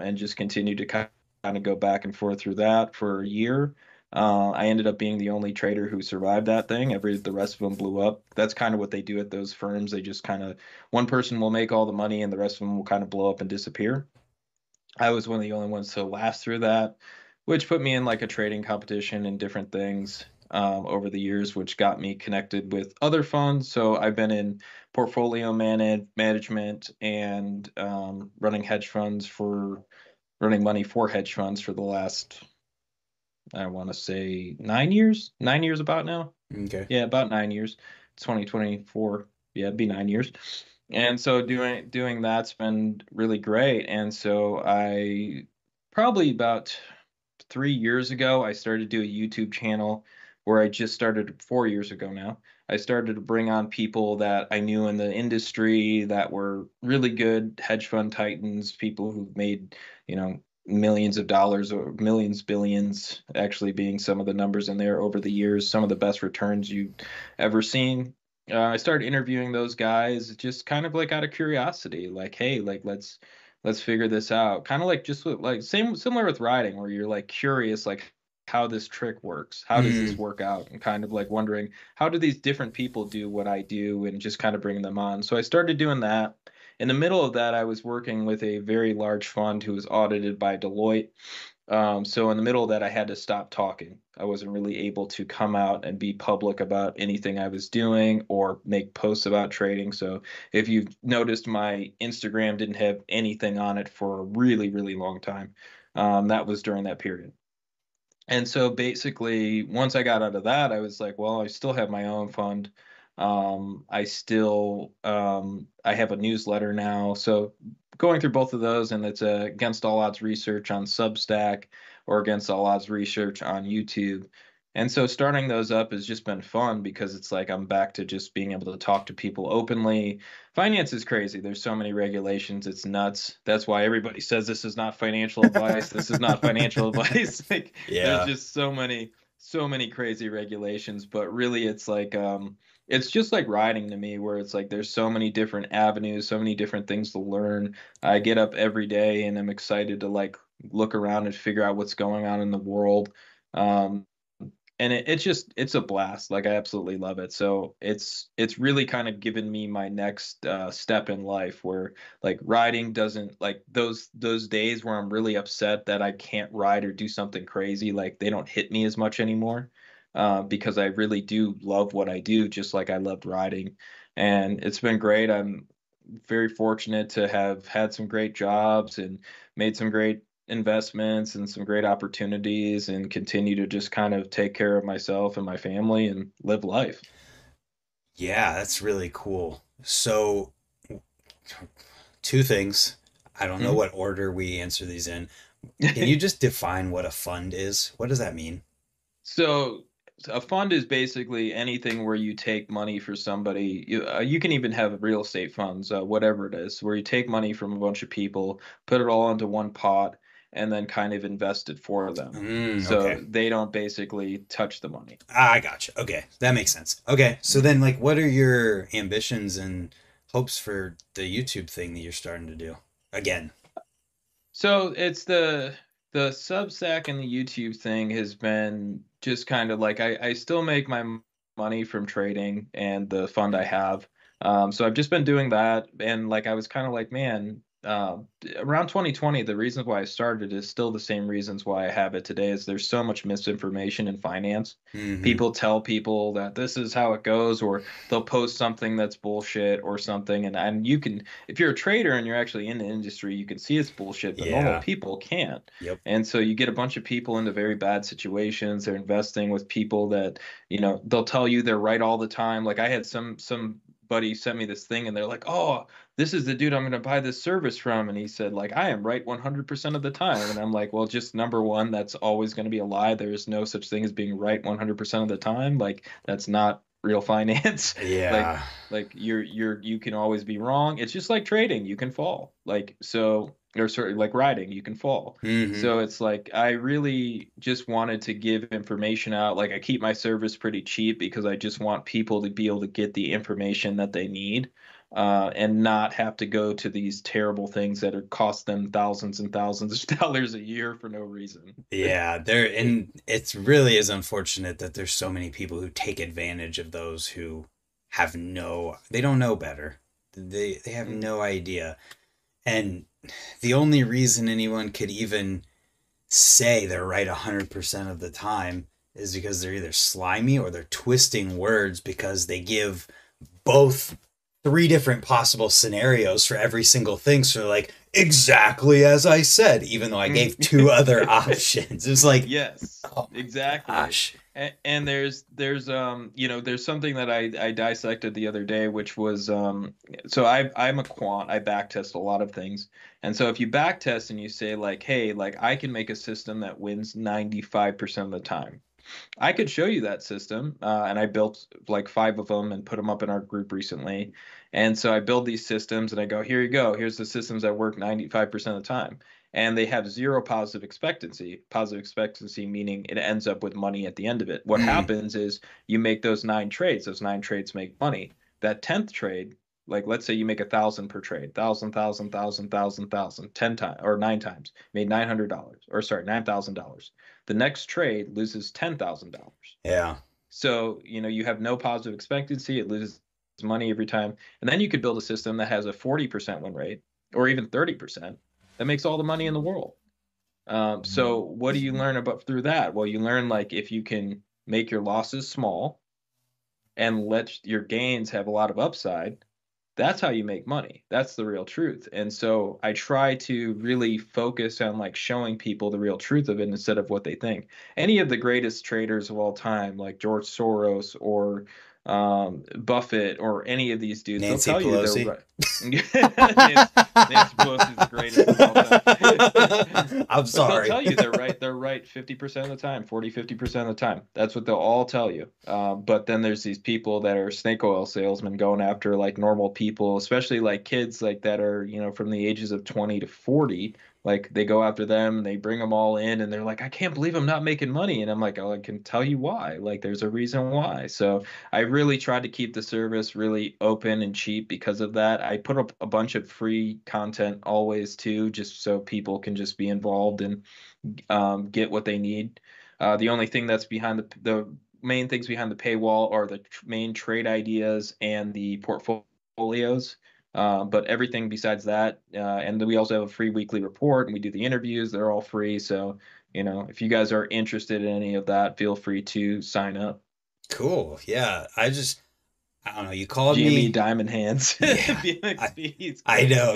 and just continued to kind of go back and forth through that for a year. I ended up being the only trader who survived that thing. The rest of them blew up. That's kind of what they do at those firms. They just kind of, one person will make all the money and the rest of them will kind of blow up and disappear. I was one of the only ones to last through that, which put me in like a trading competition and different things over the years, which got me connected with other funds. So I've been in portfolio management and running money for hedge funds for the last, I want to say 9 years, about now. Okay. Yeah, about 9 years, 2024. Yeah, it'd be 9 years. And so doing that's been really great. And so I probably about 3 years ago, I started to do a YouTube channel where I just started 4 years ago now. I started to bring on people that I knew in the industry that were really good hedge fund titans, people who've made, millions of dollars or billions, actually being some of the numbers in there over the years, some of the best returns you've ever seen. I started interviewing those guys just kind of like out of curiosity, like, hey, like, let's figure this out. Kind of like just like similar with riding where you're like curious, like how this trick works, how does this work out? And kind of like wondering how do these different people do what I do and just kind of bring them on. So I started doing that. In the middle of that, I was working with a very large fund who was audited by Deloitte. So in the middle of that, I had to stop talking. I wasn't really able to come out and be public about anything I was doing or make posts about trading. So if you've noticed, my Instagram didn't have anything on it for a really, really long time. That was during that period. And so basically, once I got out of that, I was like, well, I still have my own fund. I have a newsletter now. So going through both of those, and it's Against All Odds Research on Substack or Against All Odds Research on YouTube. And so starting those up has just been fun because it's like I'm back to just being able to talk to people openly. Finance is crazy. There's so many regulations. It's nuts. That's why everybody says this is not financial advice. This is not financial advice. Like, yeah. There's just so many crazy regulations, but really it's like, it's just like riding to me where it's like there's so many different avenues, so many different things to learn. I get up every day and I'm excited to like look around and figure out what's going on in the world. And it's a blast. Like I absolutely love it. So it's really kind of given me my next step in life where like riding doesn't like those days where I'm really upset that I can't ride or do something crazy. Like they don't hit me as much anymore. Because I really do love what I do, just like I loved riding. And it's been great. I'm very fortunate to have had some great jobs and made some great investments and some great opportunities and continue to just kind of take care of myself and my family and live life. Yeah, that's really cool. So two things. I don't know what order we answer these in. Can you just define what a fund is? What does that mean? So a fund is basically anything where you take money for somebody. You can even have real estate funds, whatever it is, where you take money from a bunch of people, put it all into one pot, and then kind of invest it for them. So they don't basically touch the money. I gotcha. Okay. That makes sense. Okay. So then, like, what are your ambitions and hopes for the YouTube thing that you're starting to do again? So it's the Substack and the YouTube thing has been just kind of like, I still make my money from trading and the fund I have. So I've just been doing that. And like, I was kind of like, man, around 2020, the reason why I started is still the same reasons why I have it today. Is there's so much misinformation in finance. Mm-hmm. People tell people that this is how it goes, or they'll post something that's bullshit or something. And you can, if you're a trader and you're actually in the industry, you can see it's bullshit, but normal people can't. Yep. And so you get a bunch of people into very bad situations. They're investing with people that, you know, they'll tell you they're right all the time. Like I had somebody sent me this thing and they're like, oh, this is the dude I'm going to buy this service from. And he said, like, I am right 100% of the time. And I'm like, well, just number one, that's always going to be a lie. There is no such thing as being right 100% of the time. Like, that's not real finance. Yeah. Like you can always be wrong. It's just like trading. You can fall. Like, so, or certainly like riding, you can fall. Mm-hmm. So it's like, I really just wanted to give information out. Like I keep my service pretty cheap because I just want people to be able to get the information that they need. And not have to go to these terrible things that are cost them thousands and thousands of dollars a year for no reason. Yeah, and it really is unfortunate that there's so many people who take advantage of those who have they don't know better. They have no idea. And the only reason anyone could even say they're right 100% of the time is because they're either slimy or they're twisting words, because they give both three different possible scenarios for every single thing. So like, exactly as I said, even though I gave two other options. It's like, yes, oh exactly. Gosh. And there's something that I dissected the other day, which was, so I'm a quant, I backtest a lot of things. And so if you backtest and you say like, hey, like I can make a system that wins 95% of the time. I could show you that system, and I built like 5 of them and put them up in our group recently. And so I build these systems and I go, here you go. Here's the systems that work 95% of the time. And they have zero positive expectancy. Positive expectancy meaning it ends up with money at the end of it. What happens is you make those 9 trades. Those 9 trades make money. That 10th trade, like let's say you make 1,000 per trade, 1,000, 10 times or 9 times, made $9,000. The next trade loses $10,000. Yeah. So, you know, you have no positive expectancy. It loses money every time. And then you could build a system that has a 40% win rate or even 30% that makes all the money in the world. So what do you learn about through that? Well, you learn like if you can make your losses small and let your gains have a lot of upside, that's how you make money. That's the real truth. And so I try to really focus on like showing people the real truth of it instead of what they think. Any of the greatest traders of all time, like George Soros or Buffett or any of these dudes, Nancy they'll tell Pelosi. You they're right. Nancy Pelosi is greatest of all time. I'm sorry. They'll tell you they're right 50% of the time, 50% of the time. That's what they'll all tell you. But then there's these people that are snake oil salesmen going after like normal people, especially like kids like that are, you know, from the ages of 20 to 40. Like they go after them, they bring them all in and they're like, I can't believe I'm not making money. And I'm like, oh, I can tell you why. Like there's a reason why. So I really tried to keep the service really open and cheap because of that. I put up a bunch of free content always too, just so people can just be involved and get what they need. The only thing that's behind the main things behind the paywall are the main trade ideas and the portfolios. But everything besides that, and we also have a free weekly report and we do the interviews. They're all free. So, you know, if you guys are interested in any of that, feel free to sign up. Cool. Yeah. I don't know. You called Jimmy me Diamond Hands. Yeah, BMXP. I know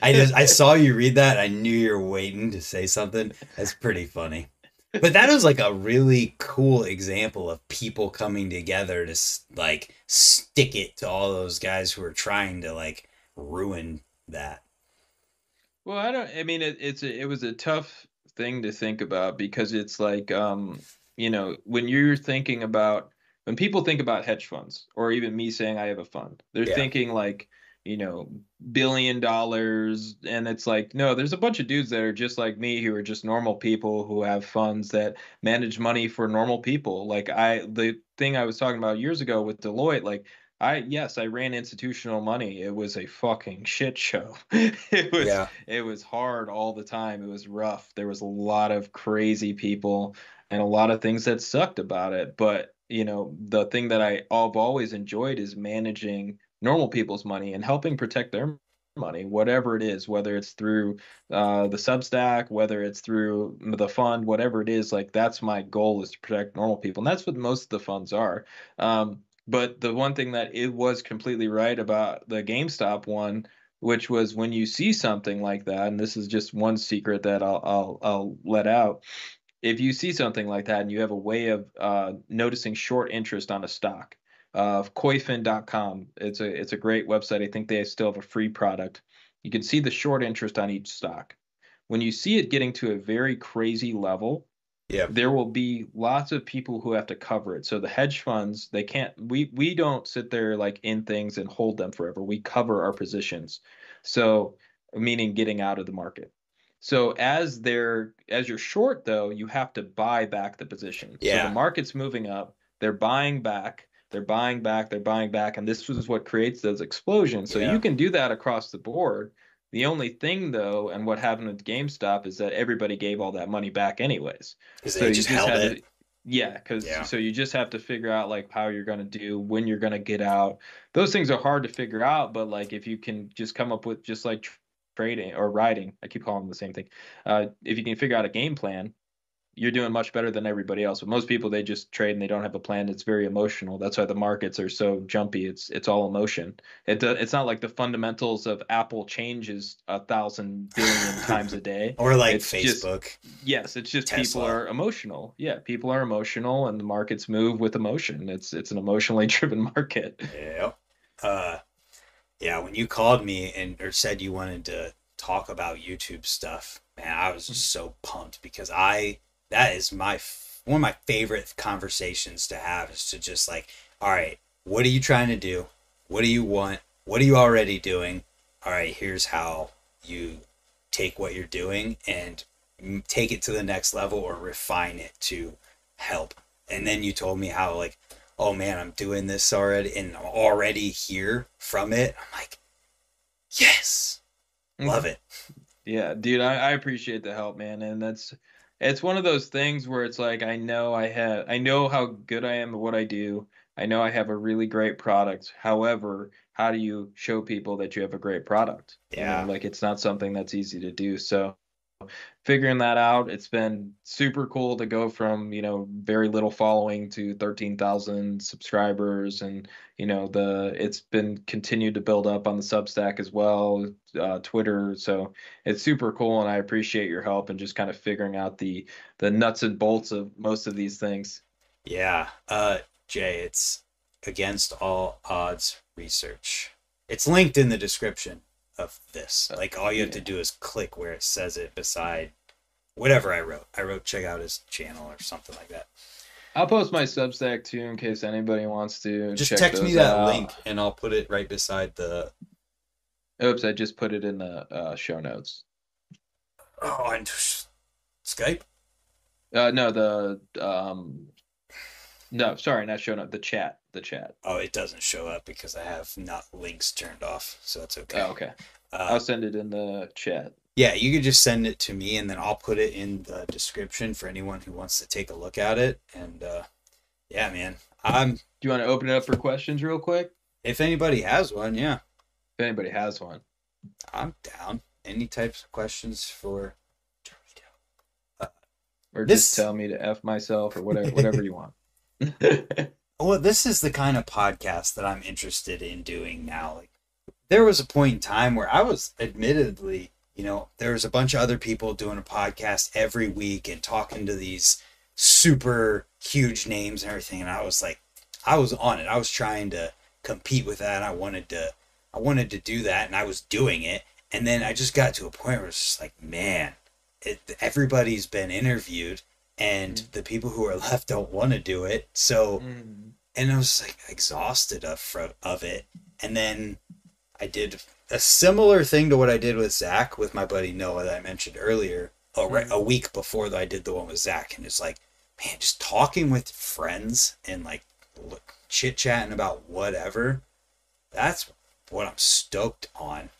I saw you read that. I knew you were waiting to say something. That's pretty funny. But that is like a really cool example of people coming together to like stick it to all those guys who are trying to like ruin that. Well, I mean, it was a tough thing to think about because it's like, you know, when you're thinking about, when people think about hedge funds, or even me saying I have a fund, they're thinking like, you know, $1 billion. And it's like, no, there's a bunch of dudes that are just like me, who are just normal people who have funds that manage money for normal people. Like the thing I was talking about years ago with Deloitte, like I ran institutional money. It was a fucking shit show. It was hard all the time. It was rough. There was a lot of crazy people and a lot of things that sucked about it. But, you know, the thing that I've always enjoyed is managing normal people's money and helping protect their money, whatever it is, whether it's through the Substack, whether it's through the fund, whatever it is. Like, that's my goal, is to protect normal people. And that's what most of the funds are. But the one thing that it was completely right about the GameStop one, which was when you see something like that, and this is just one secret that I'll let out. If you see something like that and you have a way of noticing short interest on a stock, Coifin.com, it's a great website. I think they still have a free product. You can see the short interest on each stock. When you see it getting to a very crazy level, there will be lots of people who have to cover it. So the hedge funds, they can't, we don't sit there like in things and hold them forever. We cover our positions. So meaning getting out of the market. So as you're short though, you have to buy back the position. So the market's moving up, they're buying back. They're buying back. And this is what creates those explosions. So you can do that across the board. The only thing, though, and what happened with GameStop, is that everybody gave all that money back anyways. Because they just held it. So you just have to figure out, like, how you're going to do, when you're going to get out. Those things are hard to figure out. But, like, if you can just come up with just, like, trading or riding. I keep calling them the same thing. If you can figure out a game plan, you're doing much better than everybody else. But most people, they just trade and they don't have a plan. It's very emotional. That's why the markets are so jumpy. It's all emotion. It's not like the fundamentals of Apple changes 1,000 billion times a day. Or like it's Facebook. It's just Tesla. People are emotional. Yeah, people are emotional, and the markets move with emotion. It's an emotionally driven market. Yeah. When you called me or said you wanted to talk about YouTube stuff, man, I was just so pumped, because that is one of my favorite conversations to have, is to just like, all right, what are you trying to do? What do you want? What are you already doing? All right, here's how you take what you're doing and take it to the next level or refine it to help. And then you told me how, like, oh man, I'm doing this already and I'm already here from it. I'm like, yes, love it. Yeah, dude, I appreciate the help, man. And it's one of those things where it's like, I know how good I am at what I do. I know I have a really great product. However, how do you show people that you have a great product? Yeah. You know, like, it's not something that's easy to do. So figuring that out, it's been super cool to go from, you know, very little following to 13,000 subscribers. And, you know, it's been continued to build up on the Substack as well, Twitter. So it's super cool. And I appreciate your help and just kind of figuring out the nuts and bolts of most of these things. Yeah. Jay, it's Against All Odds Research. It's linked in the description of this. Like, all you have to do is click where it says it beside whatever I wrote check out his channel or something like that. I'll post my Substack too in case anybody wants to just check text me that out. Link and I'll put it right beside the I just put it in the show notes. Oh, and Skype? No, the no, sorry, not showing up. The chat. Oh, it doesn't show up because I have not links turned off, so that's okay. Oh, okay. I'll send it in the chat. Yeah, you could just send it to me, and then I'll put it in the description for anyone who wants to take a look at it. And, yeah, man. Do you want to open it up for questions real quick? If anybody has one, yeah. If anybody has one. I'm down. Any types of questions for Dorito? Or just tell me to F myself or whatever you want. Well, this is the kind of podcast that I'm interested in doing now. Like, there was a point in time where I was, admittedly, you know, there was a bunch of other people doing a podcast every week and talking to these super huge names and everything, and I was like, I was on it. I was trying to compete with that. I wanted to do that, and I was doing it. And then I just got to a point where it's just like, man, everybody's been interviewed. and the people who are left don't want to do it. So, and I was like exhausted of it. And then I did a similar thing to what I did with Zach with my buddy Noah that I mentioned earlier. A week before that I did the one with Zach, and it's like, man, just talking with friends and like chit chatting about whatever. That's what I'm stoked on.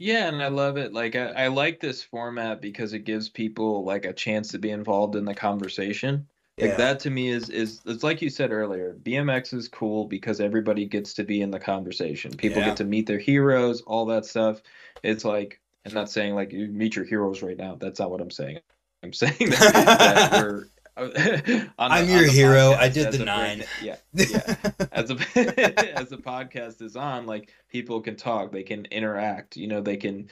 Yeah, and I love it. Like, I like this format because it gives people like a chance to be involved in the conversation. Yeah. Like, that to me is it's like you said earlier, BMX is cool because everybody gets to be in the conversation. People get to meet their heroes, all that stuff. It's like, I'm not saying like you meet your heroes right now. That's not what I'm saying. I'm saying that we're I'm your hero. Podcast, I did the 9. Yeah. As the podcast is on, like, people can talk, they can interact, you know, they can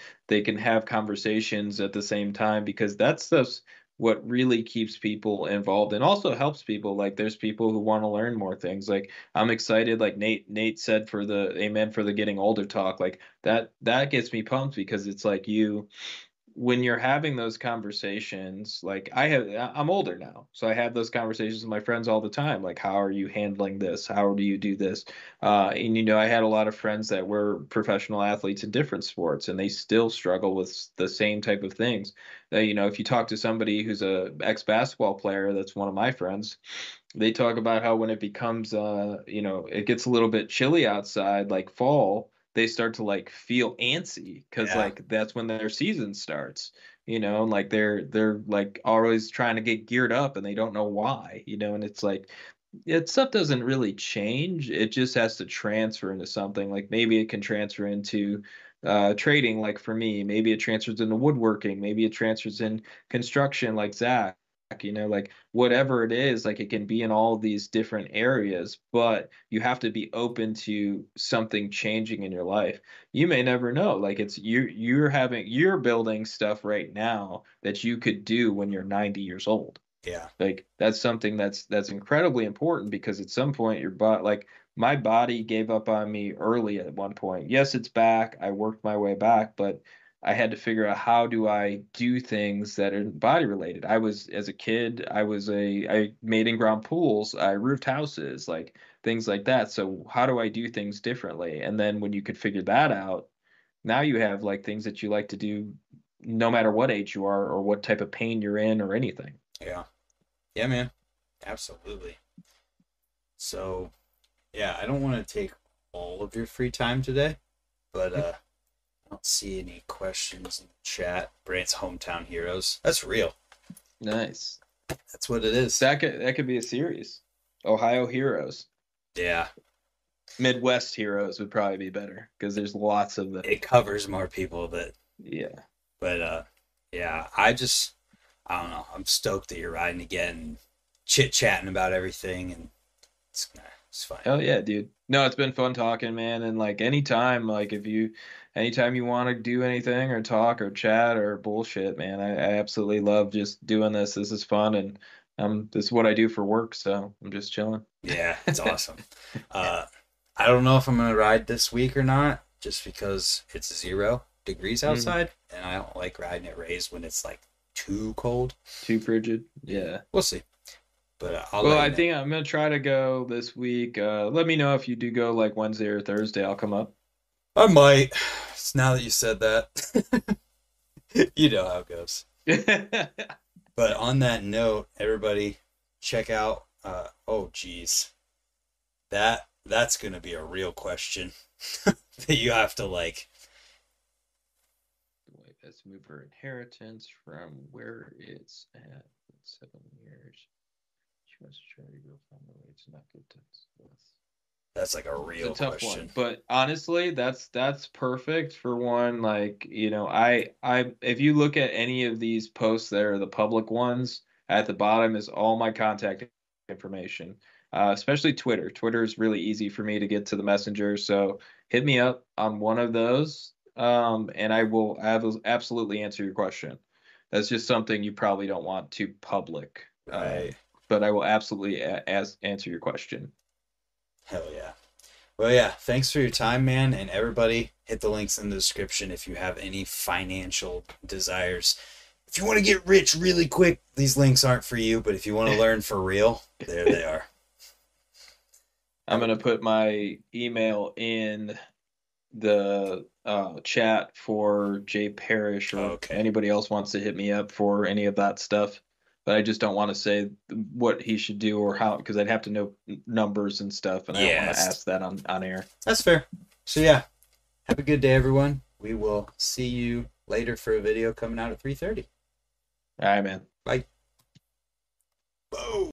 have conversations at the same time, because that's what really keeps people involved and also helps people. Like, there's people who want to learn more things. Like, I'm excited. Like Nate said for the amen for the getting older talk, like that gets me pumped, because it's like when you're having those conversations, like I'm older now, so I have those conversations with my friends all the time. Like, how are you handling this? How do you do this? And, you know, I had a lot of friends that were professional athletes in different sports, and they still struggle with the same type of things. You know, if you talk to somebody who's a ex-basketball player, that's one of my friends, they talk about how when it becomes, you know, it gets a little bit chilly outside, like fall, they start to like feel antsy, because like that's when their season starts, you know, and like they're like always trying to get geared up and they don't know why, you know. And it's like, it stuff doesn't really change. It just has to transfer into something. Like, maybe it can transfer into trading, like for me. Maybe it transfers into woodworking, maybe it transfers in construction like Zach, you know, like whatever it is, like it can be in all these different areas, but you have to be open to something changing in your life. You may never know. Like, it's you're building stuff right now that you could do when you're 90 years old. Yeah. Like, that's something that's incredibly important, because at some point your body, like my body gave up on me early at one point. Yes, it's back. I worked my way back, but I had to figure out, how do I do things that are body related? I was, as a kid, I made in-ground pools, I roofed houses, like things like that. So how do I do things differently? And then when you could figure that out, now you have like things that you like to do no matter what age you are or what type of pain you're in or anything. Yeah. Yeah, man. Absolutely. So yeah, I don't want to take all of your free time today, but, I don't see any questions in the chat. Brant's hometown heroes. That's real. Nice. That's what it is. That could be a series. Ohio heroes. Yeah. Midwest heroes would probably be better, because there's lots of them. It covers more people, but yeah. But yeah, I don't know. I'm stoked that you're riding again, chit chatting about everything, and it's fine. Oh yeah, dude. No, it's been fun talking, man. And like anytime, like anytime you want to do anything or talk or chat or bullshit, man, I absolutely love just doing this. This is fun, and this is what I do for work, so I'm just chilling. Yeah, it's awesome. I don't know if I'm gonna ride this week or not, just because it's 0 degrees outside, and I don't like riding at rays when it's like too cold, too frigid. Yeah, we'll see. But I think I'm gonna try to go this week. Let me know if you do go like Wednesday or Thursday. I'll come up. I might. It's now that you said that. You know how it goes. But on that note, everybody, check out. Oh, geez, that's gonna be a real question that you have to like. Wait, let's move her inheritance from where it's at. 7 years. She must try to go find a way to not get to this. That's like a real question. One. But honestly, that's perfect for one. Like, you know, I if you look at any of these posts that are the public ones, at the bottom is all my contact information, especially Twitter. Twitter is really easy for me to get to the messenger. So hit me up on one of those, and I will absolutely answer your question. That's just something you probably don't want too public, right. But I will absolutely answer your question. Hell yeah. Well, yeah, thanks for your time, man. And everybody, hit the links in the description if you have any financial desires. If you want to get rich really quick, these links aren't for you. But if you want to learn for real, there they are. I'm going to put my email in the chat for Jay Parrish, or okay, anybody else wants to hit me up for any of that stuff. But I just don't want to say what he should do or how, because I'd have to know numbers and stuff, and I don't want to ask that on air. That's fair. So yeah, have a good day, everyone. We will see you later for a video coming out at 3:30. All right, man. Bye. Boom.